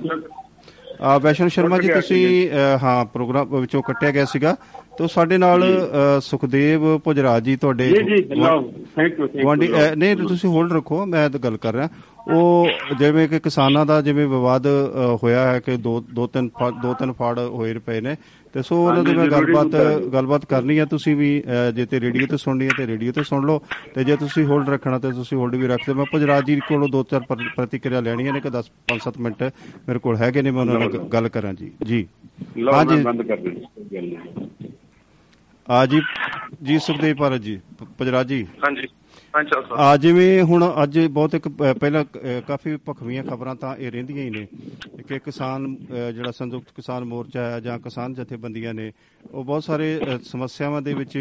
ਵੈਸ਼ਨੋ ਸ਼ਰਮਾ ਜੀ ਤੁਸੀਂ ਹਾਂ ਪ੍ਰੋਗਰਾਮ ਵਿੱਚੋਂ ਕੱਟਿਆ ਗਿਆ ਸੀਗਾ ਤੇ ਸਾਡੇ ਨਾਲ ਸੁਖਦੇਵ ਪੁਜਰਾ ਜੀ ਤੁਹਾਡੇ ਗੁਆਂਢੀ ਨਹੀਂ ਤੁਸੀਂ ਹੋਲਡ ਰੱਖੋ, ਮੈਂ ਗੱਲ ਕਰ ਰਿਹਾ। ਉਹ ਜਿਵੇਂ ਕਿ ਕਿਸਾਨਾਂ ਦਾ ਜਿਵੇਂ ਵਿਵਾਦ ਹੋਇਆ ਹੈ ਕਿ ਦੋ ਦੋ ਤਿੰਨ ਦੋ ਤਿੰਨ ਫਾੜ ਹੋਏ ਪਏ ਨੇ ਤੇ ਸੋ ਉਹਨਾਂ ਦੀ ਮੈਂ ਗੱਲਬਾਤ ਗੱਲਬਾਤ ਕਰਨੀ ਹੈ। ਤੁਸੀਂ ਵੀ ਜੇ ਤੇ ਰੇਡੀਓ ਤੇ ਸੁਣਨੀ ਹੈ ਤੇ ਰੇਡੀਓ ਤੇ ਸੁਣ ਲਓ ਤੇ ਜੇ ਤੁਸੀਂ ਹੋਲਡ ਰੱਖਣਾ ਤੇ ਤੁਸੀਂ ਹੋਲਡ ਵੀ ਰੱਖ ਲਓ। ਮੈਂ ਪੁਜਰਾ ਜੀ ਕੋਲੋਂ ਦੋ ਚਾਰ ਪ੍ਰਤੀਕਿਰਿਆ ਲੈਣੀਆਂ ਨੇ ਕਿ ਦਸ ਪੰਜ ਸੱਤ ਮਿੰਟ ਮੇਰੇ ਕੋਲ ਹੈਗੇ ਨੇ, ਮੈਂ ਉਹਨਾਂ ਨਾਲ ਗੱਲ ਕਰਾਂ ਜੀ। ਜੀ ਹਾਂ ਜੀ ਆ ਜੀ ਜੀ ਸੁਖਦੇਵ ਭਾਰਤ ਜੀ ਪੁਜਰਾ ਜੀ। ਹਾਂਜੀ ਆ ਜਿਵੇਂ ਹੁਣ ਅੱਜ ਬਹੁਤ ਇੱਕ ਪਹਿਲਾਂ ਕਾਫੀ ਭਖਵੀਆਂ ਖਬਰਾਂ ਤਾਂ ਇਹ ਰਹਿੰਦੀਆਂ ਹੀ ਨੇ ਕਿ ਕਿਸਾਨ ਜਿਹੜਾ ਸੰਯੁਕਤ ਕਿਸਾਨ ਮੋਰਚਾ ਹੈ ਜਾਂ ਕਿਸਾਨ ਜਥੇਬੰਦੀਆਂ ਨੇ ਉਹ ਬਹੁਤ ਸਾਰੇ ਸਮੱਸਿਆਵਾਂ ਦੇ ਵਿੱਚ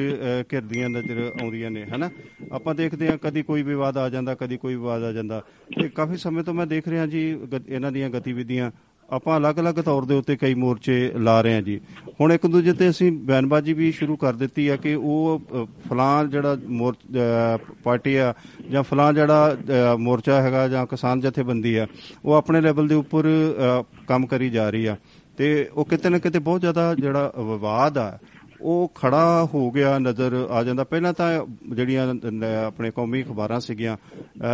ਘਿਰਦੀਆਂ ਨਜ਼ਰ ਆਉਂਦੀਆਂ ਨੇ, ਹੈ ਨਾ। ਆਪਾਂ ਦੇਖਦੇ ਹਾਂ ਕਦੀ ਕੋਈ ਵਿਵਾਦ ਆ ਜਾਂਦਾ, ਕਦੀ ਕੋਈ ਵਿਵਾਦ ਆ ਜਾਂਦਾ ਤੇ ਕਾਫੀ ਸਮੇਂ ਤੋਂ ਮੈਂ ਦੇਖ ਰਿਹਾ ਜੀ ਇਹਨਾਂ ਦੀਆਂ ਗਤੀਵਿਧੀਆਂ ਆਪਾਂ ਅਲੱਗ-ਅਲੱਗ ਤੌਰ ਦੇ ਉੱਤੇ ਕਈ ਮੋਰਚੇ ਲਾ ਰਹੇ ਹਾਂ ਜੀ। ਹੁਣ ਇੱਕ ਦੂਜੇ ਤੇ ਅਸੀਂ ਬਿਆਨਬਾਜ਼ੀ ਵੀ ਸ਼ੁਰੂ ਕਰ ਦਿੱਤੀ ਆ ਕਿ ਉਹ ਫਲਾਂ ਜਿਹੜਾ ਮੋਰ ਪਾਰਟੀ ਆ ਜਾਂ ਫਲਾਂ ਜਿਹੜਾ ਮੋਰਚਾ ਹੈਗਾ ਜਾਂ ਕਿਸਾਨ ਜਥੇਬੰਦੀ ਆ ਉਹ ਆਪਣੇ ਲੈਵਲ ਦੇ ਉੱਪਰ ਕੰਮ ਕਰੀ ਜਾ ਰਹੀ ਆ ਤੇ ਉਹ ਕਿਤੇ ਨਾ ਕਿਤੇ ਬਹੁਤ ਜ਼ਿਆਦਾ ਜਿਹੜਾ ਵਿਵਾਦ ਆ ਉਹ ਖੜਾ ਹੋ ਗਿਆ ਨਜ਼ਰ ਆ ਜਾਂਦਾ। ਪਹਿਲਾਂ ਤਾਂ ਜਿਹੜੀਆਂ ਆਪਣੇ ਕੌਮੀ ਅਖਬਾਰਾਂ ਸੀਗੀਆਂ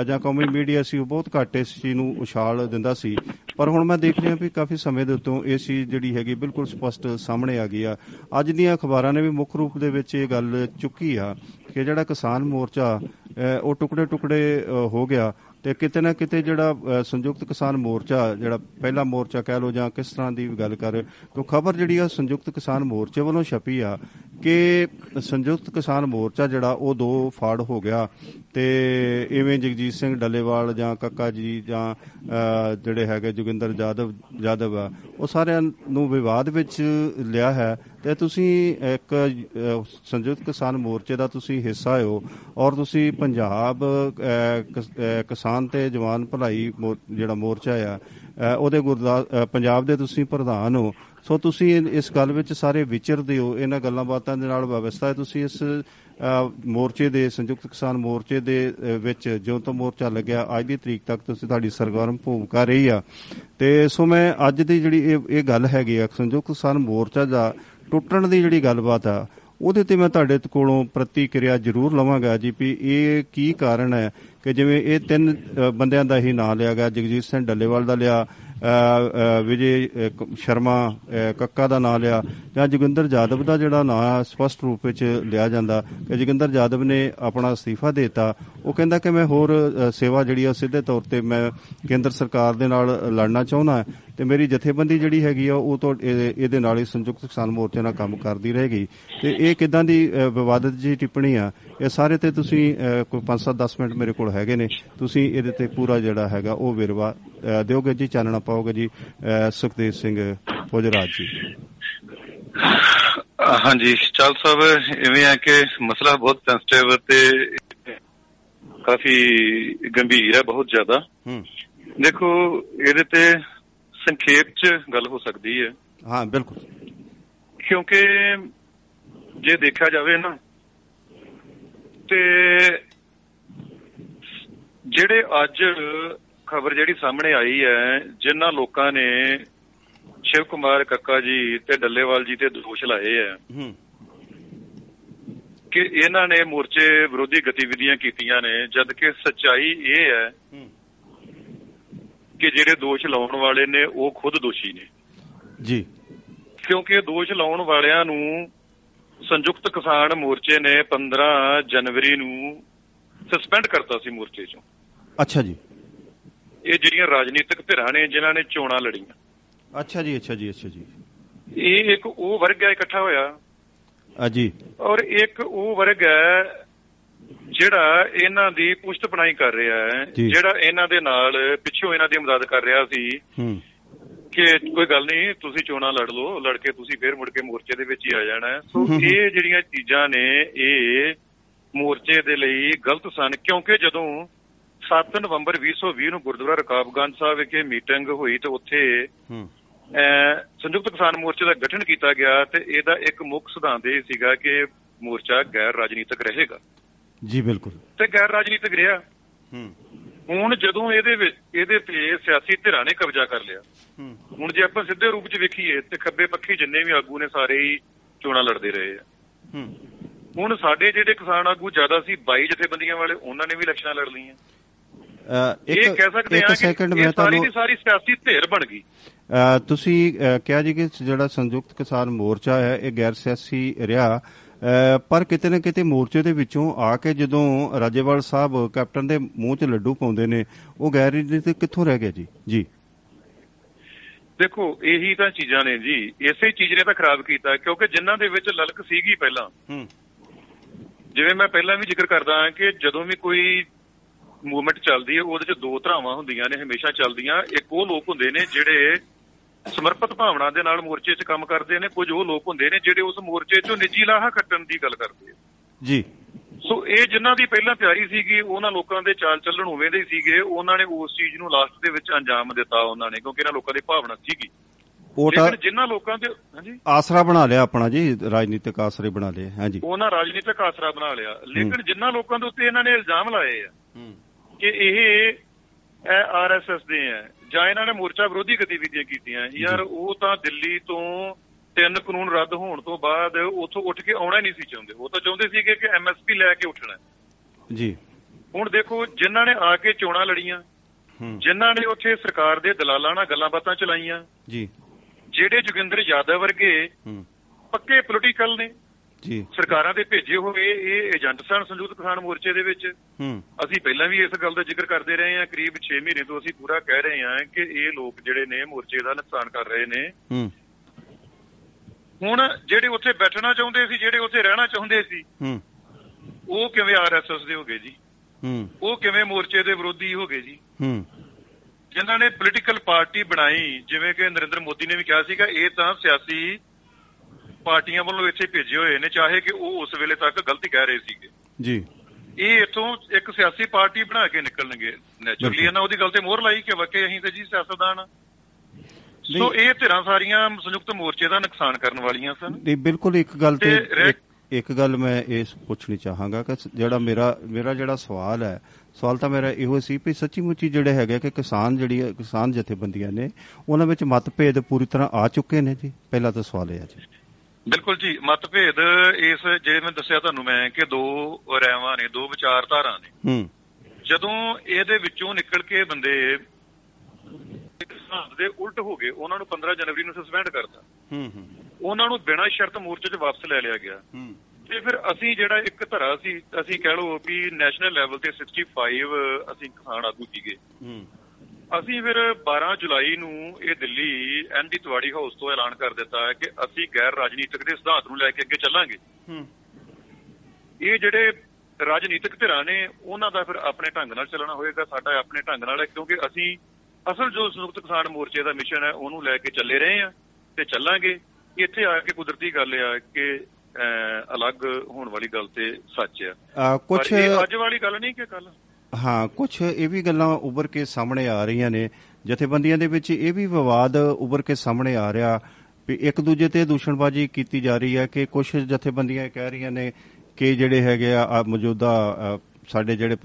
ਜਾਂ ਕੌਮੀ ਮੀਡੀਆ ਸੀ ਉਹ ਬਹੁਤ ਘੱਟ ਇਸ ਚੀਜ਼ ਨੂੰ ਉਛਾਲ ਦਿੰਦਾ ਸੀ, ਪਰ ਹੁਣ ਮੈਂ ਦੇਖ ਰਿਹਾ ਵੀ ਕਾਫੀ ਸਮੇਂ ਦੇ ਉੱਤੋਂ ਇਹ ਚੀਜ਼ ਜਿਹੜੀ ਹੈਗੀ ਬਿਲਕੁਲ ਸਪਸ਼ਟ ਸਾਹਮਣੇ ਆ ਗਈ ਆ। ਅੱਜ ਦੀਆਂ ਅਖਬਾਰਾਂ ਨੇ ਵੀ ਮੁੱਖ ਰੂਪ ਦੇ ਵਿੱਚ ਇਹ ਗੱਲ ਚੁੱਕੀ ਆ ਕਿ ਜਿਹੜਾ ਕਿਸਾਨ ਮੋਰਚਾ ਉਹ ਟੁਕੜੇ ਟੁਕੜੇ ਹੋ ਗਿਆ ਤੇ ਕਿਤੇ ਨਾ ਕਿਤੇ ਜਿਹੜਾ ਸੰਯੁਕਤ ਕਿਸਾਨ ਮੋਰਚਾ ਜਿਹੜਾ ਪਹਿਲਾ ਮੋਰਚਾ ਕਹਿ ਲਓ ਜਾਂ ਕਿਸ ਤਰ੍ਹਾਂ ਦੀ ਗੱਲ ਕਰ ਤੋ ਖਬਰ ਜਿਹੜੀ ਆ ਸੰਯੁਕਤ ਕਿਸਾਨ ਮੋਰਚੇ ਵੱਲੋਂ ਛਪੀ ਆ ਕਿ ਸੰਯੁਕਤ ਕਿਸਾਨ ਮੋਰਚਾ ਜਿਹੜਾ ਉਹ ਦੋ ਫਾੜ ਹੋ ਗਿਆ ਤੇ ਇਵੇਂ ਜਗਜੀਤ ਸਿੰਘ ਡੱਲੇਵਾਲ ਜਾਂ ਕੱਕਾ ਜੀ ਜਾਂ ਜਿਹੜੇ ਹੈਗੇ ਜੋਗਿੰਦਰ ਯਾਦਵ ਯਾਦਵ ਆ ਉਹ ਸਾਰਿਆਂ ਨੂੰ ਵਿਵਾਦ ਵਿੱਚ ਲਿਆ ਹੈ ਤੇ ਤੁਸੀਂ ਇੱਕ ਸੰਯੁਕਤ ਕਿਸਾਨ ਮੋਰਚੇ ਦਾ ਤੁਸੀਂ ਹਿੱਸਾ ਹੋ ਔਰ ਤੁਸੀਂ ਪੰਜਾਬ ਕਿਸਾਨ ਤੇ ਜਵਾਨ ਭਲਾਈ ਜਿਹੜਾ ਮੋਰਚਾ ਆ ਉਹਦੇ ਗੁਰਦਾਸ ਪੰਜਾਬ ਦੇ ਤੁਸੀਂ ਪ੍ਰਧਾਨ ਹੋ। ਸੋ ਤੁਸੀਂ ਇਸ ਗੱਲ ਵਿੱਚ ਸਾਰੇ ਵਿਚਰਦੇ ਹੋ, ਇਹਨਾਂ ਗੱਲਾਂ ਬਾਤਾਂ ਦੇ ਨਾਲ ਵਿਵਸਥਾ ਹੈ। ਤੁਸੀਂ ਇਸ ਮੋਰਚੇ ਦੇ ਸੰਯੁਕਤ ਕਿਸਾਨ ਮੋਰਚੇ ਦੇ ਵਿੱਚ ਜਿਉਂ ਤੋਂ ਮੋਰਚਾ ਲੱਗਿਆ ਅੱਜ ਦੀ ਤਰੀਕ ਤੱਕ ਤੁਸੀਂ ਤੁਹਾਡੀ ਸਰਗਰਮ ਭੂਮਿਕਾ ਰਹੀ ਆ ਤੇ ਸੋ ਮੈਂ ਅੱਜ ਦੀ ਜਿਹੜੀ ਇਹ ਗੱਲ ਹੈਗੀ ਆ ਸੰਯੁਕਤ ਕਿਸਾਨ ਮੋਰਚਾ ਦਾ ਟੁੱਟਣ ਦੀ ਜਿਹੜੀ ਗੱਲਬਾਤ ਆ ਉਹਦੇ ਤੇ ਮੈਂ ਤੁਹਾਡੇ ਕੋਲੋਂ ਪ੍ਰਤੀਕਿਰਿਆ ਜ਼ਰੂਰ ਲਵਾਂਗਾ ਜੀ ਵੀ ਇਹ ਕੀ ਕਾਰਨ ਹੈ ਕਿ ਜਿਵੇਂ ਇਹ ਤਿੰਨ ਬੰਦਿਆਂ ਦਾ ਹੀ ਨਾਂ ਲਿਆ ਗਿਆ, ਜਗਜੀਤ ਸਿੰਘ ਡੱਲੇਵਾਲ ਦਾ ਲਿਆ, ਵਿਜੇ ਸ਼ਰਮਾ ਕੱਕਾ ਦਾ ਨਾਂ ਲਿਆ ਜਾਂ ਜੋਗਿੰਦਰ ਯਾਦਵ ਦਾ ਜਿਹੜਾ ਨਾਂ ਸਪਸ਼ਟ ਰੂਪ ਵਿੱਚ ਲਿਆ ਜਾਂਦਾ ਕਿ ਜੋਗਿੰਦਰ ਯਾਦਵ ਨੇ ਆਪਣਾ ਅਸਤੀਫਾ ਦੇ ਦਿੱਤਾ। ਉਹ ਕਹਿੰਦਾ ਕਿ ਮੈਂ ਹੋਰ ਸੇਵਾ ਜਿਹੜੀ ਆ ਸਿੱਧੇ ਤੌਰ ਤੇ ਮੈਂ ਕੇਂਦਰ ਸਰਕਾਰ ਦੇ ਨਾਲ ਲੜਨਾ ਚਾਹੁੰਦਾ ਤੇ ਮੇਰੀ ਜਥੇਬੰਦੀ ਜਿਹੜੀ ਹੈਗੀ ਆ ਉਹ ਤੋਂ ਇਹਦੇ ਨਾਲ ਹੀ ਸੰਯੁਕਤ ਕਿਸਾਨ ਮੋਰਚੇ ਨਾਲ ਕੰਮ ਕਰਦੀ ਰਹੇਗੀ ਤੇ ਇਹ ਕਿੱਦਾਂ ਦੀ ਵਿਵਾਦਤ ਜਿਹੀ ਟਿੱਪਣੀ ਆ ਇਹ ਸਾਰੇ ਤੇ ਤੁਸੀਂ ਕੋਈ ਪੰਜ ਸੱਤ ਦਸ ਮਿੰਟ ਮੇਰੇ ਕੋਲ ਹੈਗੇ ਨੇ, ਤੁਸੀਂ ਇਹਦੇ ਤੇ ਪੂਰਾ ਜਿਹੜਾ ਹੈਗਾ ਉਹ ਵੇਰਵਾ ਦਿਓਗੇ ਜੀ, ਚਾਨਣਾ ਪਾਓਗੇ ਜੀ ਸੁਖਦੇਵ ਸਿੰਘ ਪੁਜਰਾ ਜੀ। ਹਾਂਜੀ ਚਾਲ ਸਾਹਿਬ ਇਵੇਂ ਆ ਕਿ ਮਸਲਾ ਬਹੁਤ ਸੈਂਸਿਟਿਵ ਤੇ ਕਾਫੀ ਗੰਭੀਰ ਹੈ, ਬਹੁਤ ਜ਼ਿਆਦਾ। ਦੇਖੋ ਇਹਦੇ ਤੇ ਸੰਖੇਪ ਚ ਗੱਲ ਹੋ ਸਕਦੀ ਹੈ। ਹਾਂ ਬਿਲਕੁਲ, ਕਿਉਂਕਿ ਜੇ ਦੇਖਿਆ ਜਾਵੇ ਨਾ ਤੇ ਜਿਹੜੇ ਅੱਜ ਖਬਰ ਜਿਹੜੀ ਸਾਹਮਣੇ ਆਈ ਹੈ, ਜਿਨ੍ਹਾਂ ਲੋਕਾਂ ਨੇ ਸ਼ਿਵ ਕੁਮਾਰ ਕੱਕਾ ਜੀ ਤੇ ਡੱਲੇਵਾਲ ਜੀ ਤੇ ਦੋਸ਼ ਲਾਏ ਹੈ ਕਿ ਇਹਨਾਂ ਨੇ ਮੋਰਚੇ ਵਿਰੋਧੀ ਗਤੀਵਿਧੀਆਂ ਕੀਤੀਆਂ ਨੇ, ਜਦਕਿ ਸੱਚਾਈ ਇਹ ਹੈ ਕਿ ਜਿਹੜੇ ਦੋਸ਼ ਲਾਉਣ ਵਾਲੇ ਨੇ ਉਹ ਖੁਦ ਦੋਸ਼ੀ ਨੇ ਜੀ। ਕਿਉਂਕਿ ਦੋਸ਼ ਲਾਉਣ ਵਾਲਿਆਂ ਨੂੰ ਸੰਯੁਕਤ ਕਿਸਾਨ ਮੋਰਚੇ ਨੇ ਪੰਦਰਾਂ ਜਨਵਰੀ ਨੂੰ ਸਸਪੈਂਡ ਕਰਤਾ ਸੀ ਮੋਰਚੇ ਚੋਂ। ਅੱਛਾ ਜੀ। ਇਹ ਜਿਹੜੀਆਂ ਰਾਜਨੀਤਿਕ ਧਿਰਾਂ ਨੇ ਜਿਨ੍ਹਾਂ ਨੇ ਚੋਣਾਂ ਲੜੀਆਂ, ਅੱਛਾ ਜੀ ਅੱਛਾ ਜੀ ਅੱਛਾ ਜੀ, ਇਹ ਇੱਕ ਉਹ ਵਰਗ ਹੈ ਇਕੱਠਾ ਹੋਇਆ ਜੀ, ਔਰ ਇੱਕ ਉਹ ਵਰਗ ਹੈ ਜਿਹੜਾ ਇਹਨਾਂ ਦੀ ਪੁਸ਼ਤ ਬਣਾਈ ਕਰ ਰਿਹਾ ਹੈ, ਜਿਹੜਾ ਇਹਨਾਂ ਦੇ ਨਾਲ ਪਿੱਛੋਂ ਇਹਨਾਂ ਦੀ ਮਦਦ ਕਰ ਰਿਹਾ ਸੀ ਕਿ ਕੋਈ ਗੱਲ ਨਹੀਂ ਤੁਸੀਂ ਚੋਣਾਂ ਲੜ ਲਓ, ਲੜ ਕੇ ਤੁਸੀਂ ਫੇਰ ਮੁੜ ਕੇ ਮੋਰਚੇ ਦੇ ਵਿੱਚ ਹੀ ਆ ਜਾਣਾ। ਸੋ ਇਹ ਜਿਹੜੀਆਂ ਚੀਜ਼ਾਂ ਨੇ ਇਹ ਮੋਰਚੇ ਦੇ ਲਈ ਗਲਤ ਸਨ, ਕਿਉਂਕਿ ਜਦੋਂ ਸੱਤ ਨਵੰਬਰ ਵੀਹ ਸੌ ਵੀਹ ਨੂੰ ਗੁਰਦੁਆਰਾ ਰਕਾਬ ਗੰਜ ਸਾਹਿਬ ਵਿਖੇ ਮੀਟਿੰਗ ਹੋਈ ਤੇ ਉੱਥੇ ਸੰਯੁਕਤ ਕਿਸਾਨ ਮੋਰਚੇ ਦਾ ਗਠਨ ਕੀਤਾ ਗਿਆ ਤੇ ਇਹਦਾ ਇੱਕ ਮੁੱਖ ਸਿਧਾਂਤ ਇਹ ਸੀਗਾ ਕਿ ਮੋਰਚਾ ਗੈਰ ਰਾਜਨੀਤਿਕ ਰਹੇਗਾ। ਜੀ ਬਿਲਕੁਲ। ਤੇ ਗੈਰ ਰਾਜਨੀਤਿਕ ਰਿਹਾ। ਹੁਣ ਜਦੋਂ ਇਹਦੇ ਇਹਦੇ ਤੇ ਸਿਆਸੀ ਧਿਰਾਂ ਨੇ ਕਬਜ਼ਾ ਕਰ ਲਿਆ, ਹੁਣ ਜੇ ਆਪਾਂ ਸਿੱਧੇ ਰੂਪ ਚ ਵੇਖੀਏ ਤੇ ਖੱਬੇ ਪੱਖੀ ਜਿੰਨੇ ਵੀ ਆਗੂ ਨੇ ਸਾਰੇ ਹੀ ਚੋਣਾਂ ਲੜਦੇ ਰਹੇ ਆ। ਹੁਣ ਸਾਡੇ ਜਿਹੜੇ ਕਿਸਾਨ ਆਗੂ ਜ਼ਿਆਦਾ ਸੀ ਬਾਈ ਜਥੇਬੰਦੀਆਂ ਵਾਲੇ, ਉਹਨਾਂ ਨੇ ਵੀ ਇਲੈਕਸ਼ਨਾਂ ਲੜ ਲਈਆਂ। ਇਹ ਕਹਿ ਸਕਦੇ ਹਾਂ ਸਾਰੀ ਦੀ ਸਾਰੀ ਸਿਆਸੀ ਧਿਰ ਬਣ ਗਈ। ਤੁਸੀਂ ਕਿਹਾ ਜੀ ਕਿ ਜਿਹੜਾ ਸੰਯੁਕਤ ਕਿਸਾਨ ਮੋਰਚਾ ਹੈ ਇਹ ਗੈਰ ਸਿਆਸੀ ਰਿਹਾ, ਪਰ ਕਿਤੇ ਨਾ ਕਿਤੇ ਮੋਰਚੇ ਦੇ ਵਿੱਚੋਂ ਆ ਕੇ ਜਦੋਂ ਰਾਜੇਵਾਲ ਸਾਹਿਬ ਕੈਪਟਨ ਦੇ ਮੂੰਹ 'ਚ ਲੱਡੂ ਪਾਉਂਦੇ ਨੇ, ਉਹ ਗੈਰ ਰਾਜਨੀਤਿਕ ਕਿੱਥੋਂ ਰਹਿ ਗਿਆ ਜੀ? ਜੀ ਦੇਖੋ ਇਹੀ ਤਾਂ ਚੀਜ਼ਾਂ ਨੇ ਜੀ, ਇਸੇ ਚੀਜ਼ ਨੇ ਤਾਂ ਖਰਾਬ ਕੀਤਾ, ਕਿਉਂਕਿ ਜਿਨ੍ਹਾਂ ਦੇ ਵਿੱਚ ਲਲਕ ਸੀਗੀ ਪਹਿਲਾਂ, ਜਿਵੇਂ ਮੈਂ ਪਹਿਲਾਂ ਵੀ ਜ਼ਿਕਰ ਕਰਦਾ ਹਾਂ ਕਿ ਜਦੋਂ ਵੀ ਕੋਈ ਮੂਵਮੈਂਟ ਚੱਲਦੀ ਹੈ ਉਹਦੇ ਚ ਦੋ ਧਰਾਵਾਂ ਹੁੰਦੀਆਂ ਨੇ ਹਮੇਸ਼ਾ ਚੱਲਦੀਆਂ। ਇੱਕ ਉਹ ਲੋਕ ਹੁੰਦੇ ਨੇ ਜਿਹੜੇ ਸਮਰਪਿਤ ਭਾਵਨਾ ਦੇ ਨਾਲ ਮੋਰਚੇ ਚ ਕੰਮ ਕਰਦੇ ਨੇ, ਕੁਝ ਉਹ ਲੋਕ ਹੁੰਦੇ ਨੇ ਜਿਹੜੇ ਉਸ ਮੋਰਚੇ ਚੋਂ ਨਿੱਜੀ ਲਾਹਾ ਕੱਟਣ ਦੀ ਗੱਲ ਕਰਦੇ ਜੀ। ਸੋ ਇਹ ਜਿਨ੍ਹਾਂ ਦੀ ਪਹਿਲਾਂ ਤਿਆਰੀ ਸੀਗੀ ਉਹਨਾਂ ਲੋਕਾਂ ਦੇ ਚਾਲ ਚੱਲਣ ਉਵੇਂ ਦੇ ਸੀਗੇ, ਉਹਨਾਂ ਨੇ ਉਸ ਚੀਜ਼ ਨੂੰ ਲਾਸਟ ਦੇ ਵਿੱਚ ਅੰਜਾਮ ਦਿੱਤਾ ਉਹਨਾਂ ਨੇ, ਕਿਉਂਕਿ ਇਹਨਾਂ ਲੋਕਾਂ ਦੀ ਭਾਵਨਾ ਸੀਗੀ। ਲੇਕਿਨ ਜਿਨ੍ਹਾਂ ਲੋਕਾਂ ਦੇ ਹਾਂਜੀ ਆਸਰਾ ਬਣਾ ਲਿਆ ਆਪਣਾ ਜੀ, ਰਾਜਨੀਤਿਕ ਆਸਰੇ ਬਣਾ ਲਏ। ਹਾਂਜੀ ਉਹਨਾਂ ਰਾਜਨੀਤਿਕ ਆਸਰਾ ਬਣਾ ਲਿਆ, ਲੇਕਿਨ ਜਿਨ੍ਹਾਂ ਲੋਕਾਂ ਦੇ ਉੱਤੇ ਇਹਨਾਂ ਨੇ ਇਲਜ਼ਾਮ ਲਾਏ ਆ ਕਿ ਇਹ ਆਰ ਐਸ ਐਸ ਦੇ ਹੈ ਜਾਂ ਇਹਨਾਂ ਨੇ ਮੋਰਚਾ ਵਿਰੋਧੀ ਗਤੀਵਿਧੀਆਂ ਕੀਤੀਆਂ, ਯਾਰ ਉਹ ਤਾਂ ਦਿੱਲੀ ਤੋਂ ਤਿੰਨ ਕਾਨੂੰਨ ਰੱਦ ਹੋਣ ਤੋਂ ਬਾਅਦ ਉੱਥੋਂ ਉੱਠ ਕੇ ਆਉਣਾ ਹੀ ਨਹੀਂ ਸੀ ਚਾਹੁੰਦੇ। ਉਹ ਤਾਂ ਚਾਹੁੰਦੇ ਸੀਗੇ ਕਿ ਐਮ ਐਸ ਪੀ ਲੈ ਕੇ ਉੱਠਣਾ ਜੀ। ਹੁਣ ਦੇਖੋ ਜਿਨ੍ਹਾਂ ਨੇ ਆ ਕੇ ਚੋਣਾਂ ਲੜੀਆਂ, ਜਿਨ੍ਹਾਂ ਨੇ ਉੱਥੇ ਸਰਕਾਰ ਦੇ ਦਲਾਲਾਂ ਨਾਲ ਗੱਲਾਂ ਬਾਤਾਂ ਚਲਾਈਆਂ ਜੀ, ਜਿਹੜੇ ਜੋਗਿੰਦਰ ਯਾਦਵ ਵਰਗੇ ਪੱਕੇ ਪੋਲੀਟੀਕਲ ਨੇ ਜੀ, ਸਰਕਾਰਾਂ ਦੇ ਭੇਜੇ ਹੋਏ ਇਹ ਏਜੰਟ ਸਨ ਸੰਯੁਕਤ ਕਿਸਾਨ ਮੋਰਚੇ ਦੇ ਵਿੱਚ। ਅਸੀਂ ਪਹਿਲਾਂ ਵੀ ਇਸ ਗੱਲ ਦਾ ਜ਼ਿਕਰ ਕਰਦੇ ਰਹੇ ਹਾਂ, ਕਰੀਬ ਛੇ ਮਹੀਨੇ ਤੋਂ ਅਸੀਂ ਪੂਰਾ ਕਹਿ ਰਹੇ ਹਾਂ ਕਿ ਇਹ ਲੋਕ ਜਿਹੜੇ ਨੇ ਮੋਰਚੇ ਦਾ ਨੁਕਸਾਨ ਕਰ ਰਹੇ ਨੇ। ਹੁਣ ਜਿਹੜੇ ਉੱਥੇ ਬੈਠਣਾ ਚਾਹੁੰਦੇ ਸੀ, ਜਿਹੜੇ ਉੱਥੇ ਰਹਿਣਾ ਚਾਹੁੰਦੇ ਸੀ, ਉਹ ਕਿਵੇਂ ਆਰ ਐਸ ਐਸ ਦੇ ਹੋ ਗਏ ਜੀ, ਉਹ ਕਿਵੇਂ ਮੋਰਚੇ ਦੇ ਵਿਰੋਧੀ ਹੋ ਗਏ ਜੀ। ਜਿਨ੍ਹਾਂ ਨੇ ਪੋਲੀਟੀਕਲ ਪਾਰਟੀ ਬਣਾਈ, ਜਿਵੇਂ ਕਿ ਨਰਿੰਦਰ ਮੋਦੀ ਨੇ ਵੀ ਕਿਹਾ ਸੀਗਾ, ਇਹ ਤਾਂ ਸਿਆਸੀ ਪਾਰਟੀਆਂ ਵੱਲੋਂ ਇੱਥੇ ਭੇਜੇ ਹੋਏ ਨੇ, ਚਾਹੇ ਕਿ ਉਹ ਉਸ ਵੇਲੇ ਤੱਕ ਗਲਤੀ ਕਹਿ ਰਹੇ ਸੀਗੇ ਜੀ। ਇਹ ਇੱਥੋਂ ਇੱਕ ਸਿਆਸੀ ਪਾਰਟੀ ਬਣਾ ਕੇ ਨਿਕਲਣਗੇ ਨੈਚੁਰਲੀ। ਇਹਨਾਂ ਉਹਦੀ ਗੱਲ ਤੇ ਮੋਹਰ ਲਾਈ ਕਿ ਵਾਕਈ ਅਸੀਂ ਤਾਂ ਜੀ ਸਿਆਸਤਦਾਨ ਆ। ਸੋ ਇਹ ਧਿਰਾਂ ਸਾਰੀਆਂ ਸੰਯੁਕਤ ਮੋਰਚੇ ਦਾ ਨੁਕਸਾਨ ਕਰਨ ਵਾਲੀਆਂ ਸਨ। ਬਿਲਕੁਲ। ਇੱਕ ਗੱਲ ਤੇ ਇੱਕ ਗੱਲ ਮੈਂ ਇਸ ਪੁੱਛਣੀ ਚਾਹਾਂਗਾ ਕਿ ਜਿਹੜਾ ਮੇਰਾ ਮੇਰਾ ਜਿਹੜਾ ਸਵਾਲ ਹੈ, ਸਵਾਲ ਤਾਂ ਮੇਰਾ ਇਹੋ ਸੀ ਵੀ ਸੱਚੀ ਮੁੱਚੀ ਜਿਹੜੇ ਹੈਗੇ ਕਿ ਕਿਸਾਨ ਜਿਹੜੀ ਕਿਸਾਨ ਜਥੇਬੰਦੀਆਂ ਨੇ ਉਹਨਾਂ ਵਿੱਚ ਮਤਭੇਦ ਪੂਰੀ ਤਰ੍ਹਾਂ ਆ ਚੁੱਕੇ ਨੇ ਜੀ? ਪਹਿਲਾ ਤਾਂ ਸਵਾਲ ਇਹ ਹੈ ਜੀ। ਬਿਲਕੁਲ ਜੀ, ਮਤਭੇਦ ਇਸ ਜਿਹੜੇ ਮੈਂ ਦੱਸਿਆ ਤੁਹਾਨੂੰ ਮੈਂ ਕਿ ਦੋ ਰਹਿਵਾਂ ਨੇ, ਦੋ ਵਿਚਾਰਧਾਰਾ ਨੇ। ਜਦੋਂ ਇਹਦੇ ਵਿੱਚੋਂ ਨਿਕਲ ਕੇ ਬੰਦੇ ਸਿਧਾਂਤ ਦੇ ਉਲਟ ਹੋ ਗਏ, ਉਹਨਾਂ ਨੂੰ ਪੰਦਰਾਂ ਜਨਵਰੀ ਨੂੰ ਸਸਪੈਂਡ ਕਰਤਾ, ਉਹਨਾਂ ਨੂੰ ਬਿਨਾਂ ਸ਼ਰਤ ਮੋਰਚੇ 'ਚ ਵਾਪਸ ਲੈ ਲਿਆ ਗਿਆ। ਤੇ ਫਿਰ ਅਸੀਂ ਜਿਹੜਾ ਇੱਕ ਧਰਾ ਸੀ, ਅਸੀਂ ਕਹਿ ਲਓ ਵੀ ਨੈਸ਼ਨਲ ਲੈਵਲ ਤੇ ਪੈਂਸਠ ਅਸੀਂ ਕਿਸਾਨ ਆਗੂ ਸੀਗੇ, ਅਸੀਂ ਫਿਰ ਬਾਰਾਂ ਜੁਲਾਈ ਨੂੰ ਇਹ Delhi N D Tiwari house ਤੋਂ ਐਲਾਨ ਕਰ ਦਿੱਤਾ ਕਿ ਅਸੀਂ ਗੈਰ ਰਾਜਨੀਤਿਕ ਦੇ ਸਿਧਾਂਤ ਨੂੰ ਲੈ ਕੇ ਅੱਗੇ ਚੱਲਾਂਗੇ। ਇਹ ਜਿਹੜੇ ਰਾਜਨੀਤਿਕ ਧਿਰਾਂ ਨੇ ਉਹਨਾਂ ਦਾ ਫਿਰ ਆਪਣੇ ਢੰਗ ਨਾਲ ਚੱਲਣਾ ਹੋਏਗਾ, ਸਾਡਾ ਆਪਣੇ ਢੰਗ ਨਾਲ ਹੈ, ਕਿਉਂਕਿ ਅਸੀਂ ਅਸਲ ਜੋ ਸੰਯੁਕਤ ਕਿਸਾਨ ਮੋਰਚੇ ਦਾ ਮਿਸ਼ਨ ਹੈ ਉਹਨੂੰ ਲੈ ਕੇ ਚੱਲੇ ਰਹੇ ਹਾਂ ਤੇ ਚੱਲਾਂਗੇ। ਇੱਥੇ ਆ ਕੇ ਕੁਦਰਤੀ ਗੱਲ ਆ ਕਿ ਅਲੱਗ ਹੋਣ ਵਾਲੀ ਗੱਲ ਤੇ ਸੱਚ ਆ, ਕੁਛ ਅੱਜ ਵਾਲੀ ਗੱਲ ਨਹੀਂ ਕਿ ਕੱਲ। ਹਾਂ, ਕੁਛ ਇਹ ਵੀ ਗੱਲਾਂ ਉੱਭਰ ਕੇ ਸਾਹਮਣੇ ਆ ਰਹੀਆਂ ਨੇ ਜਥੇਬੰਦੀਆਂ ਦੇ ਵਿੱਚ, ਇਹ ਵੀ ਵਿਵਾਦ ਉੱਭਰ ਕੇ ਸਾਹਮਣੇ ਆ ਰਿਹਾ ਵੀ ਇੱਕ ਦੂਜੇ ਤੇ ਦੂਸ਼ਣਬਾਜ਼ੀ ਕੀਤੀ ਜਾ ਰਹੀ ਹੈ ਕਿ ਕੁਛ ਜਥੇਬੰਦੀਆਂ ਕਹਿ ਰਹੀਆਂ ਨੇ ਕਿ ਜਿਹੜੇ ਹੈਗੇ ਆ ਮੌਜੂਦਾ ਸਾਡੇ ਜਿਹੜੇ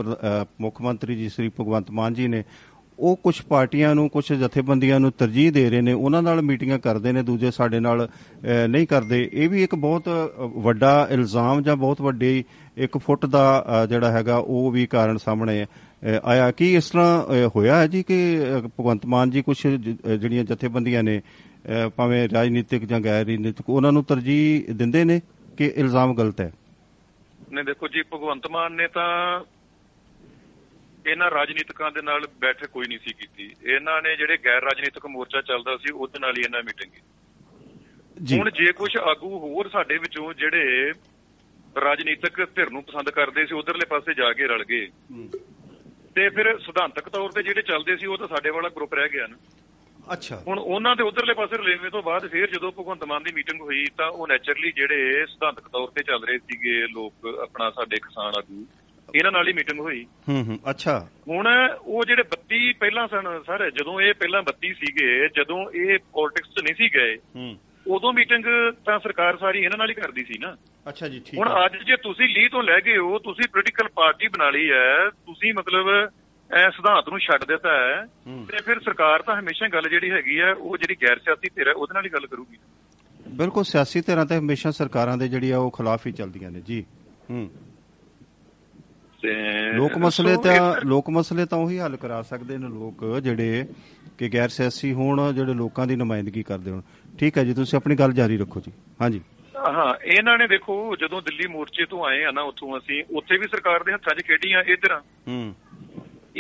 ਮੁੱਖ ਮੰਤਰੀ ਜੀ ਸ੍ਰੀ ਭਗਵੰਤ ਮਾਨ ਜੀ ਨੇ ਉਹ ਕੁਛ ਪਾਰਟੀਆਂ ਨੂੰ ਕੁਛ ਜਥੇਬੰਦੀਆਂ ਨੂੰ ਤਰਜੀਹ ਦੇ ਰਹੇ ਨੇ, ਉਹਨਾਂ ਨਾਲ ਮੀਟਿੰਗਾਂ ਕਰਦੇ ਨੇ, ਦੂਜੇ ਸਾਡੇ ਨਾਲ ਨਹੀਂ ਕਰਦੇ। ਇਹ ਵੀ ਇੱਕ ਬਹੁਤ ਵੱਡਾ ਇਲਜ਼ਾਮ ਜਾਂ ਬਹੁਤ ਵੱਡੀ ਇੱਕ ਫੁੱਟ ਦਾ ਜਿਹੜਾ ਹੈਗਾ ਉਹ ਵੀ ਕਾਰਨ ਸਾਹਮਣੇ ਆਇਆ। ਕੀ ਇਸ ਤਰ੍ਹਾਂ ਹੋਇਆ ਹੈ ਜੀ ਕਿ ਭਗਵੰਤ ਮਾਨ ਜੀ ਕੁਛ ਜਿਹੜੀਆਂ ਜਥੇਬੰਦੀਆਂ ਨੇ ਭਾਵੇਂ ਰਾਜਨੀਤਿਕ ਜਾਂ ਗੈਰ ਰਾਜਨੀਤਿਕ ਉਹਨਾਂ ਨੂੰ ਤਰਜੀਹ ਦਿੰਦੇ ਨੇ ਕਿ ਇਲਜ਼ਾਮ ਗਲਤ ਹੈ? ਨਹੀਂ, ਦੇਖੋ ਜੀ, ਭਗਵੰਤ ਮਾਨ ਨੇ ਤਾਂ ਇਹਨਾਂ ਰਾਜਨੀਤਿਕਾਂ ਦੇ ਨਾਲ ਬੈਠਕ ਕੋਈ ਨਹੀਂ ਸੀ ਕੀਤੀ। ਇਹਨਾਂ ਨੇ ਜਿਹੜੇ ਗੈਰ ਰਾਜਨੀਤਿਕ ਮੋਰਚਾ ਚੱਲਦਾ ਸੀ ਉਹਦੇ ਨਾਲ ਹੀ ਇਹਨਾਂ ਮੀਟਿੰਗ ਕੀਤੀ। ਹੁਣ ਜੇ ਕੁਝ ਆਗੂ ਹੋਰ ਸਾਡੇ ਵਿੱਚੋਂ ਜਿਹੜੇ ਰਾਜਨੀਤਿਕ ਧਿਰ ਨੂੰ ਪਸੰਦ ਕਰਦੇ ਸੀ ਉਧਰਲੇ ਪਾਸੇ ਜਾ ਕੇ ਰਲ ਗਏ ਤੇ ਫਿਰ ਸਿਧਾਂਤਕ ਤੌਰ ਤੇ ਜਿਹੜੇ ਚੱਲਦੇ ਸੀ ਉਹ ਤਾਂ ਸਾਡੇ ਵਾਲਾ ਗਰੁੱਪ ਰਹਿ ਗਿਆ ਨਾ। ਅੱਛਾ, ਹੁਣ ਉਹਨਾਂ ਦੇ ਉਧਰਲੇ ਪਾਸੇ ਰਲੇਵੇਂ ਤੋਂ ਬਾਅਦ ਫਿਰ ਜਦੋਂ ਭਗਵੰਤ ਮਾਨ ਦੀ ਮੀਟਿੰਗ ਹੋਈ ਤਾਂ ਉਹ ਨੈਚੁਰਲੀ ਜਿਹੜੇ ਸਿਧਾਂਤਕ ਤੌਰ ਤੇ ਚੱਲ ਰਹੇ ਸੀਗੇ ਲੋਕ, ਆਪਣਾ ਸਾਡੇ ਕਿਸਾਨ ਆਗੂ, ਇਹਨਾਂ ਨਾਲ ਹੀ ਮੀਟਿੰਗ ਹੋਈ। ਅੱਛਾ, ਹੁਣ ਉਹ ਜਿਹੜੇ ਬੱਤੀ ਪਹਿਲਾਂ ਸਨ ਸਰ, ਜਦੋਂ ਇਹ ਪਹਿਲਾਂ ਬੱਤੀ ਸੀਗੇ, ਜਦੋਂ ਇਹ ਪੋਲਿਟਿਕਸ ਚ ਨਹੀਂ ਸੀ ਗਏ ਉਦੋਂ ਮੀਟਿੰਗ ਤਾਂ ਸਰਕਾਰ ਸਾਰੀ ਇਹਨਾਂ ਨਾਲ ਹੀ ਕਰਦੀ ਸੀ ਨਾ। ਅੱਛਾ ਜੀ, ਠੀਕ। ਹੁਣ ਅੱਜ ਜੇ ਤੁਸੀਂ ਲੀਹ ਤੋਂ ਲੈ ਗਏ ਹੋ, ਤੁਸੀਂ ਪੋਲੀਟੀਕਲ ਪਾਰਟੀ ਬਣਾ ਲਈ ਹੈ, ਤੁਸੀਂ ਮਤਲਬ ਸਿਧਾਂਤ ਨੂੰ ਛੱਡ ਦਿੱਤਾ ਹੈ, ਤੇ ਫਿਰ ਸਰਕਾਰ ਤਾਂ ਹਮੇਸ਼ਾ ਗੱਲ ਜਿਹੜੀ ਹੈਗੀ ਹੈ ਉਹ ਜਿਹੜੀ ਗੈਰ ਸਿਆਸੀ ਧਿਰ ਹੈ ਉਹਦੇ ਨਾਲ ਹੀ ਗੱਲ ਕਰੂਗੀ। ਬਿਲਕੁਲ, ਸਿਆਸੀ ਧਿਰਾਂ ਤਾਂ ਹਮੇਸ਼ਾ ਸਰਕਾਰਾਂ ਦੇ ਜਿਹੜੀ ਆ ਉਹ ਖਿਲਾਫ ਹੀ ਚੱਲਦੀਆਂ ਨੇ ਜੀ। ਹੂੰ, ਲੋਕ ਮਸਲੇ ਤਾਂ ਲੋਕ ਮਸਲੇ ਤਾਂ ਉਹੀ ਹੱਲ ਕਰਾ ਸਕਦੇ ਨੇ ਲੋਕ ਜਿਹੜੇ ਕਿ ਗੈਰ ਸਿਆਸੀ ਹੋਣ, ਜਿਹੜੇ ਲੋਕਾਂ ਦੀ ਨੁਮਾਇੰਦਗੀ ਕਰਦੇ ਹੋਣ। ਠੀਕ ਹੈ ਜੀ, ਤੁਸੀਂ ਆਪਣੀ ਗੱਲ ਜਾਰੀ ਰੱਖੋ ਜੀ। ਹਾਂਜੀ, ਹਾਂ, ਇਹਨਾਂ ਨੇ ਦੇਖੋ ਜਦੋਂ ਦਿੱਲੀ ਮੋਰਚੇ ਤੋਂ ਆਏ ਆ ਨਾ, ਉੱਥੋਂ ਅਸੀਂ ਉੱਥੇ ਵੀ ਸਰਕਾਰ ਦੇ ਹੱਥਾਂ 'ਚ ਖੇਡੀਆਂ ਇਹ ਤਰ੍ਹਾਂ। ਹੂੰ,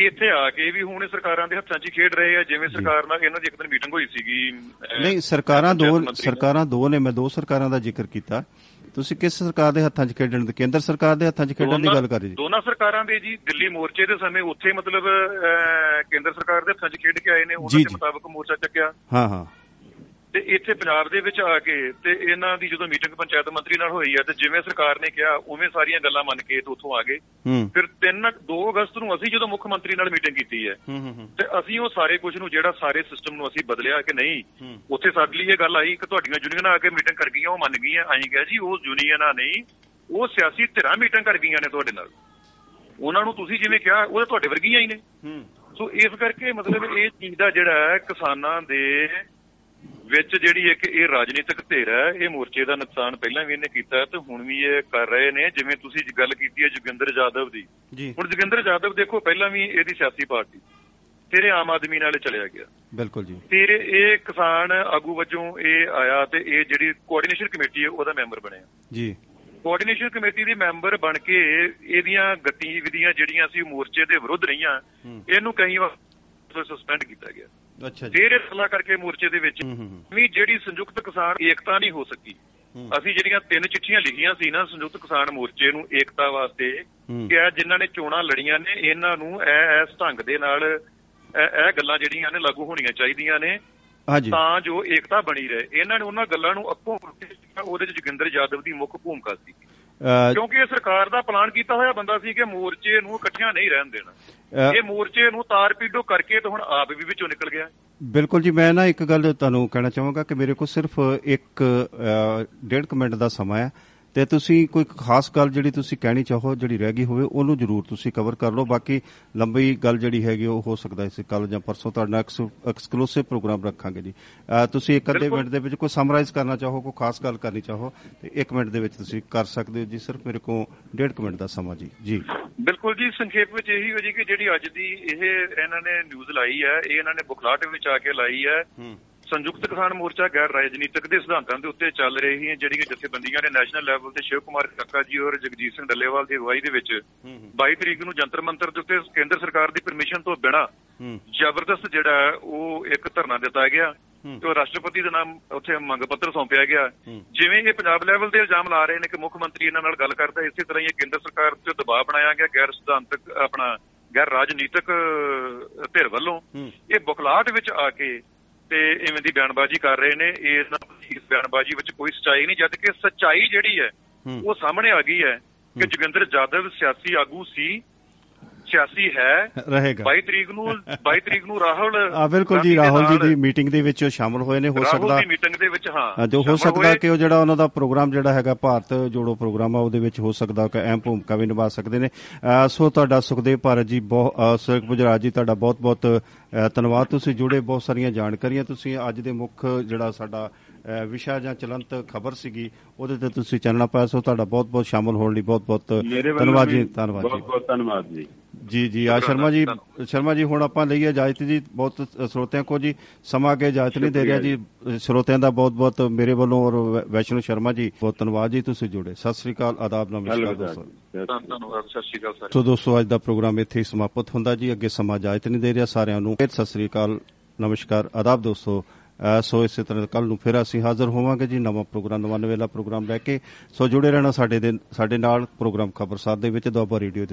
ਇੱਥੇ ਆ ਕੇ ਵੀ ਹੁਣ ਸਰਕਾਰਾਂ ਦੇ ਹੱਥਾਂ 'ਚ ਹੀ ਖੇਡ ਰਹੇ ਆ, ਜਿਵੇਂ ਸਰਕਾਰ ਨਾਲ ਇਹਨਾਂ ਦੀ ਇੱਕ ਦਿਨ ਮੀਟਿੰਗ ਹੋਈ ਸੀਗੀ। ਨਹੀਂ, ਸਰਕਾਰਾਂ ਦੋ ਸਰਕਾਰਾਂ ਦੋ ਨੇ ਮੈਂ ਦੋ ਸਰਕਾਰਾਂ ਦਾ ਜ਼ਿਕਰ ਕੀਤਾ। ਤੁਸੀਂ ਕਿਸ ਸਰਕਾਰ ਦੇ ਹੱਥਾਂ 'ਚ ਖੇਡਣ ਦੀ, ਕੇਂਦਰ ਸਰਕਾਰ ਦੇ ਹੱਥਾਂ 'ਚ ਖੇਡਣ ਦੀ ਗੱਲ ਕਰ ਰਹੇ ਜੀ? ਦੋਨਾਂ ਸਰਕਾਰਾਂ ਦੇ ਜੀ। ਦਿੱਲੀ ਮੋਰਚੇ ਦੇ ਸਮੇਂ ਉੱਥੇ ਮਤਲਬ ਕੇਂਦਰ ਸਰਕਾਰ ਦੇ ਹੱਥਾਂ 'ਚ ਖੇਡ ਕੇ ਆਏ ਨੇ, ਉਹਨਾਂ ਦੇ ਮੁਤਾਬਕ ਮੋਰਚਾ ਚੱਕਿਆ। ਹਾਂ ਹਾਂ, ਤੇ ਇੱਥੇ ਪੰਜਾਬ ਦੇ ਵਿੱਚ ਆ ਕੇ ਤੇ ਇਹਨਾਂ ਦੀ ਜਦੋਂ ਮੀਟਿੰਗ ਪੰਚਾਇਤ ਮੰਤਰੀ ਨਾਲ ਹੋਈ ਹੈ ਤੇ ਜਿਵੇਂ ਸਰਕਾਰ ਨੇ ਕਿਹਾ ਉਵੇਂ ਸਾਰੀਆਂ ਗੱਲਾਂ ਮੰਨ ਕੇ ਉੱਥੋਂ ਆ ਗਏ। ਫਿਰ ਤਿੰਨ ਦੋ ਅਗਸਤ ਨੂੰ ਅਸੀਂ ਜਦੋਂ ਮੁੱਖ ਮੰਤਰੀ ਨਾਲ ਮੀਟਿੰਗ ਕੀਤੀ ਹੈ ਤੇ ਅਸੀਂ ਉਹ ਸਾਰੇ ਕੁਝ ਨੂੰ ਜਿਹੜਾ ਸਾਰੇ ਸਿਸਟਮ ਨੂੰ ਅਸੀਂ ਬਦਲਿਆ ਕਿ ਨਹੀਂ, ਉੱਥੇ ਸਾਡੇ ਲਈ ਇਹ ਗੱਲ ਆਈ ਕਿ ਤੁਹਾਡੀਆਂ ਯੂਨੀਅਨਾਂ ਆ ਕੇ ਮੀਟਿੰਗ ਕਰ ਗਈਆਂ, ਉਹ ਮੰਨ ਗਈਆਂ। ਅਸੀਂ ਕਿਹਾ ਜੀ ਉਹ ਯੂਨੀਅਨਾਂ ਨਹੀਂ, ਉਹ ਸਿਆਸੀ ਧਿਰਾਂ ਮੀਟਿੰਗ ਕਰ ਗਈਆਂ ਨੇ ਤੁਹਾਡੇ ਨਾਲ, ਉਹਨਾਂ ਨੂੰ ਤੁਸੀਂ ਜਿਵੇਂ ਕਿਹਾ ਉਹ ਤੁਹਾਡੇ ਵਰਗੀਆਂ ਹੀ ਨੇ। ਸੋ ਇਸ ਕਰਕੇ ਮਤਲਬ ਇਹ ਚੀਜ਼ ਦਾ ਜਿਹੜਾ ਕਿਸਾਨਾਂ ਦੇ ਵਿੱਚ ਜਿਹੜੀ ਇੱਕ ਇਹ ਰਾਜਨੀਤਿਕ ਧਿਰ ਹੈ, ਇਹ ਮੋਰਚੇ ਦਾ ਨੁਕਸਾਨ ਪਹਿਲਾਂ ਵੀ ਇਹਨੇ ਕੀਤਾ ਤੇ ਹੁਣ ਵੀ ਇਹ ਕਰ ਰਹੇ ਨੇ। ਜਿਵੇਂ ਤੁਸੀਂ ਗੱਲ ਕੀਤੀ ਹੈ ਜੋਗਿੰਦਰ ਯਾਦਵ ਦੀ, ਹੁਣ ਜੋਗਿੰਦਰ ਯਾਦਵ ਦੇਖੋ ਪਹਿਲਾਂ ਵੀ ਇਹਦੀ ਸਿਆਸੀ ਪਾਰਟੀ ਤੇਰੇ ਆਮ ਆਦਮੀ ਨਾਲ ਚਲਿਆ ਗਿਆ। ਬਿਲਕੁਲ ਜੀ। ਤੇਰੇ ਇਹ ਕਿਸਾਨ ਆਗੂ ਵਜੋਂ ਇਹ ਆਇਆ ਤੇ ਇਹ ਜਿਹੜੀ ਕੋਆਰਡੀਨੇਸ਼ਨ ਕਮੇਟੀ ਹੈ ਉਹਦਾ ਮੈਂਬਰ ਬਣਿਆ ਜੀ। ਕੋਆਰਡੀਨੇਸ਼ਨ ਕਮੇਟੀ ਦੇ ਮੈਂਬਰ ਬਣ ਕੇ ਇਹਦੀਆਂ ਗਤੀਵਿਧੀਆਂ ਜਿਹੜੀਆਂ ਸੀ ਮੋਰਚੇ ਦੇ ਵਿਰੁੱਧ ਰਹੀਆਂ, ਇਹਨੂੰ ਕਈ ਵਾਰ ਸਸਪੈਂਡ ਕੀਤਾ ਗਿਆ। ਫਿਰ ਇਹ ਸਲਾਹ ਕਰਕੇ ਮੋਰਚੇ ਦੇ ਵਿੱਚ ਵੀ ਜਿਹੜੀ ਸੰਯੁਕਤ ਕਿਸਾਨ ਏਕਤਾ ਨਹੀਂ ਹੋ ਸਕੀ, ਅਸੀਂ ਜਿਹੜੀਆਂ ਤਿੰਨ ਚਿੱਠੀਆਂ ਲਿਖੀਆਂ ਸੀ ਨਾ ਸੰਯੁਕਤ ਕਿਸਾਨ ਮੋਰਚੇ ਨੂੰ ਏਕਤਾ ਵਾਸਤੇ, ਕਿ ਇਹ ਜਿਨ੍ਹਾਂ ਨੇ ਚੋਣਾਂ ਲੜੀਆਂ ਨੇ ਇਹਨਾਂ ਨੂੰ ਇਹ ਇਸ ਢੰਗ ਦੇ ਨਾਲ ਇਹ ਗੱਲਾਂ ਜਿਹੜੀਆਂ ਨੇ ਲਾਗੂ ਹੋਣੀਆਂ ਚਾਹੀਦੀਆਂ ਨੇ ਤਾਂ ਜੋ ਏਕਤਾ ਬਣੀ ਰਹੇ। ਇਹਨਾਂ ਨੇ ਉਹਨਾਂ ਗੱਲਾਂ ਨੂੰ ਅੱਗੋਂ ਉਹਦੇ ਚ ਜੋਗਿੰਦਰ ਯਾਦਵ ਦੀ ਮੁੱਖ ਭੂਮਿਕਾ ਸੀ, ਕਿਉਂਕਿ ਇਹ ਸਰਕਾਰ ਦਾ ਪਲਾਨ ਕੀਤਾ ਹੋਇਆ ਬੰਦਾ ਸੀ ਕਿ ਮੋਰਚੇ ਨੂੰ ਇਕੱਠਿਆਂ ਨਹੀਂ ਰਹਿਣ ਦੇਣਾ। ਇਹ ਮੋਰਚੇ ਨੂੰ ਤਾਰ ਪੀਡੋ ਕਰਕੇ ਤੇ ਹੁਣ ਆਪ ਵੀ ਵਿੱਚੋਂ ਨਿਕਲ ਗਿਆ। ਬਿਲਕੁਲ ਜੀ, ਮੈਂ ਨਾ ਇੱਕ ਗੱਲ ਤੁਹਾਨੂੰ ਕਹਿਣਾ ਚਾਹਾਂਗਾ ਕਿ ਮੇਰੇ ਕੋਲ ਸਿਰਫ ਇੱਕ ਡੇਢ ਕੁ ਮਿੰਟ ਦਾ ਸਮਾਂ ਹੈ ਤੇ ਤੁਸੀਂ ਕੋਈ ਖਾਸ ਗੱਲ ਜਿਹੜੀ ਤੁਸੀਂ ਕਹਿਣੀ ਚਾਹੋ ਜਿਹੜੀ ਰਹਿ ਗਈ ਹੋਵੇ ਉਹਨੂੰ ਜ਼ਰੂਰ ਤੁਸੀਂ ਕਵਰ ਕਰ ਲਓ। ਬਾਕੀ ਲੰਬੀ ਗੱਲ ਜਿਹੜੀ ਹੈਗੀ ਉਹ ਹੋ ਸਕਦਾ ਇਸ ਕੱਲ ਜਾਂ ਪਰਸੋਂ ਤੁਹਾਡੇ ਨਾਲ ਐਕਸਕਲੂਸਿਵ ਪ੍ਰੋਗਰਾਮ ਰੱਖਾਂਗੇ ਜੀ। ਤੁਸੀਂ ਇੱਕ ਅੱਧੇ ਮਿੰਟ ਦੇ ਵਿੱਚ ਕੋਈ ਸਮਰਾਈਜ਼ ਕਰਨਾ ਚਾਹੋ, ਕੋਈ ਖਾਸ ਗੱਲ ਕਰਨੀ ਚਾਹੋ ਤੇ ਇੱਕ ਮਿੰਟ ਦੇ ਵਿੱਚ ਤੁਸੀਂ ਕਰ ਸਕਦੇ ਹੋ ਜੀ। ਸਿਰਫ ਮੇਰੇ ਕੋਲ ਡੇਢ ਕੁ ਮਿੰਟ ਦਾ ਸਮਾਂ ਜੀ। ਜੀ ਬਿਲਕੁਲ ਜੀ, ਸੰਖੇਪ ਵਿੱਚ ਇਹੀ ਹੋ ਜੀ ਕਿ ਜਿਹੜੀ ਅੱਜ ਦੀ ਇਹ ਇਹਨਾਂ ਨੇ ਨਿਊਜ਼ ਲਾਈ ਹੈ, ਇਹ ਇਹਨਾਂ ਨੇ ਬੁਖਲਾਟ ਵਿੱਚ ਆ ਕੇ ਲਾਈ ਹੈ। ਸੰਯੁਕਤ ਕਿਸਾਨ ਮੋਰਚਾ ਗੈਰ ਰਾਜਨੀਤਿਕ ਦੇ ਸਿਧਾਂਤਾਂ ਦੇ ਉੱਤੇ ਚੱਲ ਰਹੀ ਹੈ ਜਿਹੜੀਆਂ ਜਥੇਬੰਦੀਆਂ ਨੇ ਨੈਸ਼ਨਲ ਲੈਵਲ ਤੇ ਸ਼ਿਵ ਕੁਮਾਰ ਕੱਕਾ ਜੀ ਔਰ ਜਗਜੀਤ ਸਿੰਘ ਡੱਲੇਵਾਲ ਦੀ ਅਗਵਾਈ ਦੇ ਵਿੱਚ ਬਾਈ ਤਰੀਕ ਨੂੰ ਜੰਤਰ ਮੰਤਰ ਦੇ ਉੱਤੇ ਕੇਂਦਰ ਸਰਕਾਰ ਦੀ ਪਰਮਿਸ਼ਨ ਤੋਂ ਬਿਨਾਂ ਜ਼ਬਰਦਸਤ ਜਿਹੜਾ ਉਹ ਇੱਕ ਧਰਨਾ ਦਿੱਤਾ ਗਿਆ ਤੇ ਉਹ ਰਾਸ਼ਟਰਪਤੀ ਦੇ ਨਾਮ ਉੱਥੇ ਮੰਗ ਪੱਤਰ ਸੌਂਪਿਆ ਗਿਆ। ਜਿਵੇਂ ਇਹ ਪੰਜਾਬ ਲੈਵਲ ਦੇ ਇਲਜ਼ਾਮ ਲਾ ਰਹੇ ਨੇ ਕਿ ਮੁੱਖ ਮੰਤਰੀ ਇਹਨਾਂ ਨਾਲ ਗੱਲ ਕਰਦਾ, ਇਸੇ ਤਰ੍ਹਾਂ ਹੀ ਕੇਂਦਰ ਸਰਕਾਰ ਤੇ ਦਬਾਅ ਬਣਾਇਆ ਗਿਆ ਗੈਰ ਸਿਧਾਂਤਕ ਆਪਣਾ ਗੈਰ ਰਾਜਨੀਤਿਕ ਧਿਰ ਵੱਲੋਂ। ਇਹ ਬੁਖਲਾਟ ਵਿੱਚ ਆ ਕੇ ਤੇ ਇਵੇਂ ਦੀ ਬਿਆਨਬਾਜ਼ੀ ਕਰ ਰਹੇ ਨੇ। ਇਸ ਬਿਆਨਬਾਜ਼ੀ ਵਿੱਚ ਕੋਈ ਸੱਚਾਈ ਨਹੀਂ, ਜਦ ਕਿ ਸੱਚਾਈ ਜਿਹੜੀ ਹੈ ਉਹ ਸਾਹਮਣੇ ਆ ਗਈ ਹੈ ਕਿ ਜੋਗਿੰਦਰ ਯਾਦਵ ਸਿਆਸੀ ਆਗੂ ਸੀ, ਸਿਆਸੀ ਹੈ, ਰਹੇਗਾ। ਬਾਈ ਤਰੀਕ ਨੂੰ ਬਾਈ ਤਰੀਕ ਨੂੰ ਰਾਹੁਲ ਬਿਲਕੁਲ ਜੀ ਰਾਹੁਲ ਜੀ ਦੀ ਮੀਟਿੰਗ ਦੇ ਵਿੱਚ ਸ਼ਾਮਲ ਹੋਏ ਨੇ। ਹੋ ਸਕਦਾ ਮੀਟਿੰਗ ਦੇ ਵਿੱਚ ਹਾਂ ਜੋ ਹੋ ਸਕਦਾ ਕਿ ਉਹ ਜਿਹੜਾ ਉਹਨਾਂ ਦਾ ਪ੍ਰੋਗਰਾਮ ਜਿਹੜਾ ਹੈਗਾ ਭਾਰਤ ਜੋੜੋ ਪ੍ਰੋਗਰਾਮ ਆ ਉਹਦੇ ਵਿੱਚ ਹੋ ਸਕਦਾ ਕਿ ਅਹਿਮ ਭੂਮਿਕਾ ਵੀ ਨਿਭਾ ਸਕਦੇ ਨੇ। ਸੋ ਤੁਹਾਡਾ ਸੁਖਦੇਵ ਭਾਰਤ ਜੀ, ਸੁਖਬੀਰ ਬੁਜਰਾ ਜੀ, ਤੁਹਾਡਾ ਬਹੁਤ ਬਹੁਤ ਧੰਨਵਾਦ। ਤੁਸੀਂ ਜੁੜੇ, ਬਹੁਤ ਸਾਰੀਆਂ ਜਾਣਕਾਰੀਆਂ ਤੁਸੀਂ ਅੱਜ ਦੇ ਮੁੱਖ ਜਿਹੜਾ ਸਾਡਾ ਵਿਸ਼ਾ ਜਾਂ ਚਲੰਤ ਖਬਰ ਸੀਗੀ ਉਹਦੇ ਤੇ ਤੁਸੀਂ ਚਾਨਣਾ ਪਾਇਆ, ਸੋ ਤੁਹਾਡਾ ਬਹੁਤ ਬਹੁਤ ਸ਼ਾਮਲ ਹੋਣ ਲਈ ਬਹੁਤ ਬਹੁਤ ਧੰਨਵਾਦ ਜੀ। ਧੰਨਵਾਦ ਜੀ, ਧੰਨਵਾਦ ਜੀ। ਜੀ ਜੀ ਆ ਸ਼ਰਮਾ ਜੀ, ਸ਼ਰਮਾ ਜੀ ਹੁਣ ਆਪਾਂ ਲਈਏ ਇਜਾਜ਼ਤ ਜੀ, ਬਹੁਤ ਸਰੋਤਿਆਂ ਕੋਲ ਜੀ ਸਮਾਂ ਅੱਗੇ ਇਜਾਜ਼ਤ ਨਹੀਂ ਦੇ ਰਿਹਾ ਜੀ। ਸਰੋਤਿਆਂ ਦਾ ਬਹੁਤ ਬਹੁਤ ਮੇਰੇ ਵੱਲੋਂ ਔਰ ਵੈਸ਼ਨੋ ਸ਼ਰਮਾ ਜੀ ਬਹੁਤ ਧੰਨਵਾਦ ਜੀ, ਤੁਸੀਂ ਜੁੜੇ। ਸਤਿ ਸ੍ਰੀ ਅਕਾਲ, ਆਦਾਬ, ਨਮਸਕਾਰ ਦੋਸਤੋ। ਸਤਿ ਸ੍ਰੀ ਅਕਾਲ ਸੋ ਦੋਸਤੋ, ਅੱਜ ਦਾ ਪ੍ਰੋਗਰਾਮ ਇੱਥੇ ਹੀ ਸਮਾਪਤ ਹੁੰਦਾ ਜੀ, ਅੱਗੇ ਸਮਾਂ ਇਜਾਜ਼ਤ ਨਹੀਂ ਦੇ ਰਿਹਾ। ਸਾਰਿਆਂ ਨੂੰ ਸਤਿ ਸ੍ਰੀ ਅਕਾਲ, ਨਮਸਕਾਰ, ਆਦਾਬ ਦੋਸਤੋ। ਸੋ ਇਸੇ ਤਰ੍ਹਾਂ ਕੱਲ੍ਹ ਨੂੰ ਫਿਰ ਅਸੀਂ ਹਾਜ਼ਰ ਹੋਵਾਂਗੇ ਜੀ ਨਵਾਂ ਪ੍ਰੋਗਰਾਮ, ਨਵਾਂ ਨਵੇਲਾ ਪ੍ਰੋਗਰਾਮ ਲੈ ਕੇ। ਸੋ ਜੁੜੇ ਰਹਿਣਾ ਸਾਡੇ ਦੇ ਸਾਡੇ ਨਾਲ। ਪ੍ਰੋਗਰਾਮ ਖਬਰਸਾਰ ਦੇ ਵਿੱਚ ਦੁਆਬਾ ਰੇਡੀਓ